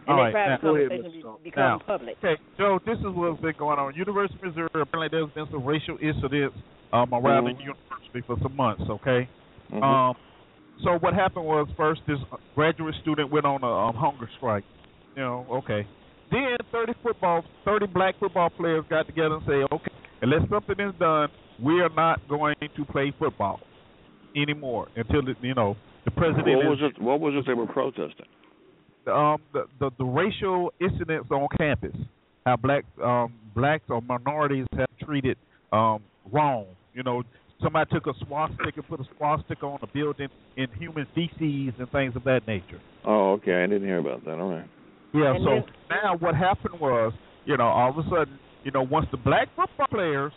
And all their right, private conversations ahead, become now. public. Okay, Joe, this is what's been going on. University of Missouri, apparently there's been some racial incidents um, around mm-hmm. the university for some months, okay? Mm-hmm. Um, so what happened was, first, this graduate student went on a um, hunger strike. You know, okay. Then thirty football, thirty black football players got together and say, okay, unless something is done, we are not going to play football anymore until, the, you know, the president. What was it? What was it they were protesting? Um, the, the the racial incidents on campus, how black um, blacks or minorities have treated um, wrong. You know, somebody took a swastika, put a swastika on a building in human feces and things of that nature. Oh, okay, I didn't hear about that. All right. Yeah, and so then, now what happened was, you know, all of a sudden, you know, once the black football players,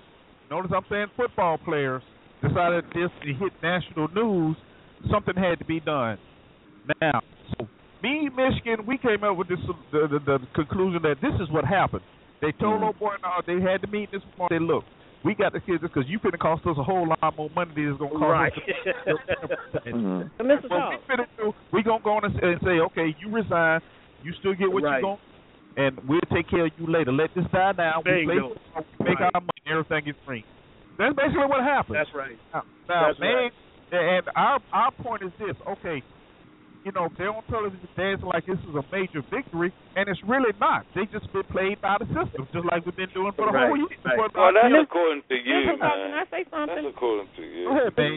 notice I'm saying football players, decided this hit national news, something had to be done. Now, so me, Michigan, we came up with this, the, the, the conclusion that this is what happened. They told mm-hmm. old boy, no, they had the meeting this morning. They look, we got to kids because you finna cost us a whole lot more money than it's gonna cost right. us. mm-hmm. So Mister Well, we finna do. We gonna go on and say, okay, you resign. You still get what right. you want, and we'll take care of you later. Let this die down. We we'll make right. our money. Everything is free. That's basically what happened. That's right. Now, now That's man, right. and our our point is this. Okay, you know, they're on television dancing like this is a major victory, and it's really not. They just been played by the system, just like we've been doing for the right. whole year. Right. Well, that's year. according to you, man. Can I say something? That's according to you. Go ahead, babe.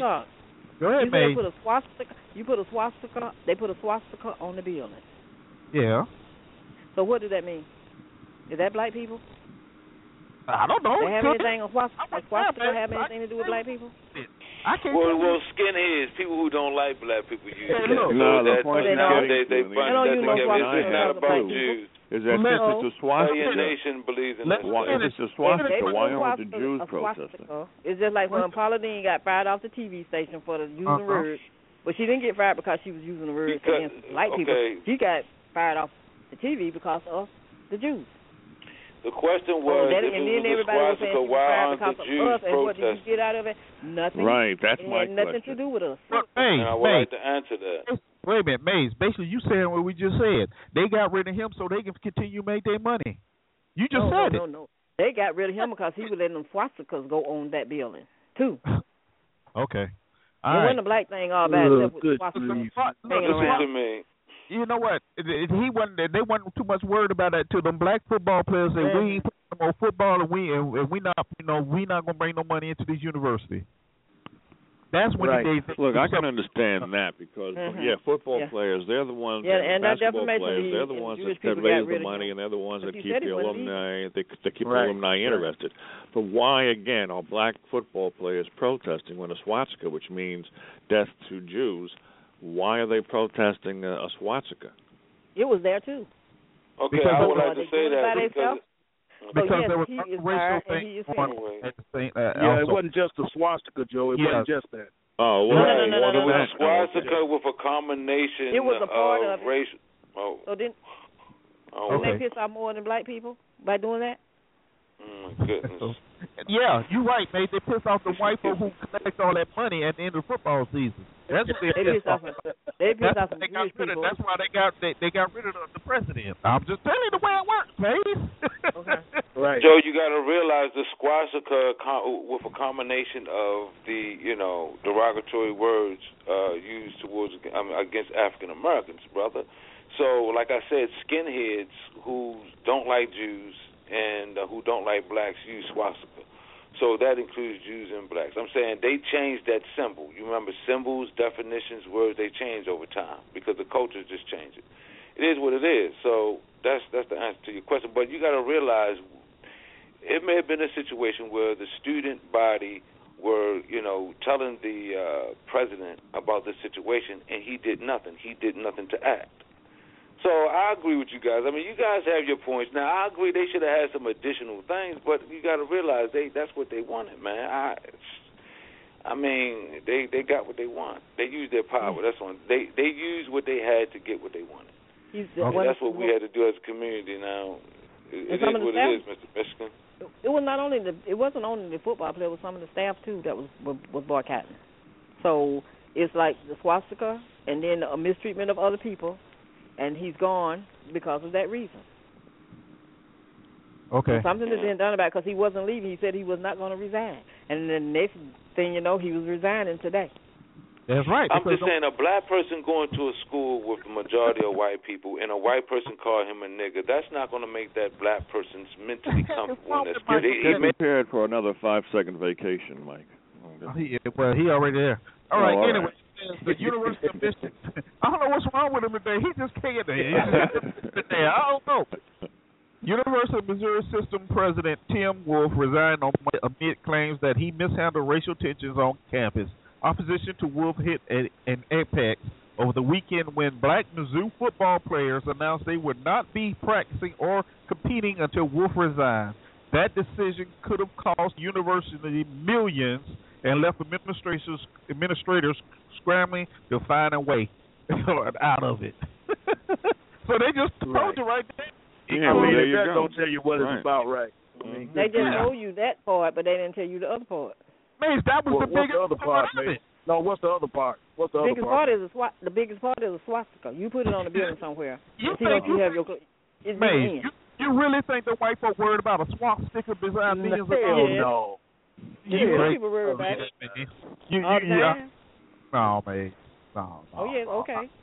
Go ahead, babe. Put a swastika. You put a swastika. They put a swastika on the building. Yeah. So what does that mean? Is that black people? I don't know. They have anything on swastika? Does swastika have anything to do with black people? I can't. Well, well, skinheads, people who don't like black people, you hey, know, no, that, the you know they they bunch that together. It's not about Jews. Is that no. since it's a swastika? Nation believes in that. If it's a swastika, why aren't the Jews protesting? It's just like when Paula Deen got fired off the T V station for using uh-huh. the word, but she didn't get fired because she was using the word against white people. She got fired off the T V because of the Jews. The question was, well, if it was a swastika, why aren't the Jews protesting? And what did you get out of it? Nothing. Right, that's my question. It had nothing to do with us. Look, Maze, now, I would like to answer that. Wait a minute, Maze. Basically, you saying what we just said. They got rid of him so they can continue to make their money. You just no, said no, it. No, no, no. They got rid of him because he was letting them swastikas go on that building, too. Okay. All it right. wasn't a black thing all bad except with the swastikas hanging around. You know what? He wasn't. They wasn't too much worried about that. To them black football players, that yeah. we ain't playing no football, and we and we not, you know, we not gonna bring no money into this university. That's when right. they look. I can understand that because mm-hmm. yeah, football yeah. players, they're the ones. Yeah, and basketball players, the, they're the ones Jewish that raise the money, and they're the ones that keep the alumni. They, they keep right. the alumni interested. Right. But why again are black football players protesting when a swastika, which means death to Jews? Why are they protesting a, a swastika? It was there, too. Okay, because I would like to say that. Because, because, because yes, there was a racial thing one way. At the same, uh, yeah, also. It wasn't just a swastika, Joe. It yes. wasn't just that. Oh, well, right. no, no, no, no, it was no, no, a swastika no, no. with a combination it was a part of, of race. Oh. So didn't oh, okay. they piss off more than black people by doing that? Oh, my goodness. Yeah, you're right, mate. They piss off the white people who collect all that money at the end of the football season. That's what they, they piss off. They piss off the Jewish people. That's why they got they, they got rid of the president. I'm just telling you the way it works, mate. Okay. Right. Joe, you got to realize the swastika with a combination of the you know derogatory words uh, used towards I mean, against African Americans, brother. So, like I said, skinheads who don't like Jews. And uh, who don't like blacks use swastika. So that includes Jews and blacks. I'm saying they changed that symbol. You remember symbols, definitions, words, they change over time because the culture just changes. It is what it is. So that's that's the answer to your question. But you got to realize it may have been a situation where the student body were, you know, telling the uh, president about this situation, and he did nothing. He did nothing to act. So I agree with you guys. I mean, you guys have your points. Now, I agree they should have had some additional things, but you got to realize they that's what they wanted, man. I, I mean, they, they got what they want. They used their power. That's one. They they used what they had to get what they wanted. Okay. That's what we had to do as a community now. It, it is what it is, Mister Michigan. It was not only the it wasn't only the football player. It was some of the staff too that was was, was boycotting. So it's like the swastika and then a mistreatment of other people. And he's gone because of that reason. Okay. So something that's been done about it because he wasn't leaving. He said he was not going to resign. And the next thing you know, he was resigning today. That's right. I'm just saying a black person going to a school with the majority of white people and a white person calling him a nigger, that's not going to make that black person's mentally comfortable. He's prepared for another five-second vacation, Mike. Oh, he, well, he already there. All oh, right, all anyway. Right. The University of Missouri. I don't know what's wrong with him today. He just can't today. I don't know. University of Missouri System President Tim Wolf resigned on Monday amid claims that he mishandled racial tensions on campus. Opposition to Wolf hit an apex over the weekend when black Mizzou football players announced they would not be practicing or competing until Wolf resigned. That decision could have cost the university millions and left administrators, administrators scrambling to find a way out of it. So they just told right. you right there. Yeah, I mean, there that don't tell you what right. it's about, right? Mm-hmm. I mean, they just yeah. told you that part, but they didn't tell you the other part. Mace, that was what, the biggest the other part, part of it. No, what's the other part? What's the, the other biggest part? part is a swa- the biggest part is a swastika. You put it on the building somewhere. You think you, you have your cl- it's Mace, you, you really think the white folk worried about a swastika besides millions of dollars? No. You yeah. people worried about it. You, you, you, I, no, Mace. No, no. Oh, yes, okay. I,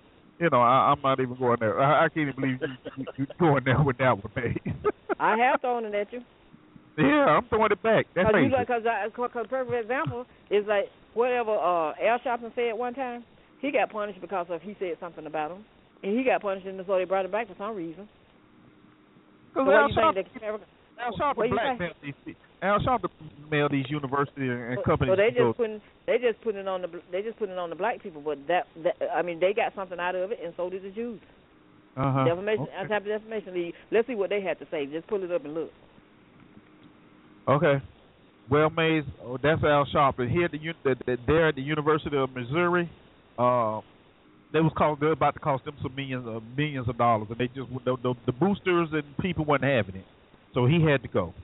You know, I, I'm not even going there. I, I can't even believe you, you, you're going there with that one, Mace. I have thrown it at you. Yeah, I'm throwing it back. That's crazy. Because like, perfect example is like whatever uh, Al Sharpton said one time, he got punished because of he said something about him. And he got punished, and so they brought it back for some reason. Because so Al Sharpton Sharp blackmailed these, Al Sharpton mailed these universities and companies. So they just putting they just putting it on the they just putting it on the black people, but that, that I mean they got something out of it, and so did the Jews. Uh-huh. Defamation, okay. type of defamation league. Let's see what they had to say. Just pull it up and look. Okay. Well, Mays, oh, that's Al Sharpton. Here at the, the, the there at the University of Missouri, uh, they was called, they're about to cost them some millions of millions of dollars, and they just the, the, the boosters and people weren't having it, so he had to go.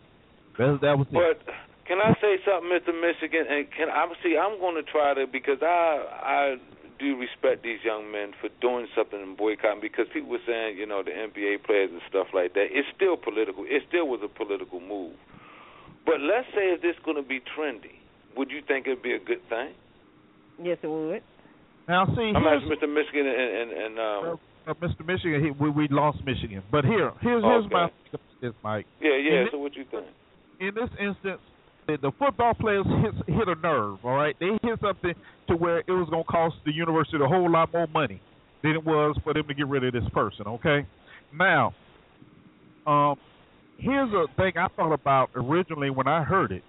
That, that was. But it. Can I say something, Mister Michigan? And can I see? I'm going to try to because I I do respect these young men for doing something and boycotting because people were saying you know the N B A players and stuff like that. It's still political. It still was a political move. But let's say if this is going to be trendy, would you think it would be a good thing? Yes, it would. Now, see, I'm asking Mister Michigan and... and, and um, uh, Mister Michigan, he, we, we lost Michigan. But here, here's, here's okay. my... This, Mike. Yeah, yeah, in so this, what you think? In this instance, the, the football players hit, hit a nerve, all right? They hit something to where it was going to cost the university a whole lot more money than it was for them to get rid of this person, okay? Now, um... here's a thing I thought about originally when I heard it.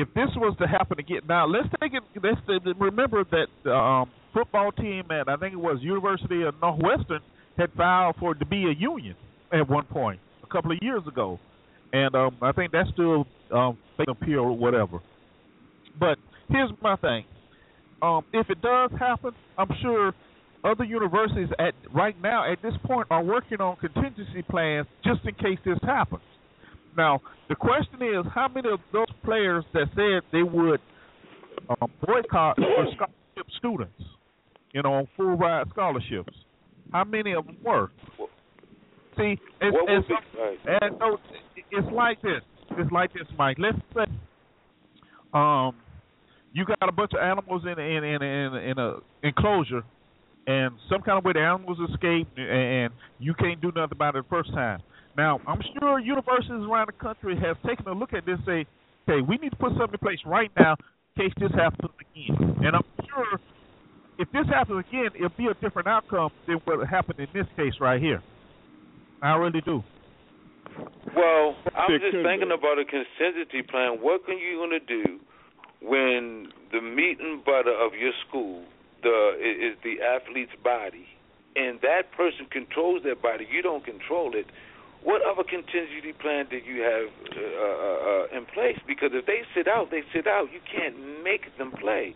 If this was to happen again, now let's take it. Let's remember that the um, football team at I think it was University of Northwestern had filed for it to be a union at one point a couple of years ago, and um, I think that's still um, an appeal or whatever. But here's my thing: um, if it does happen, I'm sure. Other universities at right now at this point are working on contingency plans just in case this happens. Now, the question is how many of those players that said they would uh, boycott for scholarship students, you know, on full ride scholarships, how many of them were? See, it's, it's, and so it's like this. It's like this, Mike. Let's say um, you got a bunch of animals in in in in, in a enclosure. And some kind of way the animals escape, and you can't do nothing about it the first time. Now, I'm sure universities around the country have taken a look at this and say, okay, we need to put something in place right now in case this happens again. And I'm sure if this happens again, it'll be a different outcome than what happened in this case right here. I really do. Well, I'm just thinking about a contingency plan. What are you going to do when the meat and butter of your school The, is the athlete's body, and that person controls their body. You don't control it. What other contingency plan did you have uh, uh, in place? Because if they sit out, they sit out. You can't make them play.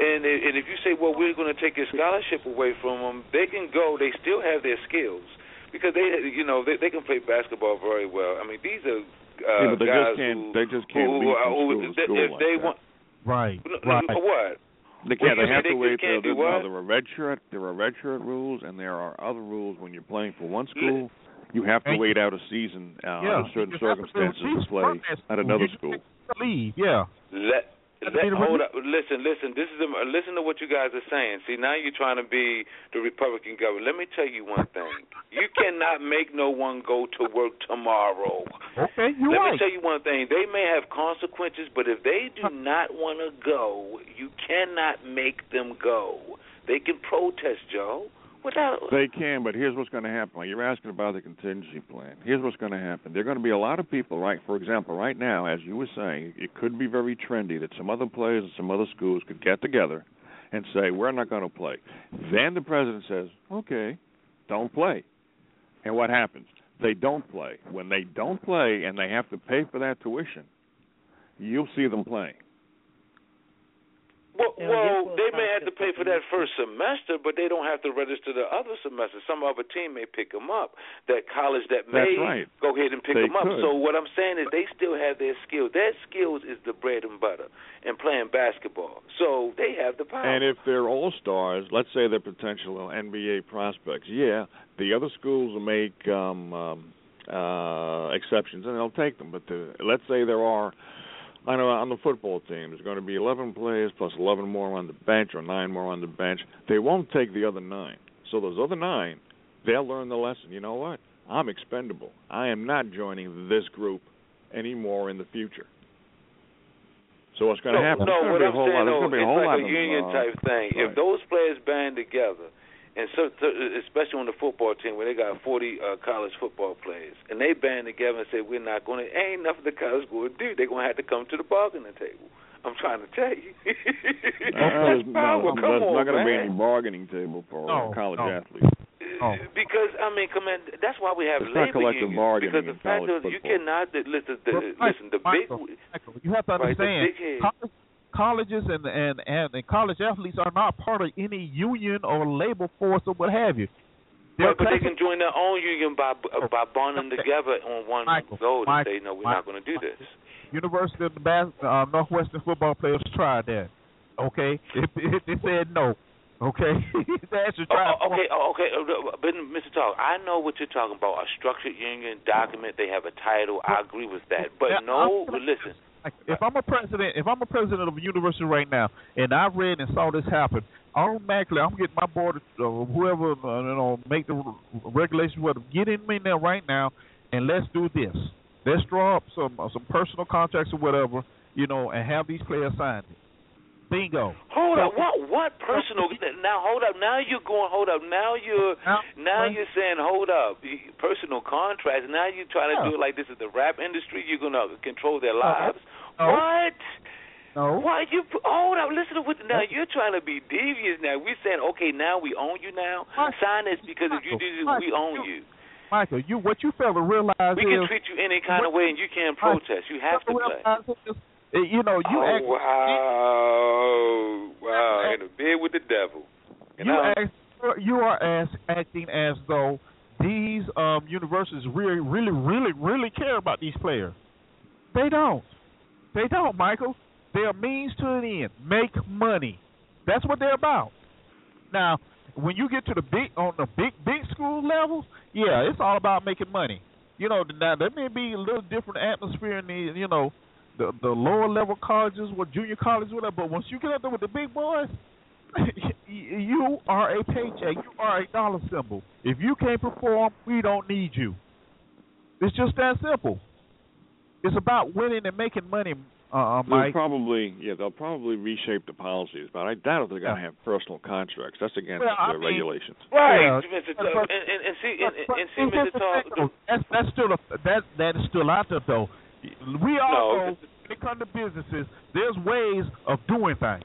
And, and if you say, well, we're going to take your scholarship away from them, they can go. They still have their skills because they, you know, they, they can play basketball very well. I mean, these are uh, yeah, they guys just can't, who they just can't who, who, who, they, if like they want, right? Right. What? They can't. Well, they have they to wait till there are red shirt. There are red shirt rules, and there are other rules when you're playing for one school. You have to and wait out a season uh, yeah, under certain circumstances to play at another school. Leave. Yeah. Let, let, hold up. Listen. Listen. This is a, listen to what you guys are saying. See, now you're trying to be the Republican government. Let me tell you one thing. You cannot make no one go to work tomorrow. Okay. You're Let right. me tell you one thing. They may have consequences, but if they do not want to go, you cannot make them go. They can protest, Joe. Without they can, but here's what's going to happen. You're asking about the contingency plan. Here's what's going to happen. There are going to be a lot of people, right? For example, right now, as you were saying, it could be very trendy that some other players and some other schools could get together and say, we're not going to play. Then the president says, okay, don't play. And what happens? they don't play. When they don't play and they have to pay for that tuition, you'll see them playing. Well, well, they may have to pay for that first semester, but they don't have to register the other semester. Some other team may pick them up, that college that may right. go ahead and pick they them up. Could. So what I'm saying is they still have their skills. Their skills is the bread and butter and playing basketball. So they have the power. And if they're all-stars, let's say they're potential N B A prospects, yeah, the other schools will make um, um, uh, exceptions, and they'll take them. But the, let's say there are... I know on the football team, there's going to be eleven players plus eleven more on the bench or nine more on the bench. They won't take the other nine. So those other nine, they'll learn the lesson. You know what? I'm expendable. I am not joining this group anymore in the future. So what's going no, to happen? No, what I'm saying, no, it's like a union-type thing. Right. If those players band together, and so, especially on the football team where they got forty uh, college football players, and they band together and say, we're not going to, ain't nothing the college going to do. They're going to have to come to the bargaining table. I'm trying to tell you. No, there's no, no, there's on, not going to be any bargaining table for no, college no. athletes. Oh. Because, I mean, come on, that's why we have it's labor unions. Because the fact is, you cannot, listen, the, listen, the Michael, big... Michael, you have to understand, right, colleges and, and, and, and college athletes are not part of any union or labor force or what have you. Well, but they can join their own union by uh, by bonding together on one goal and say, no, we're Michael, not going to do this. University of the uh, Northwestern football players tried that, okay? It, it, it said no, okay? That's your trial. Oh, okay, oh, okay, but Mister Talk, I know what you're talking about, a structured union document. They have a title. I agree with that. But yeah, no, but listen. If I'm a president, if I'm a president of a university right now, and I read and saw this happen, automatically I'm getting my board, uh, whoever uh, you know, make the regulations, whether get in there right now, and let's do this. Let's draw up some uh, some personal contracts or whatever, you know, and have these players sign it. Bingo. Hold so, up. What what personal? Now hold up. Now you're going. Hold up. Now you're now, now you're saying hold up. Personal contracts. Now you try to yeah. do it like this is the rap industry. You're gonna control their lives. Uh-huh. No. What? No. Why you hold up? Listen to what now you're trying to be devious. Now we're saying, okay, now we own you. Now Michael, sign this because Michael, if you do this, Michael, we own you. you. Michael, you what you fail to realize we is we can treat you any kind of way, and you can't protest. You have to play. Is, you know you. Oh act, wow! You, wow! In a bed with the devil. You, know? act, you are as, acting as though these um, universities really, really, really, really care about these players. They don't. They don't, Michael. They're means to an end. Make money. That's what they're about. Now, when you get to the big on the big big school levels, yeah, it's all about making money. You know, now there may be a little different atmosphere in the you know the the lower level colleges or junior colleges, whatever. But once you get up there with the big boys, you are a paycheck. You are a dollar symbol. If you can't perform, we don't need you. It's just that simple. It's about winning and making money, uh, Mike. They'll probably, yeah, they'll probably reshape the policies, but I doubt if they're going to yeah. have personal contracts. That's against well, the mean, regulations. Right. Yeah. Mister But, but, and, and see, but, and, and see Mister Talk. That's, that's still a, that, that is still out there, though. We also, no, when it comes to businesses, there's ways of doing things.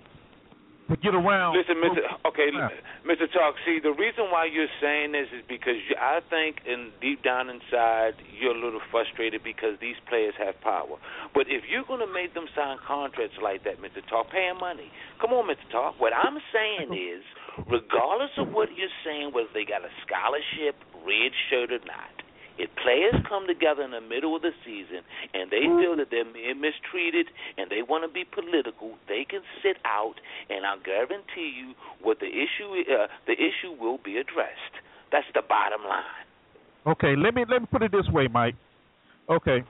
To get around. Listen, Mister Okay, yeah. Mister Talk, see, the reason why you're saying this is because you, I think in deep down inside you're a little frustrated because these players have power. But if you're going to make them sign contracts like that, Mister Talk, pay them money. Come on, Mister Talk. What I'm saying is, regardless of what you're saying, whether they got a scholarship, red shirt or not, if players come together in the middle of the season and they feel that they're mistreated and they want to be political, they can sit out, and I guarantee you what the issue uh, the issue will be addressed. That's the bottom line. Okay, let me let me put it this way, Mike. Okay,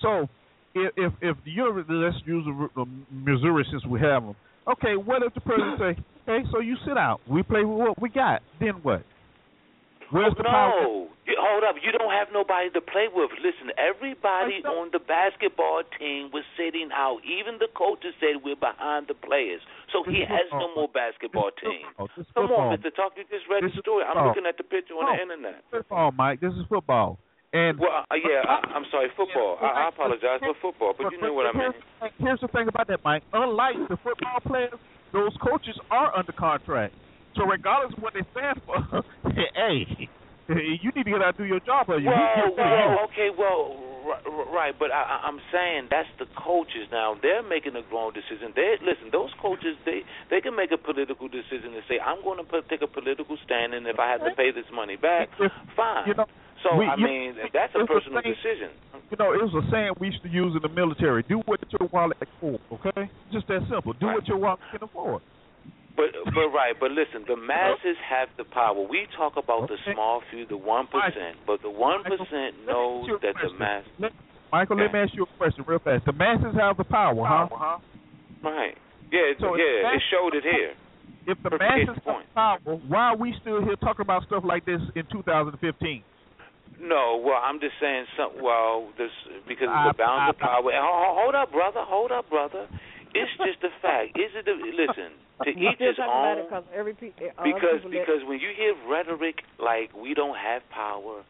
so if if, if you're let's use Missouri since we have them. Okay, what if the president say, okay, so you sit out, we play with what we got, then what? Where's oh, the power? No. You, hold up. You don't have nobody to play with. Listen, everybody on the basketball team was sitting out. Even the coaches said we're behind the players. So this he has football. no more basketball this team. This Come football. on, Mister Talk. You just read this the story. I'm looking at the picture on no, the Internet. Football, Mike. This is football. And well, uh, yeah, I, I'm sorry, football. Yeah, I, I apologize for football, but, but you know what I mean. Here's the thing about that, Mike. Unlike the football players, those coaches are under contract. So regardless of what they stand for, hey, You need to get out and do your job. Or you well, well okay, well, right, but I, I'm saying that's the coaches now. They're making a grown decision. They listen, those coaches, they, they can make a political decision and say, I'm going to put, take a political stand, and if I have to pay this money back, fine. You know, so, we, I mean, you, that's a personal saying, decision. You know, it was a saying we used to use in the military, do what your wallet can afford, okay? Just that simple. Do right. what your wallet can afford. But, but right, but listen, the masses have the power. We talk about the small few, the one percent, but the one percent knows that the mass. Michael, okay. let me ask you a question real fast. The masses have the power, huh? Uh-huh. Right. Yeah, so yeah, it showed it here. If the masses have the power, why are we still here talking about stuff like this in two thousand fifteen? No, well, I'm just saying something, well, this, because of the balance of power. Hold up, brother, hold up, brother. It's just a fact. Is it? A, listen, to each his own. Every pe- because because when you hear rhetoric like we don't have power,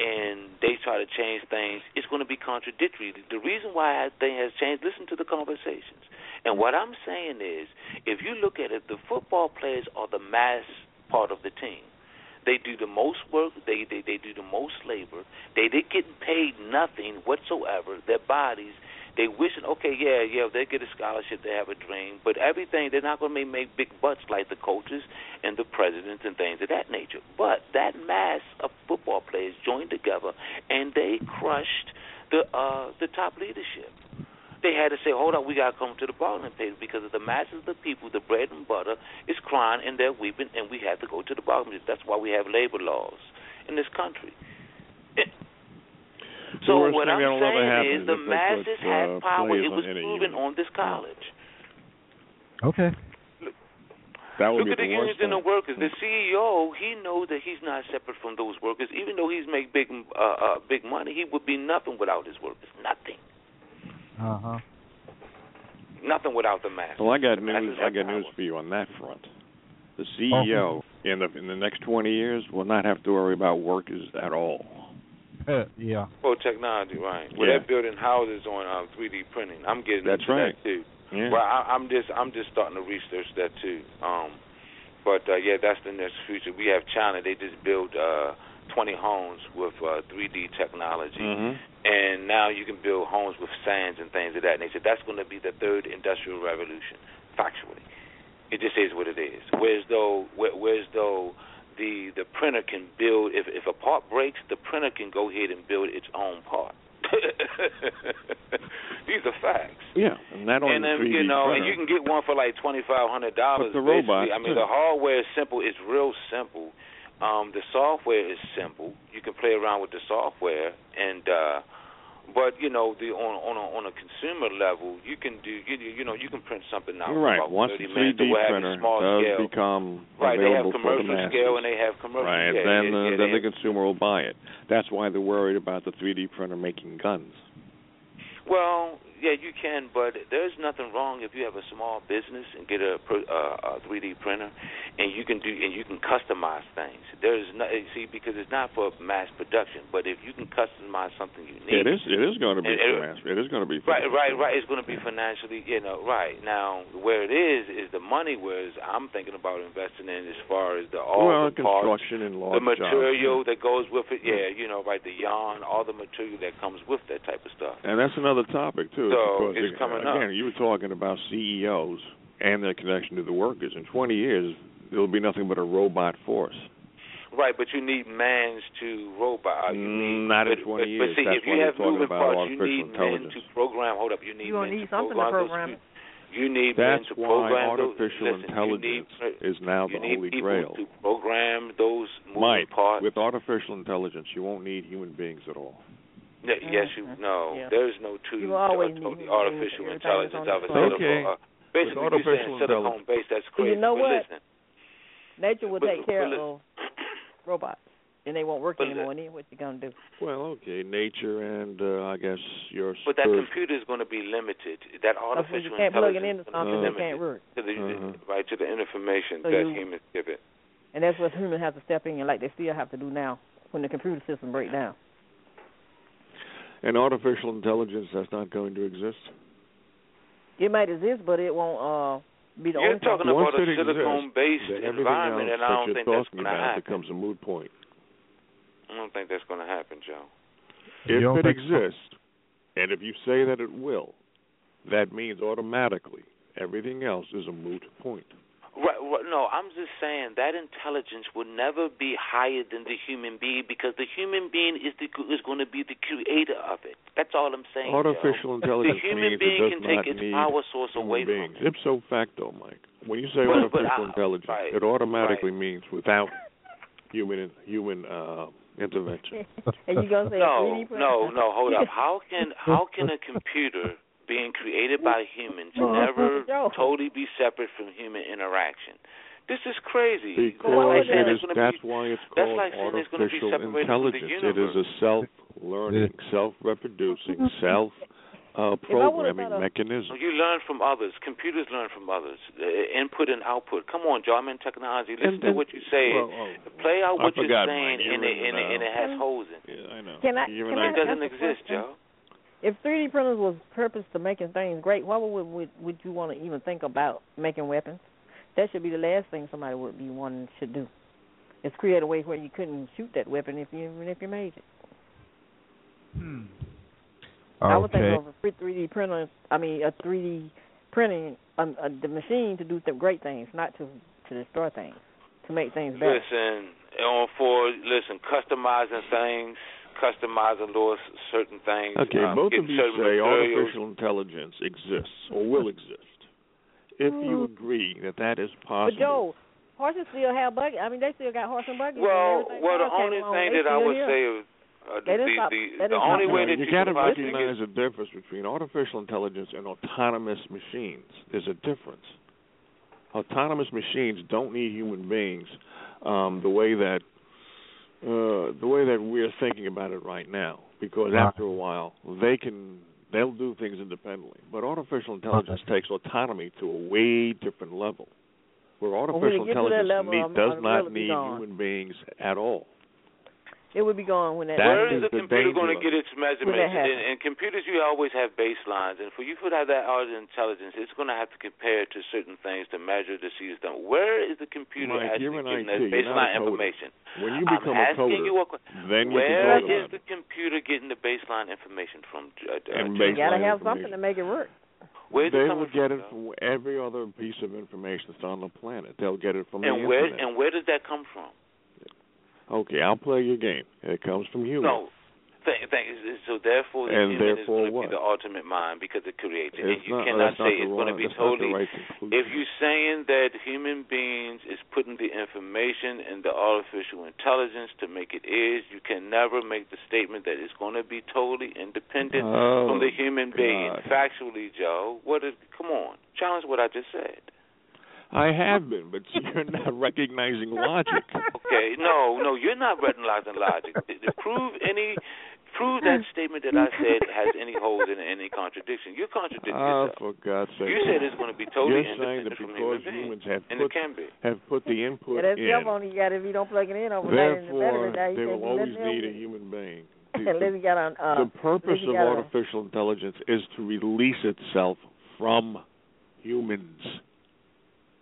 and they try to change things, it's going to be contradictory. The reason why thing has changed. Listen to the conversations. And what I'm saying is, if you look at it, the football players are the mass part of the team. They do the most work. They they, they do the most labor. They they get paid nothing whatsoever. Their bodies. They wishing, okay, yeah, yeah, they get a scholarship, they have a dream, but everything, they're not going to make big butts like the coaches and the presidents and things of that nature. But that mass of football players joined together, and they crushed the uh, the top leadership. They had to say, hold on, we got to come to the bargaining table because of the masses of the people, the bread and butter is crying and they're weeping, and we have to go to the bargaining table. That's why we have labor laws in this country. It, So what I'm saying is the masses had power. It was proven on this college. Okay. Look at the unions and the workers. The C E O, he knows that he's not separate from those workers. Even though he's make big, uh, uh, big money, he would be nothing without his workers. Nothing. Uh huh. Nothing without the masses. Well, I got news. I got news for you on that front. The C E O in the in the next twenty years will not have to worry about workers at all. Uh, yeah. Oh, technology, right? Well, yeah. They're building houses on um, three D printing. I'm getting That's into right. that too. Yeah. Well, I, I'm just I'm just starting to research that too. Um, but uh, yeah, that's the next future. We have China. They just built uh, twenty homes with uh, three D technology, mm-hmm. and now you can build homes with sands and things of that nature. That's going to be the third industrial revolution. Factually, it just is what it is. Whereas though, where, whereas though. The, the printer can build, if, if a part breaks, the printer can go ahead and build its own part. These are facts. Yeah, and that on and then, the you know, printer. And you can get one for like twenty-five hundred dollars. But the robot, I mean, the hardware is simple. It's real simple. Um, the software is simple. You can play around with the software. and uh, But, you know, the on, on, a, on a consumer level, you can do, you, you know, you can print something out. Right, about once the three D printer small does scale. become Right, they have commercial the scale and they have commercial right. scale. Right, then, yeah, uh, yeah, then the have. consumer will buy it. That's why they're worried about the three D printer making guns. Well, yeah, you can, but there's nothing wrong if you have a small business and get a, a, a three D printer, and you can do and you can customize things. There's no, see, because it's not for mass production, but if you can customize something unique, it is it is going to be it, for mass. It is going to be for right, right, right. It's going to be financially, you know, right now where it is is the money. Whereas I'm thinking about investing in as far as the all well, the construction parts, and large the material jobs. that goes with it. Yeah, you know, right, the yarn, all the material that comes with that type of stuff. And that's another topic too. So because, it's coming again, up. You were talking about C E Os and their connection to the workers. In twenty years, there will be nothing but a robot force. Right, but you need man's to robot. You need, Not but, in twenty but, years. But see, That's if you have moving parts, you need men to program. Hold up, you need you men need to program. To program. Those, you need That's men to program. That's why artificial those, listen, intelligence need, is now the holy grail. You need people to program those moving Mike, parts. With artificial intelligence, you won't need human beings at all. Yes, you know, yeah. there's no two uh, totally artificial intelligence. I was okay. uh, basically, you're saying silicone based, that's crazy. You know what? Listen. Nature will but, take but, care but, of robots, and they won't work anymore. Then what you going to do? Well, okay, nature and uh, I guess your But spirit. That computer is going to be limited. That artificial intelligence is going to be limited to the, uh-huh. right, to the information so that you, humans give it. And that's what humans have to step in, and like they still have to do now when the computer system breaks down. And artificial intelligence, that's not going to exist? It might exist, but it won't uh, be the you're only thing. You're talking about a silicone-based environment, and I don't think that's going to happen. Once it becomes a moot point. I don't think that's going to happen, Joe. If it exists, so? And if you say that it will, that means automatically everything else is a moot point. Right, right, no, I'm just saying that intelligence will never be higher than the human being because the human being is the, is going to be the creator of it. That's all I'm saying. Artificial Joe. Intelligence the human means being it does can not take its power source away beings. From it. Ipso facto, Mike. When you say but, artificial but I, intelligence, right, it automatically right. means without human human uh, intervention. And you gonna say no, no, no. Hold up. How can how can a computer being created by humans never totally be separate from human interaction? This is crazy. Because it is, that's be, why it's called like artificial it's intelligence. It is a self-learning, self-reproducing, self uh, programming mechanism. You learn from others. Computers learn from others. Uh, input and output. Come on, Joe. I'm in technology. Listen then, to what you say. Well, oh, play out what you're saying, and it, and, it, and it has holes in it. Yeah, I know. Can I, can it I, doesn't exist, Joe. If three D printers was purposed to making things great, why would would, would you want to even think about making weapons? That should be the last thing somebody would be wanting to do. Is create a way where you couldn't shoot that weapon if you even if you made it. Hmm. Okay. I would think of a three D printer. I mean, a three D printing um, uh, the machine to do the great things, not to to destroy things, to make things better. Listen, on for listen, customizing things. Customizing laws, certain things. Okay, um, both of you say materials. Artificial intelligence exists or will exist. If mm. you agree that that is possible. But Joe, horses still have buggy. I mean, they still got horse and buggy. Well, and well, the only thing that I would say is uh, the, the, the, the, the only way that you, you got to recognize the difference between artificial intelligence and autonomous machines. There's a difference. Autonomous machines don't need human beings um, the way that. Uh, the way that we're thinking about it right now, because after a while they can they'll do things independently. But artificial intelligence takes autonomy to a way different level, where artificial intelligence level, need, does not need human beings at all. It would be gone when that. Where is the computer going to get its measurements? And, and computers, you always have baselines, and for you to have that artificial intelligence, it's going to have to compare to certain things to measure to see it's done. Where is the computer Mike, actually getting that baseline information? When you become I'm a coder, you what, then you where can is the computer getting the baseline information from? Uh, and uh, baseline you gotta have something to make it work. Where's they will get from, it from though? Every other piece of information that's on the planet. They'll get it from and the where, internet. And where does that come from? Okay, I'll play your game. It comes from humans. No, th- th- so therefore, the and human therefore is going what? to be the ultimate mind because it creates it. It's and you not, cannot say it's wrong, going to be totally. Right if you're saying that human beings is putting the information in the artificial intelligence to make it is, you can never make the statement that it's going to be totally independent oh, from the human God. being. Factually, Joe, what is? Come on, challenge what I just said. I have been, but you're not recognizing logic. Okay, no, no, you're not recognizing logic. Prove any, prove that statement that I said has any holes in it, any contradiction. You're contradicting oh, yourself. Oh, for God's sake! You said it's going to be totally you're independent from human beings, have and put, it can be. Have put the input yeah, that's in. That's your money you got if you don't plug it in overnight. Therefore, the they will always need a human being. The, the, on, uh, the purpose of artificial on. intelligence is to release itself from humans.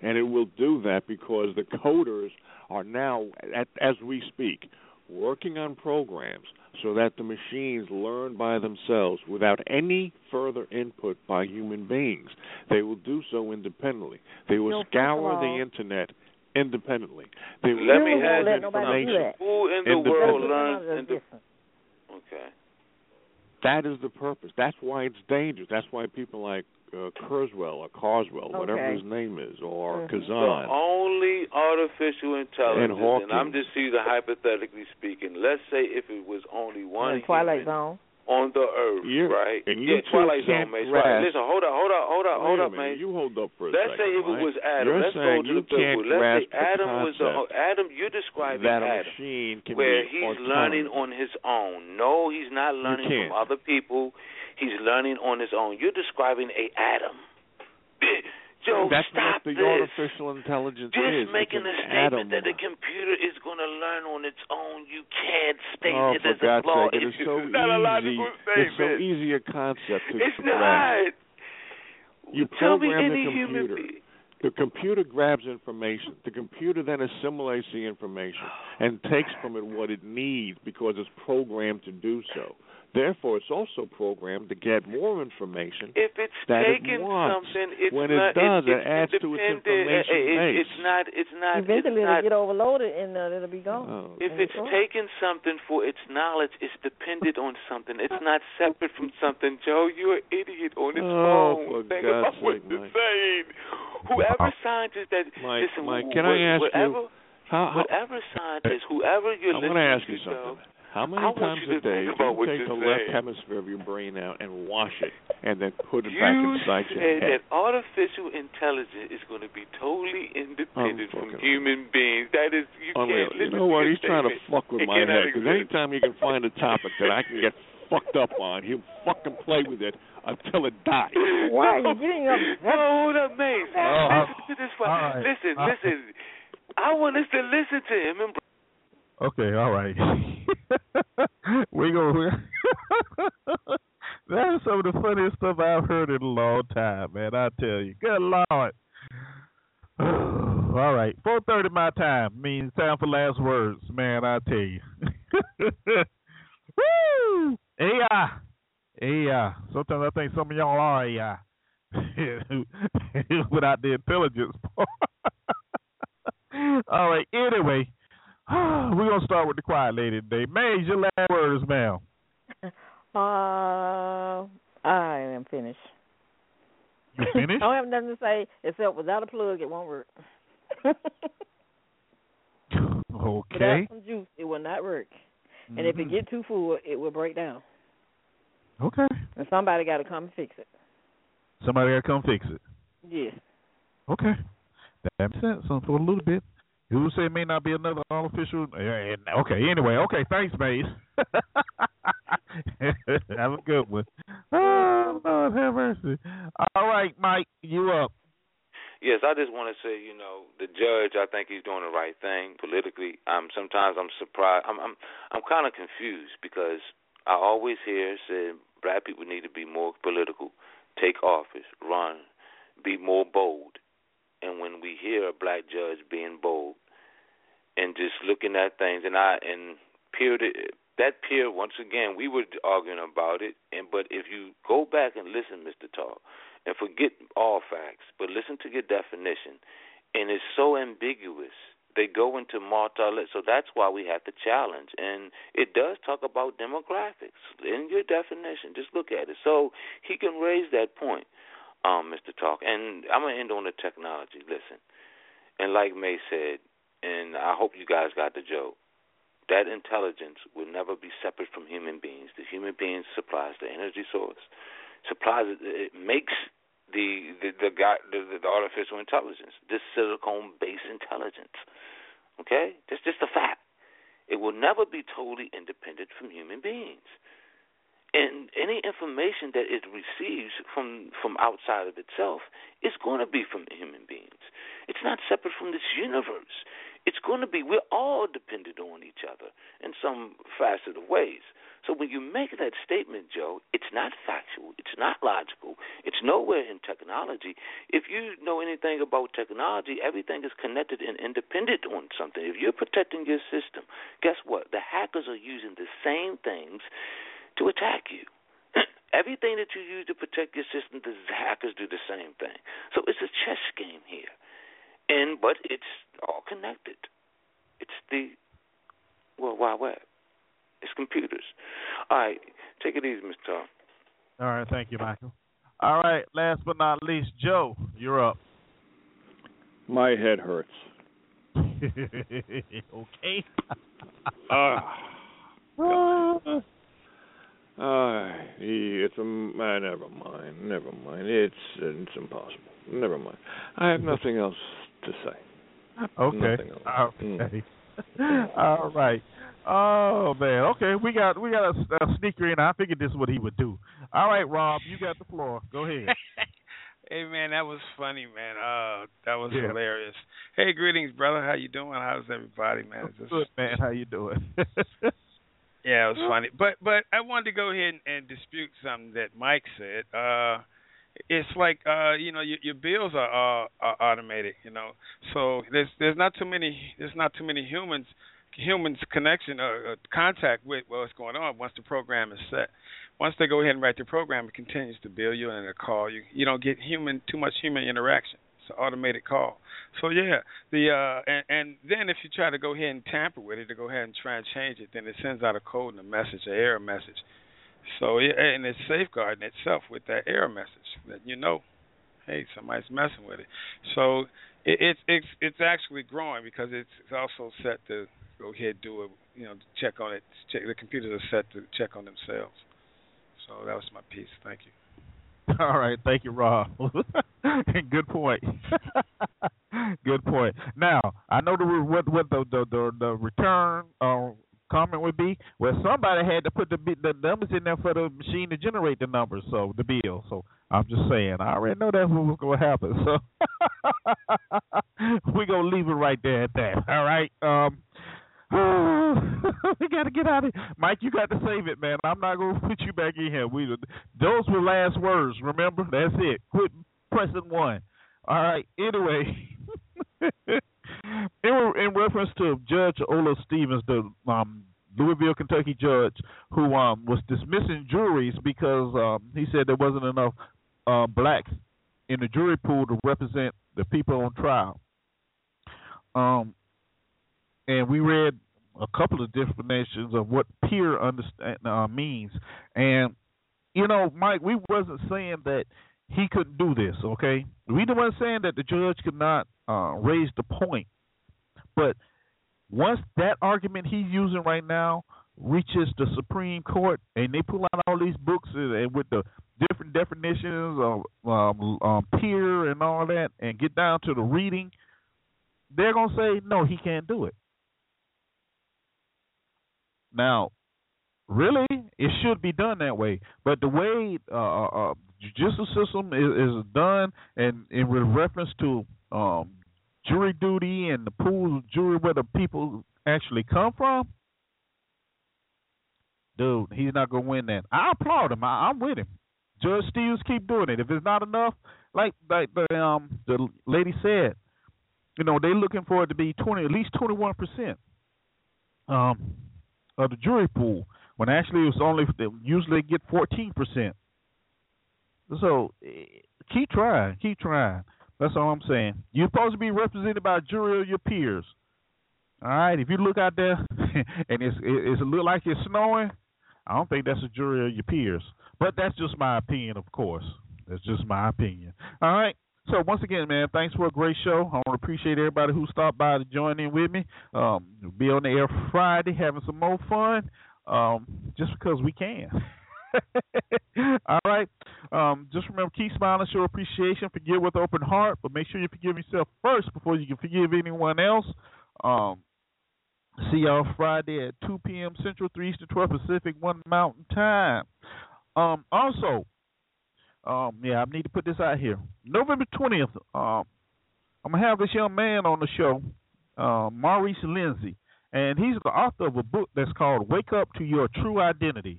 And it will do that because the coders are now, at, as we speak, working on programs so that the machines learn by themselves without any further input by human beings. They will do so independently. They will no, scour the Internet independently. They will let me have information. Who in the world learns? The... Okay. That is the purpose. That's why it's dangerous. That's why people like Uh, Kurzweil or Carswell, okay. whatever his name is, or mm-hmm. Kazan. The only artificial intelligence, and, and I'm just either hypothetically speaking, let's say if it was only one Twilight Zone on the earth, You're, right? And you yeah, Twilight Zone, man. Listen, hold up, hold up, hold up, hold up, man. You hold up for a let's second. Let's say if it was Adam. You're let's go to the Bible. Let's say Adam was the Adam. You're describing that Adam, where he's autonomous. Learning on his own. No, he's not learning from other people. He's learning on his own. You're describing a Adam. Joe, that's stop what the this. artificial intelligence Just is. Just making a statement atom. that the computer is going to learn on its own. You can't state oh, it as a law. It is so not a logical statement. It's so easy a concept to It's explain. not. You Tell program me any the computer. Human being. The computer grabs information. The computer then assimilates the information and takes from it what it needs because it's programmed to do so. Therefore, it's also programmed to get more information. If it's taking it something, it's when not, it does, it, it, it adds it to its information it, it, it's not. It's not. Eventually, it's not, it'll get overloaded and uh, it'll be gone. No. If and it's, it's taking something for its knowledge, it's dependent on something. It's not separate from something. Joe, you're an idiot on its oh, phone. Think about what you're saying. Whoever scientist that Mike, listen, Mike, can what, I ask whatever, you? How, how, whatever scientist, whoever you're I'm listening to, ask you to, something. Joe, how many times a day do you take the left hemisphere of your brain out and wash it and then put it back inside your head? You said that artificial intelligence is going to be totally independent from human beings. That is, you can't listen to that. You know what? He's trying to fuck with my head because any time he can find a topic that I can get fucked up on, he'll fucking play with it until it dies. Why are you getting up? Hold up, mate. Listen to this. Listen, listen. I want us to listen to him and. Okay, all right. We're going that is some of the funniest stuff I've heard in a long time, man, I tell you. Good Lord. All right. Four thirty my time means time for last words, man, I tell you. Woo! A I. A I. Sometimes I think some of y'all are A I. Without the intelligence part. All right, anyway. We're going to start with the quiet lady today. Maze, your last words, ma'am. Uh, I am finished. You finished? I don't have nothing to say except without a plug, it won't work. Okay. Without some juice, it will not work. And mm-hmm. if it get too full, it will break down. Okay. And somebody got to come and fix it. Somebody got to come fix it? Yes. Okay. That makes sense for a little bit. Who said may not be another artificial? Okay, anyway, okay, thanks, Maze. Have a good one. Oh, Lord, have mercy. All right, Mike, you up. Yes, I just want to say, you know, the judge, I think he's doing the right thing politically. Um, sometimes I'm surprised. I'm I'm, I'm kind of confused because I always hear said black people need to be more political, take office, run, be more bold. And when we hear a black judge being bold and just looking at things, and I and peered it, that peer once again we were arguing about it. And but if you go back and listen, Mister Tall, and forget all facts, but listen to your definition, and it's so ambiguous. They go into multi-lit, so that's why we have to challenge. And it does talk about demographics in your definition. Just look at it. So he can raise that point. Um, Mister Talk, and I'm going to end on the technology. Listen, and like May said, and I hope you guys got the joke, that intelligence will never be separate from human beings. The human being supplies the energy source, supplies it, it makes the the the, the the artificial intelligence, this silicon-based intelligence. Okay? That's just a fact. It will never be totally independent from human beings. And any information that it receives from, from outside of itself is going to be from human beings. It's not separate from this universe. It's going to be, we're all dependent on each other in some facet of ways. So when you make that statement, Joe, it's not factual. It's not logical. It's nowhere in technology. If you know anything about technology, everything is connected and independent on something. If you're protecting your system, guess what? The hackers are using the same things to attack you. Everything that you use to protect your system, the hackers do the same thing. So it's a chess game here, and but it's all connected. It's the World Wide Web. It's computers. All right, take it easy, Mister Tom. All right, thank you, Michael. All right, last but not least, Joe, you're up. My head hurts. Okay. Ah. uh, Uh, it's a, uh, never mind, never mind. It's it's impossible. Never mind. I have nothing else to say. Okay. Else. Okay. Mm. All right. Oh man. Okay. We got we got a, a sneaker in. I figured this is what he would do. All right, Rob, you got the floor. Go ahead. Hey man, that was funny, man. Uh, that was yeah. hilarious. Hey, greetings, brother. How you doing? How's everybody, man? Just... Good man. How you doing? Yeah, it was funny. But but I wanted to go ahead and, and dispute something that Mike said. Uh, it's like uh, you know your, your bills are, uh, are automated. You know, so there's there's not too many there's not too many humans humans connection or, or contact with what's going on once the program is set. Once they go ahead and write the program, it continues to bill you and it'll call you. You don't get human too much human interaction. It's an automated call. So yeah, the uh, and, and then if you try to go ahead and tamper with it, to go ahead and try and change it, then it sends out a code and a message, an error message. So yeah, and it's safeguarding itself with that error message that you know, hey, somebody's messing with it. So it, it's it's it's actually growing because it's, it's also set to go ahead do a you know check on it. Check, the computers are set to check on themselves. So that was my piece. Thank you. All right, thank you, Rob. Good point. Good point. Now, I know the what what the the the, the return uh, comment would be. Well, somebody had to put the the numbers in there for the machine to generate the numbers, so the bill. So I'm just saying, I already know that's what was going to happen. So we're gonna leave it right there at that. All right. Um, we got to get out of here. Mike, you got to save it, man. I'm not going to put you back in here. We, those were last words, remember? That's it. Quit pressing one. All right, anyway, in, in reference to Judge Olu Stevens, the um, Louisville, Kentucky judge, who um, was dismissing juries because um, he said there wasn't enough uh, blacks in the jury pool to represent the people on trial. Um, and we read a couple of definitions of what peer understand uh, means, and you know, Mike, we wasn't saying that he couldn't do this. Okay, we weren't saying that the judge could not uh, raise the point, but once that argument he's using right now reaches the Supreme Court, and they pull out all these books and with the different definitions of um, um, peer and all that, and get down to the reading, they're gonna say no, he can't do it. Now, really, it should be done that way. But the way the uh, uh, judicial system is, is done, and, and with reference to um, jury duty and the pool of jury where the people actually come from, dude, he's not going to win that. I applaud him. I, I'm with him. Judge Stevens, keep doing it. If it's not enough, like like the, um, the lady said, you know, they're looking for it to be twenty, at least twenty-one percent. Um. Of the jury pool, when actually it was only usually get fourteen percent. So keep trying, keep trying. That's all I'm saying. You're supposed to be represented by a jury of your peers. All right. If you look out there and it's it's it look like it's snowing, I don't think that's a jury of your peers. But that's just my opinion, of course. That's just my opinion. All right. So once again, man, thanks for a great show. I want to appreciate everybody who stopped by to join in with me. Um, we'll be on the air Friday, having some more fun, um, just because we can. All right. Um, just remember, keep smiling, show appreciation, forgive with open heart, but make sure you forgive yourself first before you can forgive anyone else. Um, see y'all Friday at two p.m. Central, three Eastern, twelve Pacific, one Mountain Time. Um, also. Um, yeah, I need to put this out here. November twentieth, um, I'm going to have this young man on the show, uh, Maurice Lindsay, and he's the author of a book that's called Wake Up to Your True Identity,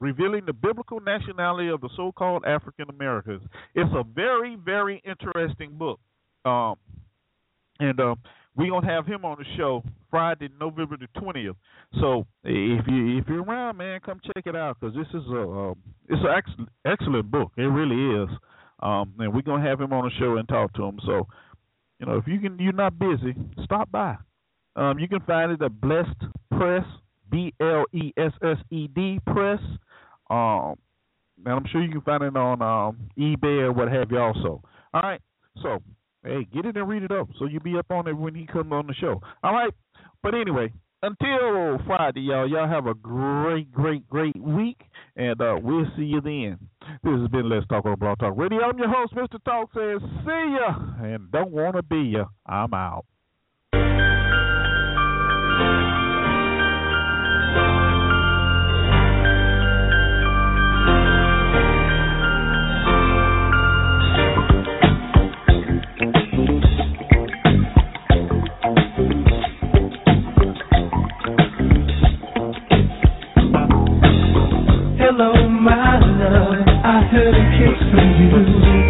Revealing the Biblical Nationality of the So-Called African Americans. It's a very, very interesting book, um, and um, we're going to have him on the show Friday, November the twentieth. So if you if you're around, man, come check it out, because this is a um, it's an excellent, excellent book. It really is. Um, and we're gonna have him on the show and talk to him. So you know, if you can, you're not busy, stop by. Um, you can find it at Blessed Press, B L E S S E D Press. Um, and I'm sure you can find it on um, eBay or what have you also. All right, so. Hey, get it and read it up so you'll be up on it when he comes on the show. All right. But anyway, until Friday, y'all, y'all have a great, great, great week, and uh, we'll see you then. This has been Let's Talk on Blog Talk Radio. I'm your host, Mister Talk says, see ya, and don't want to be ya. I'm out. Hello, my love, I heard a kiss from you.